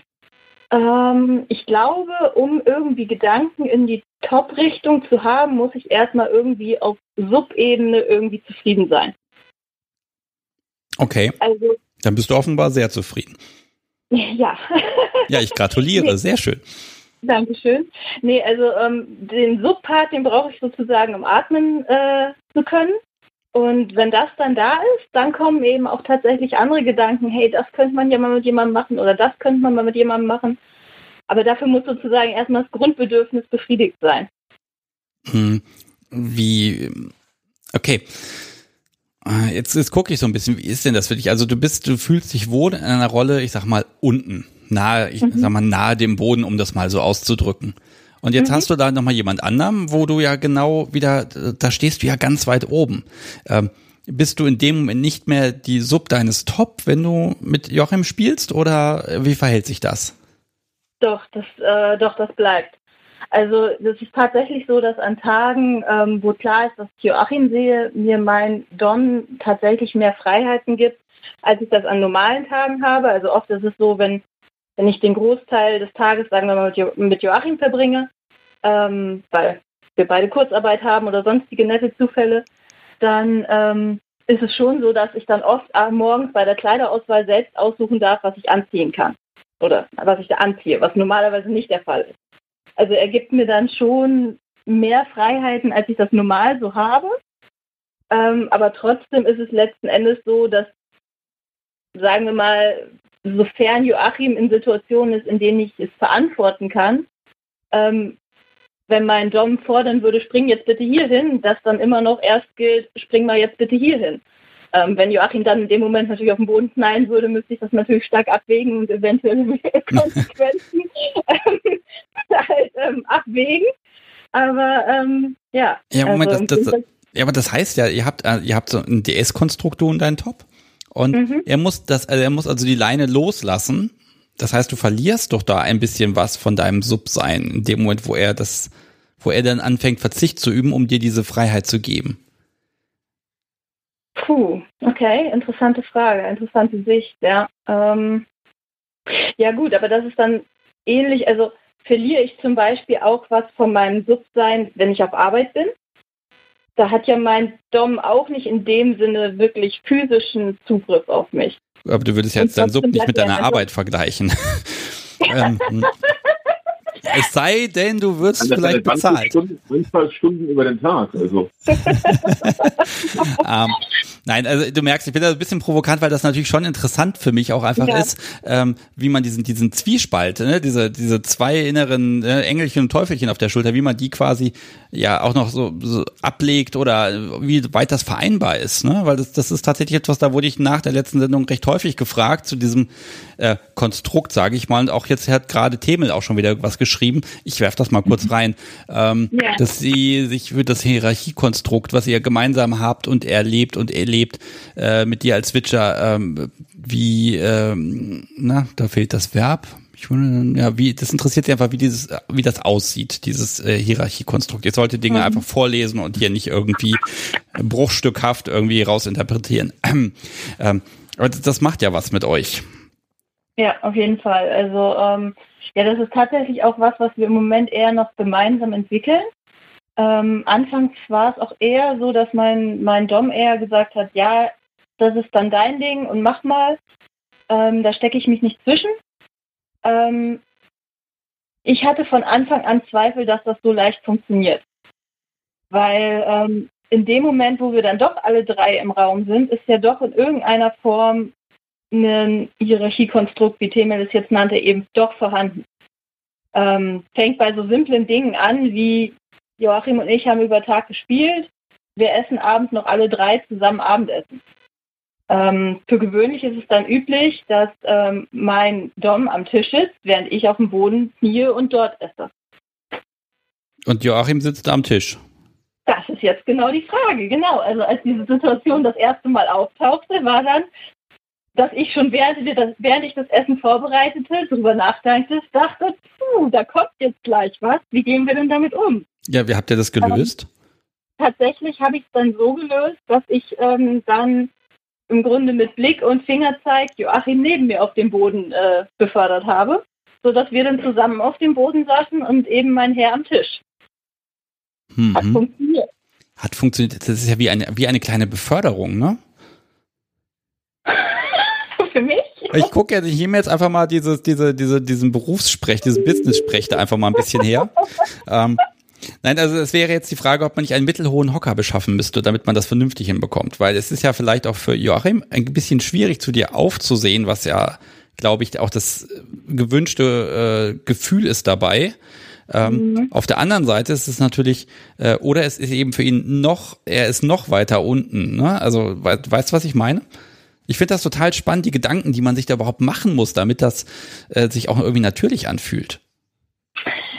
ähm, ich glaube, um irgendwie Gedanken in die Top-Richtung zu haben, muss ich erstmal irgendwie auf Subebene irgendwie zufrieden sein. Okay, also, dann bist du offenbar sehr zufrieden. Ja. Ja, ich gratuliere, sehr schön. Dankeschön. Nee, also ähm, den Subpart, den brauche ich sozusagen, um atmen äh, zu können. Und wenn das dann da ist, dann kommen eben auch tatsächlich andere Gedanken. Hey, das könnte man ja mal mit jemandem machen oder das könnte man mal mit jemandem machen. Aber dafür muss sozusagen erstmal das Grundbedürfnis befriedigt sein. Hm. Wie, okay. Jetzt, jetzt gucke ich so ein bisschen, wie ist denn das für dich? Also du bist, du fühlst dich wohl in einer Rolle, ich sag mal, unten. nahe, ich sag mal, nahe dem Boden, um das mal so auszudrücken. Und jetzt mhm. hast du da nochmal jemand anderen, wo du ja genau wieder, da stehst du ja ganz weit oben. Ähm, bist du in dem Moment nicht mehr die Sub deines Top, wenn du mit Joachim spielst, oder wie verhält sich das? Doch, das, äh, doch, das bleibt. Also das ist tatsächlich so, dass an Tagen, ähm, wo klar ist, dass ich Joachim sehe, mir mein Don tatsächlich mehr Freiheiten gibt, als ich das an normalen Tagen habe. Also oft ist es so, wenn wenn ich den Großteil des Tages, sagen wir mal, mit, jo- mit Joachim verbringe, ähm, weil wir beide Kurzarbeit haben oder sonstige nette Zufälle, dann ähm, ist es schon so, dass ich dann oft morgens bei der Kleiderauswahl selbst aussuchen darf, was ich anziehen kann oder was ich da anziehe, was normalerweise nicht der Fall ist. Also er gibt mir dann schon mehr Freiheiten, als ich das normal so habe. Ähm, aber trotzdem ist es letzten Endes so, dass, sagen wir mal, sofern Joachim in Situationen ist, in denen ich es verantworten kann, ähm, wenn mein Dom fordern würde, spring jetzt bitte hier hin, dass dann immer noch erst gilt, spring mal jetzt bitte hier hin. Ähm, wenn Joachim dann in dem Moment natürlich auf den Boden knallen würde, müsste ich das natürlich stark abwägen und eventuelle Konsequenzen ähm, halt, ähm, abwägen. Aber ähm, ja. Ja, Moment, also, das, das, ja, aber das heißt ja, ihr habt, ihr habt so ein D S-Konstruktor und einen Top und mhm. er muss das, also er muss also die Leine loslassen. Das heißt, du verlierst doch da ein bisschen was von deinem Subsein in dem Moment, wo er das, wo er dann anfängt, Verzicht zu üben, um dir diese Freiheit zu geben. Puh, okay, interessante Frage, interessante Sicht, ja. Ähm, ja gut, aber das ist dann ähnlich, also verliere ich zum Beispiel auch was von meinem Subsein, wenn ich auf Arbeit bin. Da hat ja mein Dom auch nicht in dem Sinne wirklich physischen Zugriff auf mich. Aber du würdest ja jetzt deinen Sub nicht mit deiner Arbeit vergleichen. ähm, es sei denn, du wirst also vielleicht bezahlt. Stunden, manchmal Stunden über den Tag. Also. ähm, nein, also du merkst, ich bin da ein bisschen provokant, weil das natürlich schon interessant für mich auch einfach ja. ist, ähm, wie man diesen diesen Zwiespalt, ne, diese diese zwei inneren äh, Engelchen und Teufelchen auf der Schulter, wie man die quasi ja auch noch so, so ablegt oder wie weit das vereinbar ist, ne? Weil das das ist tatsächlich etwas, da wurde ich nach der letzten Sendung recht häufig gefragt zu diesem äh, Konstrukt, sage ich mal, und auch jetzt hat gerade Themel auch schon wieder was geschrieben. Ich werfe das mal kurz rein, ähm, ja. dass sie sich für das Hierarchiekonstrukt, was ihr gemeinsam habt und erlebt und erlebt lebt, äh, mit dir als Witcher, ähm, wie, ähm, na, da fehlt das Verb. Ich, ja, wie, das interessiert sie einfach, wie dieses, wie das aussieht, dieses äh, Hierarchiekonstrukt. Ihr solltet Dinge mhm. einfach vorlesen und hier nicht irgendwie bruchstückhaft irgendwie rausinterpretieren. Ähm, ähm, aber das macht ja was mit euch. Ja, auf jeden Fall. Also, ähm, ja, das ist tatsächlich auch was, was wir im Moment eher noch gemeinsam entwickeln. Ähm, anfangs war es auch eher so, dass mein, mein Dom eher gesagt hat, ja, das ist dann dein Ding und mach mal, ähm, da stecke ich mich nicht zwischen. Ähm, ich hatte von Anfang an Zweifel, dass das so leicht funktioniert. Weil ähm, in dem Moment, wo wir dann doch alle drei im Raum sind, ist ja doch in irgendeiner Form ein Hierarchiekonstrukt, wie Themel es jetzt nannte, eben doch vorhanden. Ähm, fängt bei so simplen Dingen an, wie Joachim und ich haben über Tag gespielt. Wir essen abends noch alle drei zusammen Abendessen. Ähm, für gewöhnlich ist es dann üblich, dass ähm, mein Dom am Tisch sitzt, während ich auf dem Boden knie und dort esse. Und Joachim sitzt am Tisch? Das ist jetzt genau die Frage, genau. Also als diese Situation das erste Mal auftauchte, war dann, dass ich schon während, während ich das Essen vorbereitete, darüber nachdachte, dachte, puh, da kommt jetzt gleich was, wie gehen wir denn damit um? Ja, wie habt ihr das gelöst? Ähm, tatsächlich habe ich es dann so gelöst, dass ich ähm, dann im Grunde mit Blick und Fingerzeig Joachim neben mir auf den Boden äh, befördert habe, sodass wir dann zusammen auf dem Boden saßen und eben mein Herr am Tisch. Mhm. Hat funktioniert. Hat funktioniert. Das ist ja wie eine, wie eine kleine Beförderung, ne? Für mich? Ich gucke jetzt, ich nehme jetzt einfach mal dieses, diese, diese, diesen Berufssprech, diesen Business-Sprech da einfach mal ein bisschen her. ähm, Nein, also es wäre jetzt die Frage, ob man nicht einen mittelhohen Hocker beschaffen müsste, damit man das vernünftig hinbekommt. Weil es ist ja vielleicht auch für Joachim ein bisschen schwierig, zu dir aufzusehen, was ja, glaube ich, auch das gewünschte äh, Gefühl ist dabei. Ähm, mhm. Auf der anderen Seite ist es natürlich, äh, oder es ist eben für ihn noch, er ist noch weiter unten. Ne? Also we- weißt du, was ich meine? Ich finde das total spannend, die Gedanken, die man sich da überhaupt machen muss, damit das äh, sich auch irgendwie natürlich anfühlt.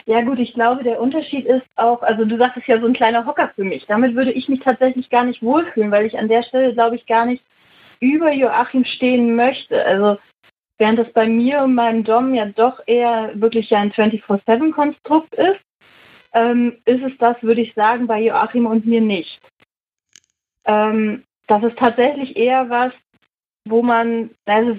Ja gut, ich glaube, der Unterschied ist auch, also du sagst, es ist ja so ein kleiner Hocker für mich. Damit würde ich mich tatsächlich gar nicht wohlfühlen, weil ich an der Stelle, glaube ich, gar nicht über Joachim stehen möchte. Also während das bei mir und meinem Dom ja doch eher wirklich ein vierundzwanzig sieben Konstrukt ist, ähm, ist es das, würde ich sagen, bei Joachim und mir nicht. Ähm, das ist tatsächlich eher was, wo man, also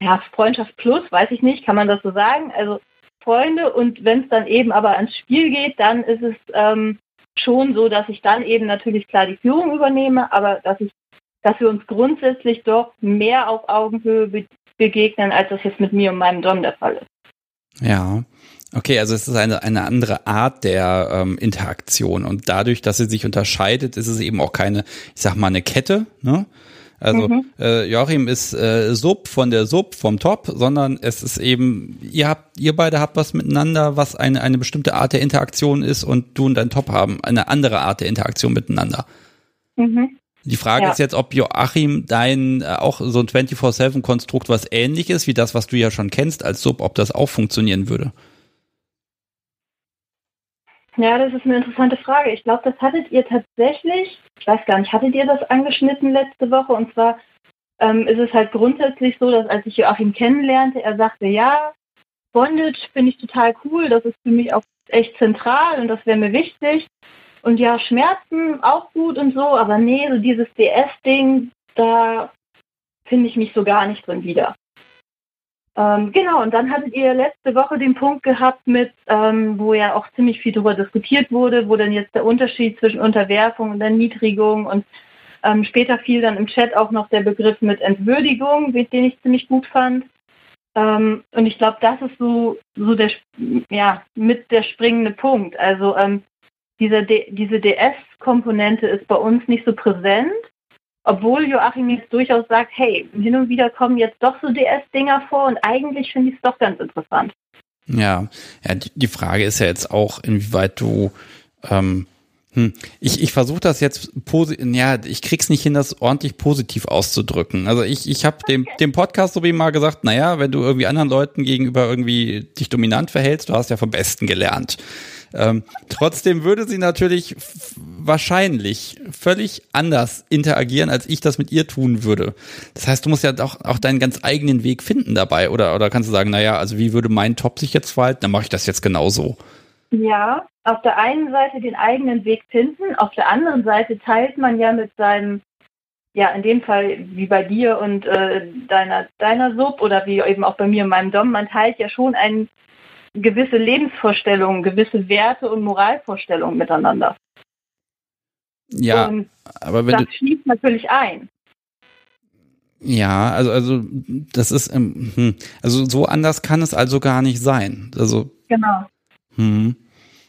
ja, Freundschaft plus, weiß ich nicht, kann man das so sagen, also Freunde, und wenn es dann eben aber ans Spiel geht, dann ist es ähm, schon so, dass ich dann eben natürlich klar die Führung übernehme, aber dass ich, dass wir uns grundsätzlich doch mehr auf Augenhöhe be- begegnen, als das jetzt mit mir und meinem Dom der Fall ist. Ja, Okay, also es ist eine, eine andere Art der ähm, Interaktion und dadurch, dass sie sich unterscheidet, ist es eben auch keine, ich sag mal, eine Kette, ne? Also mhm. äh, Joachim ist äh, Sub von der Sub vom Top, sondern es ist eben, ihr habt, ihr beide habt was miteinander, was eine, eine bestimmte Art der Interaktion ist und du und dein Top haben eine andere Art der Interaktion miteinander. Mhm. Die Frage ja. ist jetzt, ob Joachim dein äh, auch so ein vierundzwanzig sieben-Konstrukt, was ähnlich ist wie das, was du ja schon kennst als Sub, ob das auch funktionieren würde. Ja, das ist eine interessante Frage. Ich glaube, das hattet ihr tatsächlich, ich weiß gar nicht, hattet ihr das angeschnitten letzte Woche? Und zwar ähm, ist es halt grundsätzlich so, dass als ich Joachim kennenlernte, er sagte, ja, Bondage finde ich total cool, das ist für mich auch echt zentral und das wäre mir wichtig. Und ja, Schmerzen auch gut und so, aber nee, so dieses D S-Ding, da finde ich mich so gar nicht drin wieder. Ähm, genau, und dann hattet ihr letzte Woche den Punkt gehabt mit, ähm, wo ja auch ziemlich viel darüber diskutiert wurde, wo dann jetzt der Unterschied zwischen Unterwerfung und Erniedrigung und ähm, später fiel dann im Chat auch noch der Begriff mit Entwürdigung, den ich ziemlich gut fand. Ähm, und ich glaube, das ist so, so der, ja, mit der springende Punkt. Also ähm, dieser D- diese D S-Komponente ist bei uns nicht so präsent. Obwohl Joachim jetzt durchaus sagt, hey, hin und wieder kommen jetzt doch so D S-Dinger vor und eigentlich finde ich es doch ganz interessant. Ja, ja, die, die Frage ist ja jetzt auch, inwieweit du, ähm, hm, ich, ich versuche das jetzt, posi- ja, ich krieg's nicht hin, das ordentlich positiv auszudrücken. Also ich, ich habe dem, dem Podcast so wie mal gesagt, naja, wenn du irgendwie anderen Leuten gegenüber irgendwie dich dominant verhältst, du hast ja vom Besten gelernt. Ähm, trotzdem würde sie natürlich f- wahrscheinlich völlig anders interagieren, als ich das mit ihr tun würde. Das heißt, du musst ja auch, auch deinen ganz eigenen Weg finden dabei. Oder, oder kannst du sagen, naja, also wie würde mein Top sich jetzt verhalten? Dann mache ich das jetzt genauso. Ja, auf der einen Seite den eigenen Weg finden, auf der anderen Seite teilt man ja mit seinem, ja in dem Fall wie bei dir und äh, deiner, deiner Sub oder wie eben auch bei mir und meinem Dom, man teilt ja schon einen gewisse Lebensvorstellungen, gewisse Werte und Moralvorstellungen miteinander. Ja, und aber wenn das du, schließt natürlich ein. Ja, also also das ist hm, also so anders kann es also gar nicht sein. Also genau. Hm.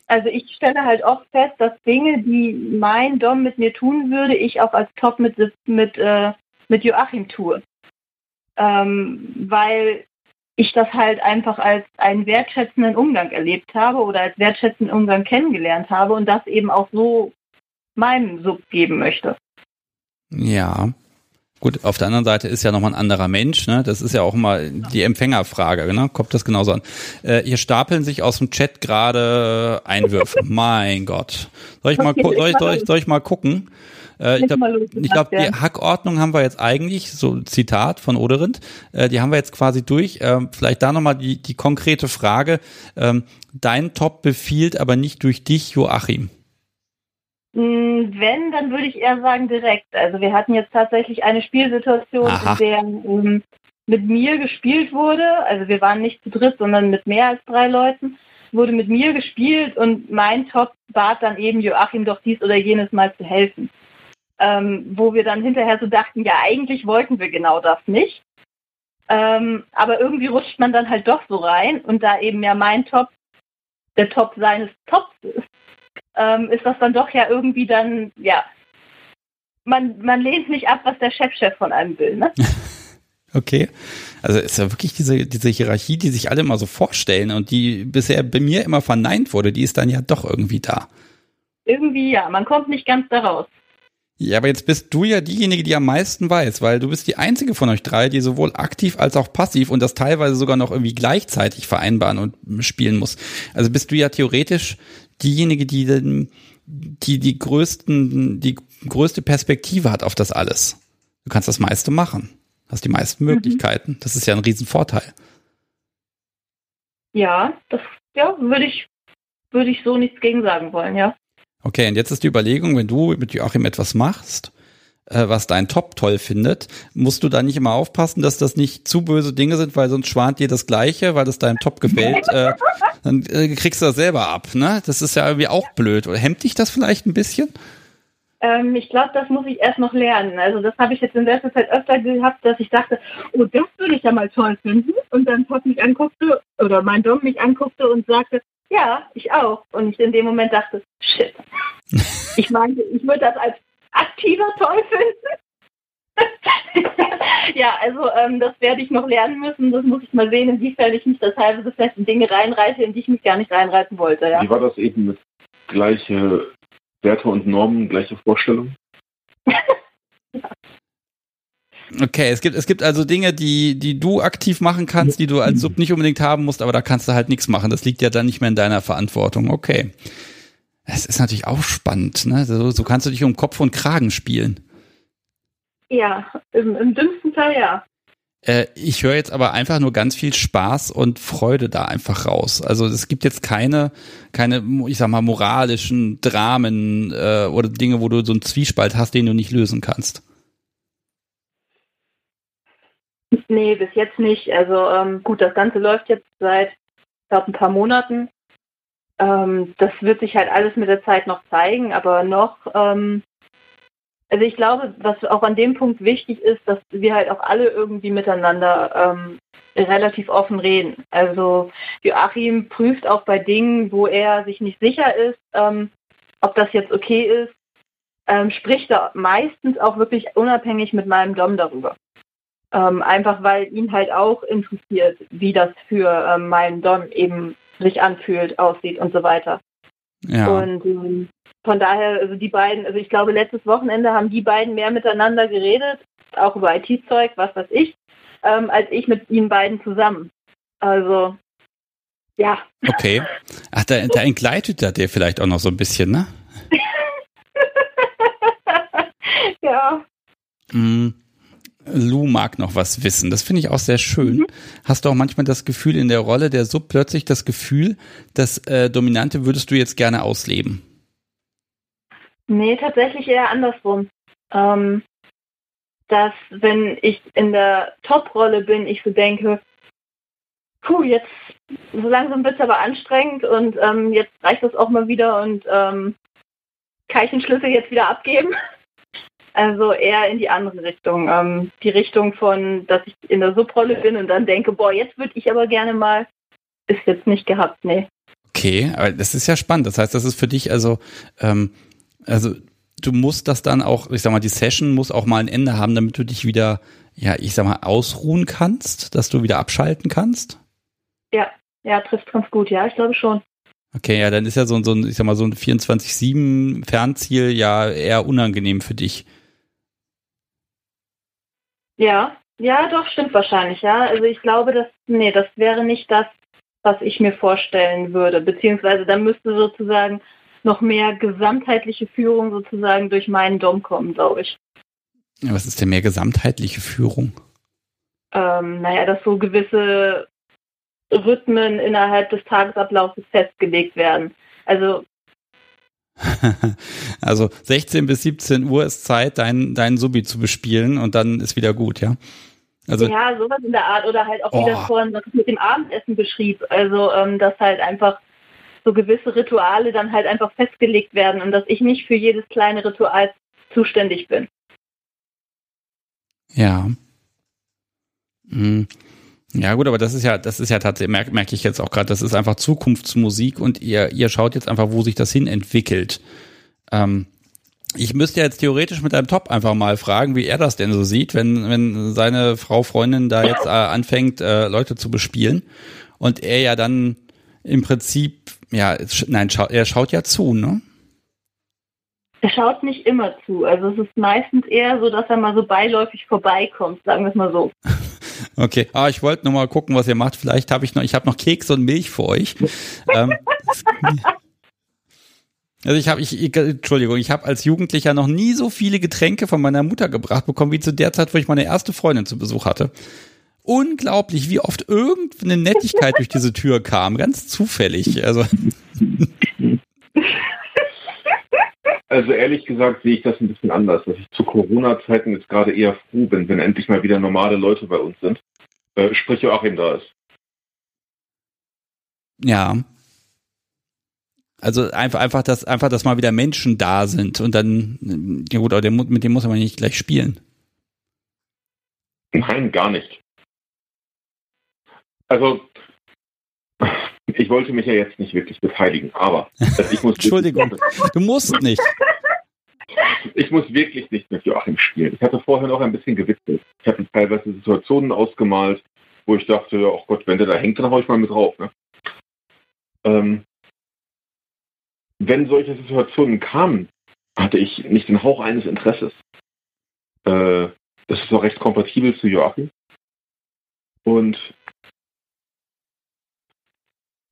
Also ich stelle halt oft fest, dass Dinge, die mein Dom mit mir tun würde, ich auch als Top mit mit äh, mit Joachim tue, ähm, weil ich das halt einfach als einen wertschätzenden Umgang erlebt habe oder als wertschätzenden Umgang kennengelernt habe und das eben auch so meinem Sub geben möchte. Ja, gut, auf der anderen Seite ist ja nochmal ein anderer Mensch, ne? Das ist ja auch mal die Empfängerfrage, ne? Kommt das genauso an. Äh, hier stapeln sich aus dem Chat gerade Einwürfe. Mein Gott. Soll ich mal, okay, gu- soll ich, soll ich, soll ich mal gucken? Ich glaube, glaub, die Hackordnung haben wir jetzt eigentlich, so Zitat von Oderind, äh, die haben wir jetzt quasi durch. Ähm, vielleicht da nochmal die, die konkrete Frage. Ähm, dein Top befiehlt aber nicht durch dich, Joachim. Wenn, dann würde ich eher sagen direkt. Also wir hatten jetzt tatsächlich eine Spielsituation, Aha. in der ähm, mit mir gespielt wurde. Also wir waren nicht zu dritt, sondern mit mehr als drei Leuten. Wurde mit mir gespielt und mein Top bat dann eben Joachim doch dies oder jenes mal zu helfen. Ähm, wo wir dann hinterher so dachten, ja eigentlich wollten wir genau das nicht. Ähm, aber irgendwie rutscht man dann halt doch so rein und da eben ja mein Top der Top seines Tops ist, ähm, ist das dann doch ja irgendwie dann, ja, man, man lehnt nicht ab, was der Chefchef von einem will, ne? Okay, also ist ja wirklich diese, diese Hierarchie, die sich alle immer so vorstellen und die bisher bei mir immer verneint wurde, die ist dann ja doch irgendwie da. Irgendwie ja, man kommt nicht ganz da raus. Ja, aber jetzt bist du ja diejenige, die am meisten weiß, weil du bist die einzige von euch drei, die sowohl aktiv als auch passiv und das teilweise sogar noch irgendwie gleichzeitig vereinbaren und spielen muss. Also bist du ja theoretisch diejenige, die die, die größten, die größte Perspektive hat auf das alles. Du kannst das meiste machen, hast die meisten Möglichkeiten. Mhm. Das ist ja ein Riesenvorteil. Ja, das ja, würde ich, würde ich so nichts gegen sagen wollen, ja. Okay, und jetzt ist die Überlegung, wenn du mit Joachim etwas machst, äh, was dein Top toll findet, musst du da nicht immer aufpassen, dass das nicht zu böse Dinge sind, weil sonst schwant dir das Gleiche, weil das deinem Top gefällt, äh, dann äh, kriegst du das selber ab, ne? Das ist ja irgendwie auch blöd. Oder hemmt dich das vielleicht ein bisschen? Ähm, ich glaube, das muss ich erst noch lernen. Also das habe ich jetzt in letzter Zeit öfter gehabt, dass ich dachte, oh, das würde ich ja mal toll finden. Und dann Pop mich anguckte oder mein Dom mich anguckte und sagte, ja, ich auch. Und ich in dem Moment dachte, shit. Ich meinte, ich würde das als aktiver toll finden. Ja, also ähm, das werde ich noch lernen müssen. Das muss ich mal sehen, inwiefern ich mich das halbe so fest in Dinge reinreiße, in die ich mich gar nicht reinreißen wollte. Ja. Wie war das eben mit gleiche Werte und Normen, gleiche Vorstellungen? Ja. Okay, es gibt, es gibt also Dinge, die, die du aktiv machen kannst, die du als Sub nicht unbedingt haben musst, aber da kannst du halt nichts machen. Das liegt ja dann nicht mehr in deiner Verantwortung. Okay. Das ist natürlich auch spannend, ne? So, so kannst du dich um Kopf und Kragen spielen. Ja, im, im dümmsten Fall ja. Äh, ich höre jetzt aber einfach nur ganz viel Spaß und Freude da einfach raus. Also es gibt jetzt keine, keine, ich sag mal, moralischen Dramen äh, oder Dinge, wo du so einen Zwiespalt hast, den du nicht lösen kannst. Nee, bis jetzt nicht. Also ähm, gut, das Ganze läuft jetzt seit, ich glaube, ein paar Monaten. Ähm, das wird sich halt alles mit der Zeit noch zeigen, aber noch, ähm, also ich glaube, was auch an dem Punkt wichtig ist, dass wir halt auch alle irgendwie miteinander ähm, relativ offen reden. Also Joachim prüft auch bei Dingen, wo er sich nicht sicher ist, ähm, ob das jetzt okay ist, ähm, spricht er meistens auch wirklich unabhängig mit meinem Dom darüber. Ähm, einfach weil ihn halt auch interessiert, wie das für ähm, meinen Dom eben sich anfühlt, aussieht und so weiter. Ja. Und ähm, von daher, also die beiden, also ich glaube, letztes Wochenende haben die beiden mehr miteinander geredet, auch über I T-Zeug, was weiß ich, ähm, als ich mit ihnen beiden zusammen. Also, ja. Okay. Ach, da, da entgleitet er dir vielleicht auch noch so ein bisschen, ne? Ja. Mm. Lou mag noch was wissen. Das finde ich auch sehr schön. Mhm. Hast du auch manchmal das Gefühl in der Rolle der Sub plötzlich das Gefühl, das äh, Dominante würdest du jetzt gerne ausleben? Nee, tatsächlich eher andersrum. Ähm, dass, wenn ich in der Top-Rolle bin, ich so denke, puh, jetzt so langsam wird es aber anstrengend und ähm, jetzt reicht das auch mal wieder und ähm, kann ich den Schlüssel jetzt wieder abgeben? Also eher in die andere Richtung. Ähm, die Richtung von, dass ich in der Subrolle bin und dann denke, boah, jetzt würde ich aber gerne mal, ist jetzt nicht gehabt, nee. Okay, aber das ist ja spannend. Das heißt, das ist für dich, also, ähm, also du musst das dann auch, ich sag mal, die Session muss auch mal ein Ende haben, damit du dich wieder, ja, ich sag mal, ausruhen kannst, dass du wieder abschalten kannst? Ja, ja, trifft ganz gut, ja, ich glaube schon. Okay, ja, dann ist ja so ein, so ein ich sag mal, so ein vierundzwanzig sieben Fernziel ja eher unangenehm für dich. Ja, ja, doch, stimmt wahrscheinlich, ja. Also ich glaube, dass, nee, das wäre nicht das, was ich mir vorstellen würde, beziehungsweise da müsste sozusagen noch mehr gesamtheitliche Führung sozusagen durch meinen Dom kommen, glaube ich. Ja, was ist denn mehr gesamtheitliche Führung? Ähm, naja, dass so gewisse Rhythmen innerhalb des Tagesablaufs festgelegt werden. Also Also sechzehn bis siebzehn Uhr ist Zeit, deinen dein Subi zu bespielen und dann ist wieder gut, ja? Also, ja, sowas in der Art oder halt auch oh. wieder vorhin, was ich mit dem Abendessen beschrieb. Also, ähm, dass halt einfach so gewisse Rituale dann halt einfach festgelegt werden und dass ich nicht für jedes kleine Ritual zuständig bin. Ja. Hm. Ja gut, aber das ist ja, das ist ja tatsächlich, merke merk ich jetzt auch gerade, das ist einfach Zukunftsmusik und ihr, ihr schaut jetzt einfach, wo sich das hin entwickelt. Ähm, ich müsste ja jetzt theoretisch mit einem Top einfach mal fragen, wie er das denn so sieht, wenn, wenn seine Frau, Freundin da jetzt äh, anfängt, äh, Leute zu bespielen und er ja dann im Prinzip, ja, sch- nein, scha- er schaut ja zu, ne? Er schaut nicht immer zu, also es ist meistens eher so, dass er mal so beiläufig vorbeikommt, sagen wir es mal so. Okay, ah, ich wollte noch mal gucken, was ihr macht. Vielleicht habe ich noch, ich habe noch Kekse und Milch für euch. ähm, also ich habe, ich, ich, Entschuldigung, ich habe als Jugendlicher noch nie so viele Getränke von meiner Mutter gebracht bekommen, wie zu der Zeit, wo ich meine erste Freundin zu Besuch hatte. Unglaublich, wie oft irgendeine Nettigkeit durch diese Tür kam, ganz zufällig. Also, also ehrlich gesagt sehe ich das ein bisschen anders, dass ich zu Corona-Zeiten jetzt gerade eher froh bin, wenn endlich mal wieder normale Leute bei uns sind. Äh, sprich Joachim da ist. Ja. Also einfach, einfach, dass, einfach, dass mal wieder Menschen da sind und dann, ja gut, aber den, mit dem muss man nicht gleich spielen. Nein, gar nicht. Also, ich wollte mich ja jetzt nicht wirklich beteiligen, aber also ich muss Entschuldigung, wirklich, du musst nicht. Ich muss wirklich nicht mit Joachim spielen. Ich hatte vorher noch ein bisschen gewitzelt. Ich hatte teilweise Situationen ausgemalt, wo ich dachte, oh Gott, wenn der da hängt, dann hau ich mal mit drauf. Ne? Ähm, wenn solche Situationen kamen, hatte ich nicht den Hauch eines Interesses. Äh, das ist auch recht kompatibel zu Joachim. Und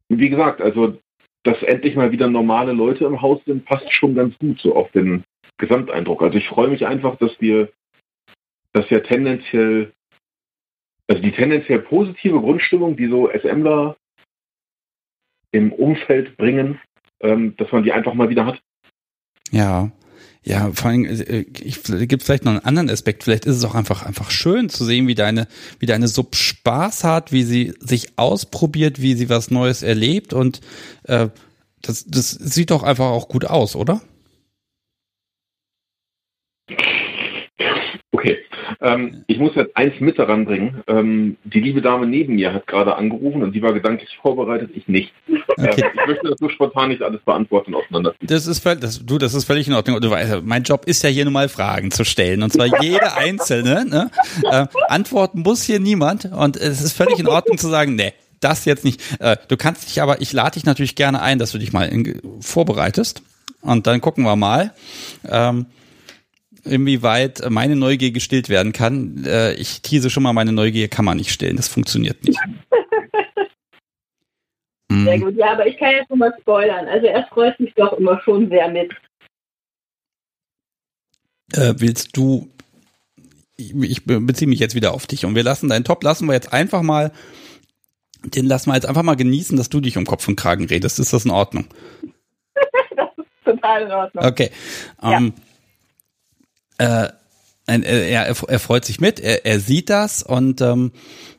wie gesagt, also dass endlich mal wieder normale Leute im Haus sind, passt schon ganz gut so auf den Gesamteindruck. Also ich freue mich einfach, dass wir, dass ja tendenziell, also die tendenziell positive Grundstimmung, die so SMler im Umfeld bringen, ähm, dass man die einfach mal wieder hat. Ja, ja, vor allem äh, gibt vielleicht noch einen anderen Aspekt. Vielleicht ist es auch einfach einfach schön zu sehen, wie deine wie deine Sub Spaß hat, wie sie sich ausprobiert, wie sie was Neues erlebt und äh, das das sieht doch einfach auch gut aus, oder? Okay, ähm, ich muss jetzt eins mit daran bringen. Ähm, die liebe Dame neben mir hat gerade angerufen und die war gedanklich vorbereitet, ich nicht. Okay. Äh, ich möchte das so spontan nicht alles beantworten und auseinanderziehen. Das ist, das, du, das ist völlig in Ordnung. Du weißt, mein Job ist ja hier nur mal Fragen zu stellen und zwar jede einzelne. Ne? Äh, antworten muss hier niemand und es ist völlig in Ordnung zu sagen, nee, das jetzt nicht. Äh, du kannst dich aber, ich lade dich natürlich gerne ein, dass du dich mal in, vorbereitest und dann gucken wir mal. Ähm, inwieweit meine Neugier gestillt werden kann. Ich tease schon mal, meine Neugier kann man nicht stillen. Das funktioniert nicht. Sehr gut, ja, aber ich kann ja schon mal spoilern. Also er freut mich doch immer schon sehr mit. Äh, willst du... Ich beziehe mich jetzt wieder auf dich und wir lassen deinen Top, lassen wir jetzt einfach mal, den lassen wir jetzt einfach mal genießen, dass du dich um Kopf und Kragen redest. Ist das in Ordnung? Das ist total in Ordnung. Okay. Ja. Um, Äh, er, er, er freut sich mit, er, er sieht das und ähm,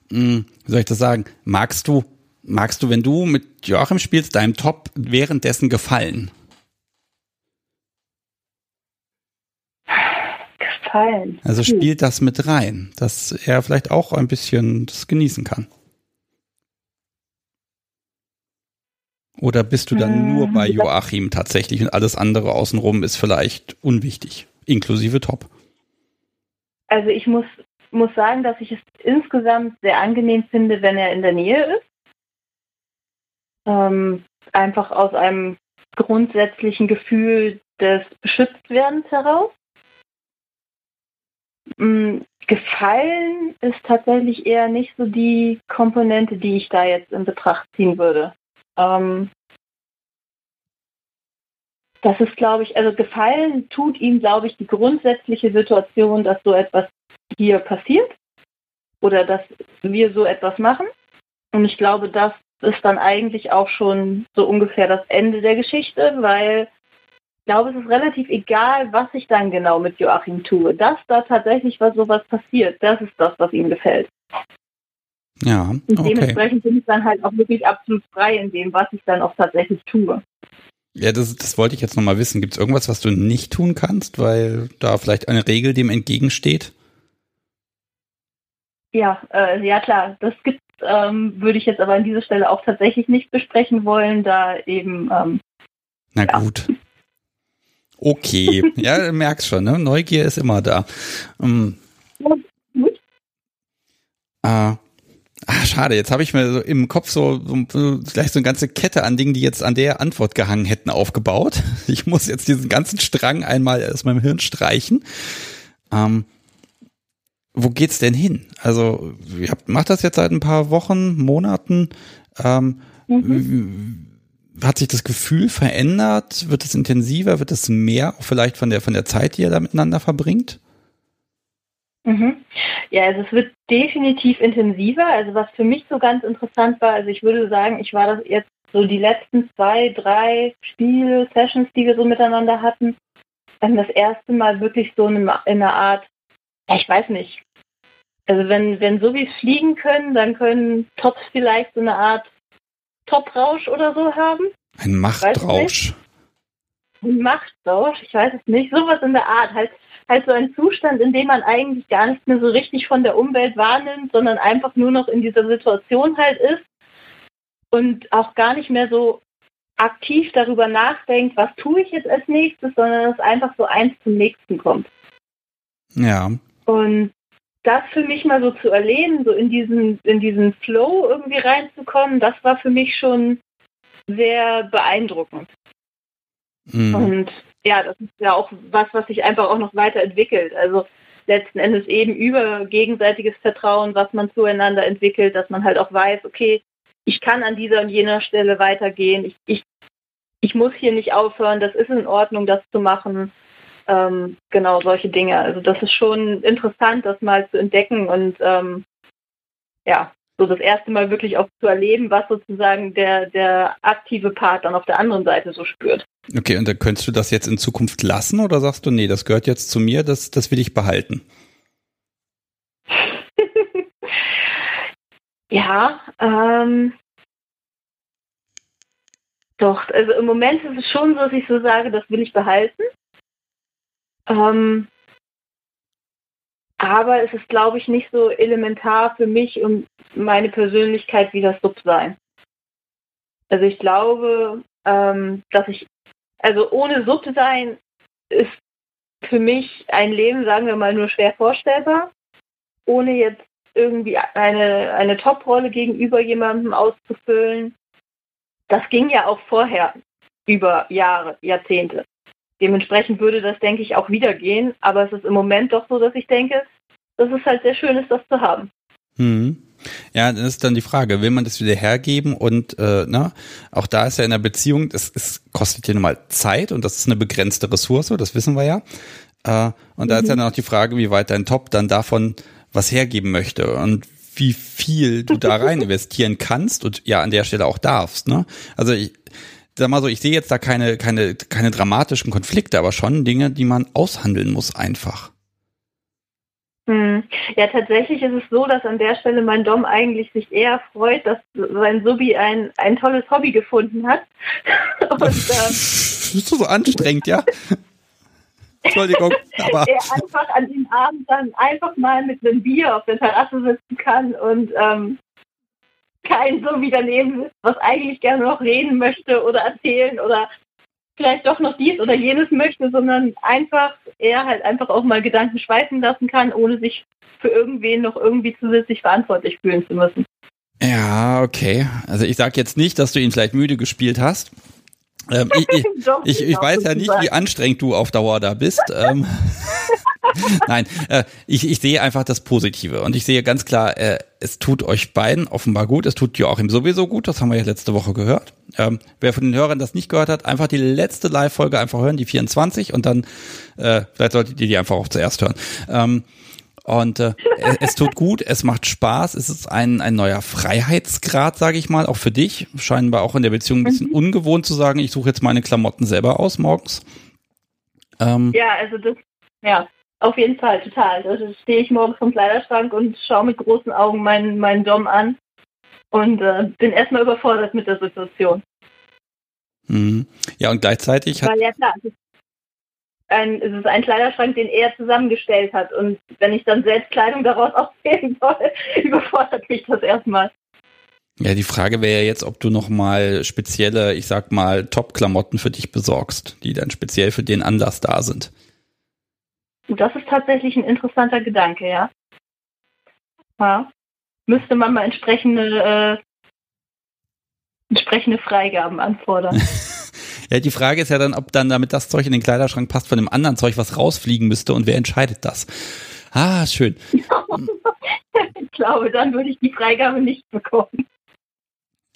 wie soll ich das sagen, magst du, magst du, wenn du mit Joachim spielst, deinem Top währenddessen gefallen? Gefallen. Also spielt das mit rein, dass er vielleicht auch ein bisschen das genießen kann. Oder bist du dann ähm, nur bei Joachim tatsächlich und alles andere außenrum ist vielleicht unwichtig? Inklusive Top. Also ich muss, muss sagen, dass ich es insgesamt sehr angenehm finde, wenn er in der Nähe ist. Ähm, einfach aus einem grundsätzlichen Gefühl des Beschütztwerdens heraus. Mhm. Gefallen ist tatsächlich eher nicht so die Komponente, die ich da jetzt in Betracht ziehen würde. Ähm, Das ist, glaube ich, also gefallen tut ihm, glaube ich, die grundsätzliche Situation, dass so etwas hier passiert oder dass wir so etwas machen. Und ich glaube, das ist dann eigentlich auch schon so ungefähr das Ende der Geschichte, weil ich glaube, es ist relativ egal, was ich dann genau mit Joachim tue. Dass da tatsächlich was, sowas passiert, das ist das, was ihm gefällt. Ja, okay. Und dementsprechend bin ich dann halt auch wirklich absolut frei in dem, was ich dann auch tatsächlich tue. Ja, das, das wollte ich jetzt nochmal wissen. Gibt es irgendwas, was du nicht tun kannst, weil da vielleicht eine Regel dem entgegensteht? Ja, äh, ja klar. Das gibt, ähm, würde ich jetzt aber an dieser Stelle auch tatsächlich nicht besprechen wollen, da eben... Ähm, Na ja. Gut. Okay. Ja, du merkst schon, ne? Neugier ist immer da. Ähm, ja, gut. Äh, Ah, schade, jetzt habe ich mir so im Kopf so, so gleich so eine ganze Kette an Dingen, die jetzt an der Antwort gehangen hätten, aufgebaut. Ich muss jetzt diesen ganzen Strang einmal aus meinem Hirn streichen. Ähm, wo geht's denn hin? Also, ihr habt, macht das jetzt seit ein paar Wochen, Monaten. Ähm, mhm. Hat sich das Gefühl verändert? Wird es intensiver? Wird es mehr? Auch vielleicht von der, von der Zeit, die ihr da miteinander verbringt? Mhm. Ja, also es wird definitiv intensiver. Also was für mich so ganz interessant war, also ich würde sagen, ich war das jetzt so die letzten zwei, drei Spiele, Sessions, die wir so miteinander hatten, dann das erste Mal wirklich so in einer Art, ja, ich weiß nicht, also wenn, wenn Subis fliegen können, dann können Tops vielleicht so eine Art Toprausch oder so haben. Ein Machtrausch. Ein Machtrausch, ich weiß es nicht. Sowas in der Art. Halt, halt so ein Zustand, in dem man eigentlich gar nicht mehr so richtig von der Umwelt wahrnimmt, sondern einfach nur noch in dieser Situation halt ist und auch gar nicht mehr so aktiv darüber nachdenkt, was tue ich jetzt als nächstes, sondern dass einfach so eins zum nächsten kommt. Ja. Und das für mich mal so zu erleben, so in diesen, in diesen Flow irgendwie reinzukommen, das war für mich schon sehr beeindruckend. Mhm. Und ja, das ist ja auch was, was sich einfach auch noch weiterentwickelt. Also letzten Endes eben über gegenseitiges Vertrauen, was man zueinander entwickelt, dass man halt auch weiß, okay, ich kann an dieser und jener Stelle weitergehen, ich, ich, ich muss hier nicht aufhören, das ist in Ordnung, das zu machen. Ähm, genau, solche Dinge. Also das ist schon interessant, das mal zu entdecken und ähm, ja, so das erste Mal wirklich auch zu erleben, was sozusagen der, der aktive Part dann auf der anderen Seite so spürt. Okay, und dann könntest du das jetzt in Zukunft lassen oder sagst du, nee, das gehört jetzt zu mir, das, das will ich behalten? Ja, ähm, doch, also im Moment ist es schon so, dass ich so sage, das will ich behalten. Ähm, aber es ist, glaube ich, nicht so elementar für mich und meine Persönlichkeit wie das Subsein. Also ich glaube, ähm, dass ich, also ohne Subsein ist für mich ein Leben, sagen wir mal, nur schwer vorstellbar. Ohne jetzt irgendwie eine, eine Top-Rolle gegenüber jemandem auszufüllen. Das ging ja auch vorher über Jahre, Jahrzehnte. Dementsprechend würde das, denke ich, auch wieder gehen. Aber es ist im Moment doch so, dass ich denke, dass es halt sehr schön ist, das zu haben. Hm. Ja, das ist dann die Frage, will man das wieder hergeben? Und äh, na, auch da ist ja in der Beziehung, das ist, kostet ja nun mal Zeit und das ist eine begrenzte Ressource, das wissen wir ja. Äh, und da mhm. ist ja dann auch die Frage, wie weit dein Top dann davon was hergeben möchte und wie viel du da rein investieren kannst und ja, an der Stelle auch darfst. Ne? Also ich Sag mal so, ich sehe jetzt da keine, keine, keine dramatischen Konflikte, aber schon Dinge, die man aushandeln muss einfach. Hm. Ja, tatsächlich ist es so, dass an der Stelle mein Dom eigentlich sich eher freut, dass sein Subi ein, ein tolles Hobby gefunden hat. Und, ähm, bist du so anstrengend, ja? Entschuldigung. Aber er einfach an den Abend dann einfach mal mit einem Bier auf der Terrasse sitzen kann und ähm, kein so wie daneben ist, was eigentlich gerne noch reden möchte oder erzählen oder vielleicht doch noch dies oder jenes möchte, sondern einfach er halt einfach auch mal Gedanken schweifen lassen kann, ohne sich für irgendwen noch irgendwie zusätzlich verantwortlich fühlen zu müssen. Ja, okay. Also ich sag jetzt nicht, dass du ihn vielleicht müde gespielt hast. Ähm, ich, ich, ich, ich weiß ja nicht, wie anstrengend du auf Dauer da bist. ähm, Nein, äh, ich, ich sehe einfach das Positive und ich sehe ganz klar, äh, es tut euch beiden offenbar gut, es tut Joachim sowieso gut, das haben wir ja letzte Woche gehört. Ähm, wer von den Hörern das nicht gehört hat, einfach die letzte Live-Folge einfach hören, die vierundzwanzig und dann, äh, vielleicht solltet ihr die einfach auch zuerst hören. Ähm, und äh, es tut gut, es macht Spaß, es ist ein, ein neuer Freiheitsgrad, sage ich mal, auch für dich, scheinbar auch in der Beziehung ein bisschen ungewohnt zu sagen, ich suche jetzt meine Klamotten selber aus morgens. Ähm, ja, also das, ja. Auf jeden Fall, total. Da stehe ich morgens vom Kleiderschrank und schaue mit großen Augen meinen, meinen Dom an und äh, bin erstmal überfordert mit der Situation. Mhm. Ja, und gleichzeitig hat... Weil ja klar, es ist, ein, es ist ein Kleiderschrank, den er zusammengestellt hat und wenn ich dann selbst Kleidung daraus auswählen soll, überfordert mich das erstmal. Ja, die Frage wäre ja jetzt, ob du nochmal spezielle, ich sag mal, Top-Klamotten für dich besorgst, die dann speziell für den Anlass da sind. Das ist tatsächlich ein interessanter Gedanke, ja. ja. Müsste man mal entsprechende, äh, entsprechende Freigaben anfordern. Ja, die Frage ist ja dann, ob dann damit das Zeug in den Kleiderschrank passt von dem anderen Zeug, was rausfliegen müsste und wer entscheidet das? Ah, schön. Ich glaube, dann würde ich die Freigabe nicht bekommen.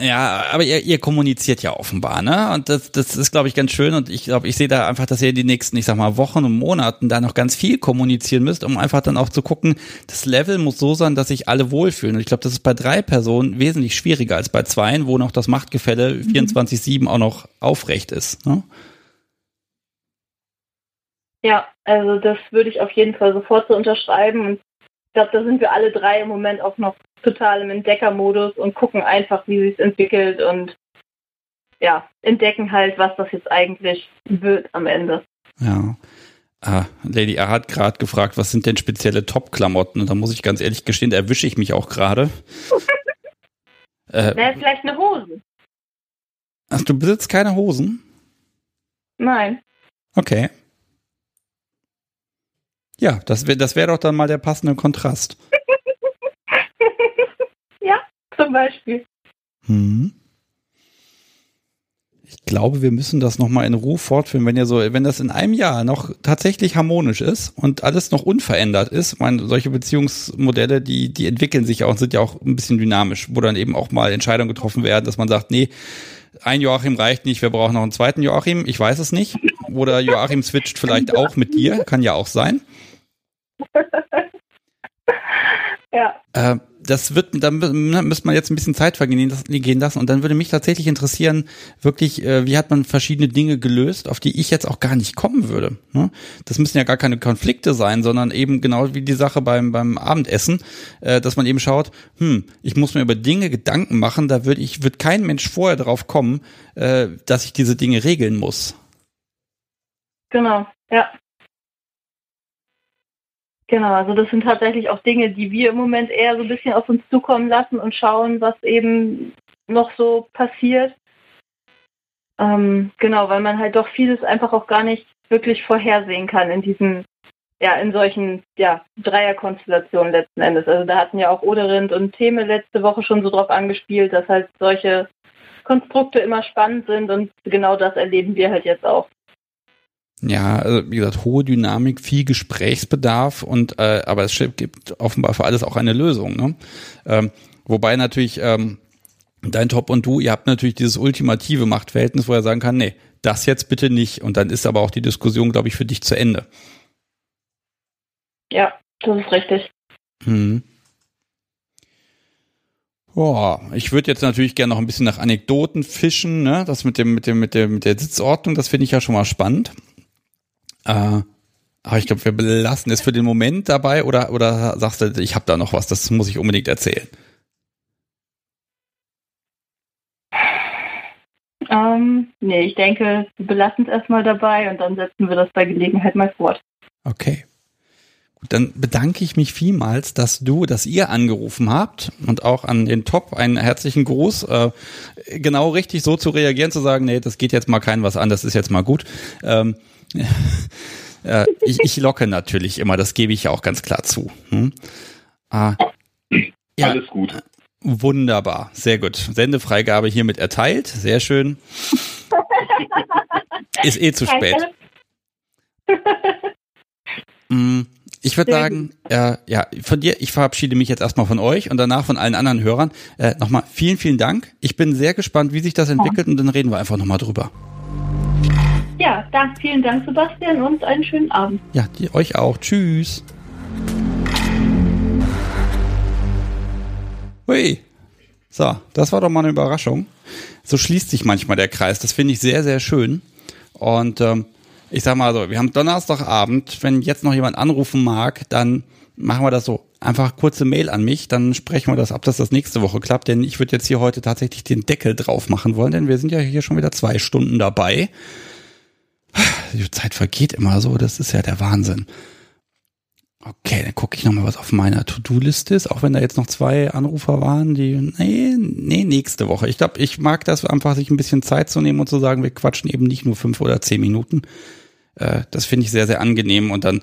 Ja, aber ihr, ihr kommuniziert ja offenbar, ne? Und das, das ist, glaube ich, ganz schön. Und ich glaube, ich sehe da einfach, dass ihr in den nächsten, ich sag mal, Wochen und Monaten da noch ganz viel kommunizieren müsst, um einfach dann auch zu gucken, das Level muss so sein, dass sich alle wohlfühlen. Und ich glaube, das ist bei drei Personen wesentlich schwieriger als bei zweien, wo noch das Machtgefälle mhm. vierundzwanzig sieben auch noch aufrecht ist, ne? Ja, also das würde ich auf jeden Fall sofort so unterschreiben. Und ich glaube, da sind wir alle drei im Moment auch noch total im Entdeckermodus und gucken einfach, wie sich's entwickelt und ja, entdecken halt, was das jetzt eigentlich wird am Ende. Ja. Ah, Lady A hat gerade gefragt, was sind denn spezielle Top-Klamotten? Und da muss ich ganz ehrlich gestehen, da erwische ich mich auch gerade. äh, Na, vielleicht eine Hose. Ach, du besitzt keine Hosen? Nein. Okay. Ja, das wäre das wär doch dann mal der passende Kontrast. Ja, zum Beispiel. Hm. Ich glaube, wir müssen das nochmal in Ruhe fortführen. Wenn ihr so, wenn das in einem Jahr noch tatsächlich harmonisch ist und alles noch unverändert ist, ich meine, solche Beziehungsmodelle, die, die entwickeln sich auch und sind ja auch ein bisschen dynamisch, wo dann eben auch mal Entscheidungen getroffen werden, dass man sagt, nee, ein Joachim reicht nicht, wir brauchen noch einen zweiten Joachim, ich weiß es nicht. Oder Joachim switcht vielleicht auch mit dir, kann ja auch sein. Ja. Äh, das wird, da müsste man jetzt ein bisschen Zeit vergehen lassen und dann würde mich tatsächlich interessieren, wirklich, äh, wie hat man verschiedene Dinge gelöst, auf die ich jetzt auch gar nicht kommen würde. Ne? Das müssen ja gar keine Konflikte sein, sondern eben genau wie die Sache beim beim Abendessen, äh, dass man eben schaut, hm, ich muss mir über Dinge Gedanken machen, da würde ich wird kein Mensch vorher drauf kommen, äh, dass ich diese Dinge regeln muss. Genau, ja. Genau, also das sind tatsächlich auch Dinge, die wir im Moment eher so ein bisschen auf uns zukommen lassen und schauen, was eben noch so passiert. Ähm, genau, weil man halt doch vieles einfach auch gar nicht wirklich vorhersehen kann in diesen, ja, in solchen, ja, Dreierkonstellationen letzten Endes. Also da hatten ja auch Oderind und Theme letzte Woche schon so drauf angespielt, dass halt solche Konstrukte immer spannend sind und genau das erleben wir halt jetzt auch. Ja, also wie gesagt, hohe Dynamik, viel Gesprächsbedarf und äh, aber es gibt offenbar für alles auch eine Lösung. Ne? Ähm, wobei natürlich ähm, dein Top und du, ihr habt natürlich dieses ultimative Machtverhältnis, wo er sagen kann, nee, das jetzt bitte nicht. Und dann ist aber auch die Diskussion, glaube ich, für dich zu Ende. Ja, das ist richtig. Mhm. Boah, ich würde jetzt natürlich gerne noch ein bisschen nach Anekdoten fischen, ne? Das mit dem, mit dem, mit dem, mit der Sitzordnung, das finde ich ja schon mal spannend. Äh, aber ich glaube, wir belassen es für den Moment dabei oder, oder sagst du, ich habe da noch was, das muss ich unbedingt erzählen? Ähm, nee, ich denke, wir belassen es erstmal dabei und dann setzen wir das bei Gelegenheit mal fort. Okay. Gut, dann bedanke ich mich vielmals, dass du, dass ihr angerufen habt und auch an den Top einen herzlichen Gruß. Äh, genau richtig so zu reagieren, zu sagen, nee, das geht jetzt mal keinem was an, das ist jetzt mal gut. Ähm, äh, ich, ich locke natürlich immer, das gebe ich ja auch ganz klar zu. Hm? Ah, ja, alles gut. Wunderbar, sehr gut. Sendefreigabe hiermit erteilt, sehr schön. Ist eh zu spät. Mm. Ich würde sagen, äh, ja, von dir, ich verabschiede mich jetzt erstmal von euch und danach von allen anderen Hörern. Äh, nochmal vielen, vielen Dank. Ich bin sehr gespannt, wie sich das entwickelt und dann reden wir einfach nochmal drüber. Ja, dann vielen Dank, Sebastian, und einen schönen Abend. Ja, die, euch auch. Tschüss. Hui. So, das war doch mal eine Überraschung. So schließt sich manchmal der Kreis. Das finde ich sehr, sehr schön. Und ähm, ich sag mal so, wir haben Donnerstagabend, wenn jetzt noch jemand anrufen mag, dann machen wir das so. Einfach kurze Mail an mich, dann sprechen wir das ab, dass das nächste Woche klappt, denn ich würde jetzt hier heute tatsächlich den Deckel drauf machen wollen, denn wir sind ja hier schon wieder zwei Stunden dabei. Die Zeit vergeht immer so, das ist ja der Wahnsinn. Okay, dann gucke ich nochmal, was auf meiner To-Do-Liste ist, auch wenn da jetzt noch zwei Anrufer waren, die, nee, nee, nächste Woche. Ich glaube, ich mag das einfach, sich ein bisschen Zeit zu nehmen und zu sagen, wir quatschen eben nicht nur fünf oder zehn Minuten. Äh, das finde ich sehr, sehr angenehm und dann,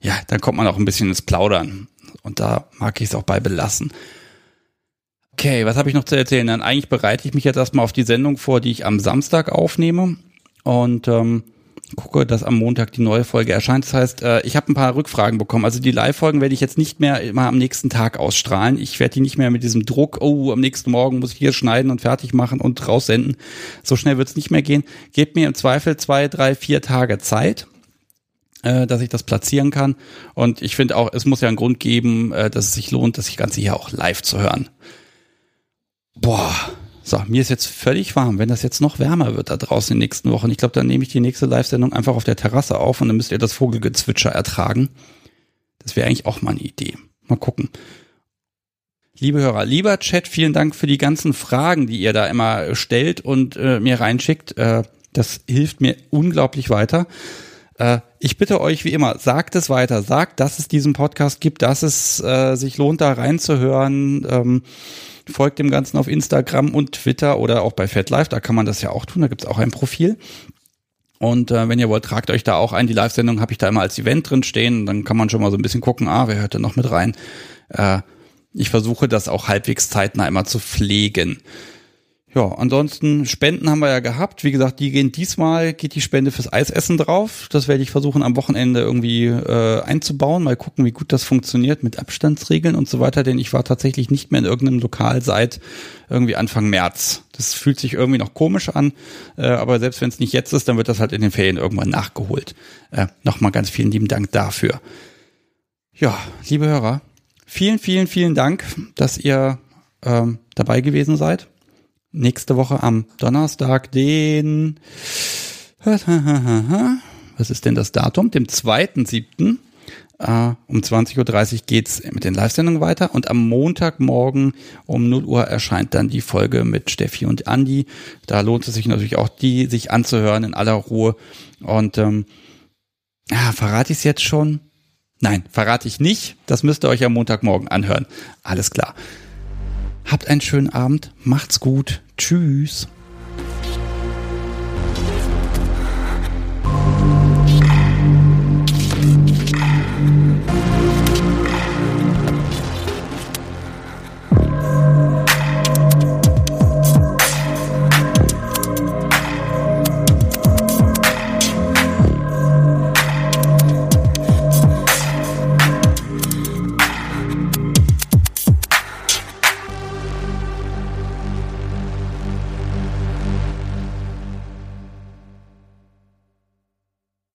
ja, dann kommt man auch ein bisschen ins Plaudern und da mag ich es auch bei belassen. Okay, was habe ich noch zu erzählen? Dann eigentlich bereite ich mich jetzt erstmal auf die Sendung vor, die ich am Samstag aufnehme und, ähm, gucke, dass am Montag die neue Folge erscheint. Das heißt, ich habe ein paar Rückfragen bekommen. Also die Live-Folgen werde ich jetzt nicht mehr immer am nächsten Tag ausstrahlen. Ich werde die nicht mehr mit diesem Druck, oh, am nächsten Morgen muss ich hier schneiden und fertig machen und raussenden. So schnell wird es nicht mehr gehen. Gebt mir im Zweifel zwei, drei, vier Tage Zeit, dass ich das platzieren kann. Und ich finde auch, es muss ja einen Grund geben, dass es sich lohnt, das Ganze hier auch live zu hören. Boah. So, mir ist jetzt völlig warm, wenn das jetzt noch wärmer wird da draußen in den nächsten Wochen. Ich glaube, dann nehme ich die nächste Live-Sendung einfach auf der Terrasse auf und dann müsst ihr das Vogelgezwitscher ertragen. Das wäre eigentlich auch mal eine Idee. Mal gucken. Liebe Hörer, lieber Chat, vielen Dank für die ganzen Fragen, die ihr da immer stellt und äh, mir reinschickt. Äh, das hilft mir unglaublich weiter. Äh, ich bitte euch wie immer, sagt es weiter, sagt, dass es diesen Podcast gibt, dass es äh, sich lohnt, da reinzuhören. Ähm, folgt dem Ganzen auf Instagram und Twitter oder auch bei FatLife, da kann man das ja auch tun, da gibt es auch ein Profil. Und äh, wenn ihr wollt, tragt euch da auch ein. Die Live-Sendung habe ich da immer als Event drin stehen. Dann kann man schon mal so ein bisschen gucken, ah, wer hört denn noch mit rein? Äh, ich versuche das auch halbwegs zeitnah immer zu pflegen. Ja, ansonsten Spenden haben wir ja gehabt. Wie gesagt, die gehen diesmal, geht die Spende fürs Eisessen drauf. Das werde ich versuchen, am Wochenende irgendwie äh, einzubauen. Mal gucken, wie gut das funktioniert mit Abstandsregeln und so weiter. Denn ich war tatsächlich nicht mehr in irgendeinem Lokal seit irgendwie Anfang März. Das fühlt sich irgendwie noch komisch an, äh, aber selbst wenn es nicht jetzt ist, dann wird das halt in den Ferien irgendwann nachgeholt. Äh, nochmal ganz vielen lieben Dank dafür. Ja, liebe Hörer, vielen, vielen, vielen Dank, dass ihr ähm, dabei gewesen seid. Nächste Woche am Donnerstag, den... Was ist denn das Datum? Dem zweiten siebten Uh, um zwanzig Uhr dreißig geht's mit den Live-Sendungen weiter und am Montagmorgen um null Uhr erscheint dann die Folge mit Steffi und Andi. Da lohnt es sich natürlich auch, die sich anzuhören in aller Ruhe. Und ähm, ah, verrate ich es jetzt schon? Nein, verrate ich nicht. Das müsst ihr euch am Montagmorgen anhören. Alles klar. Habt einen schönen Abend. Macht's gut. Tschüss.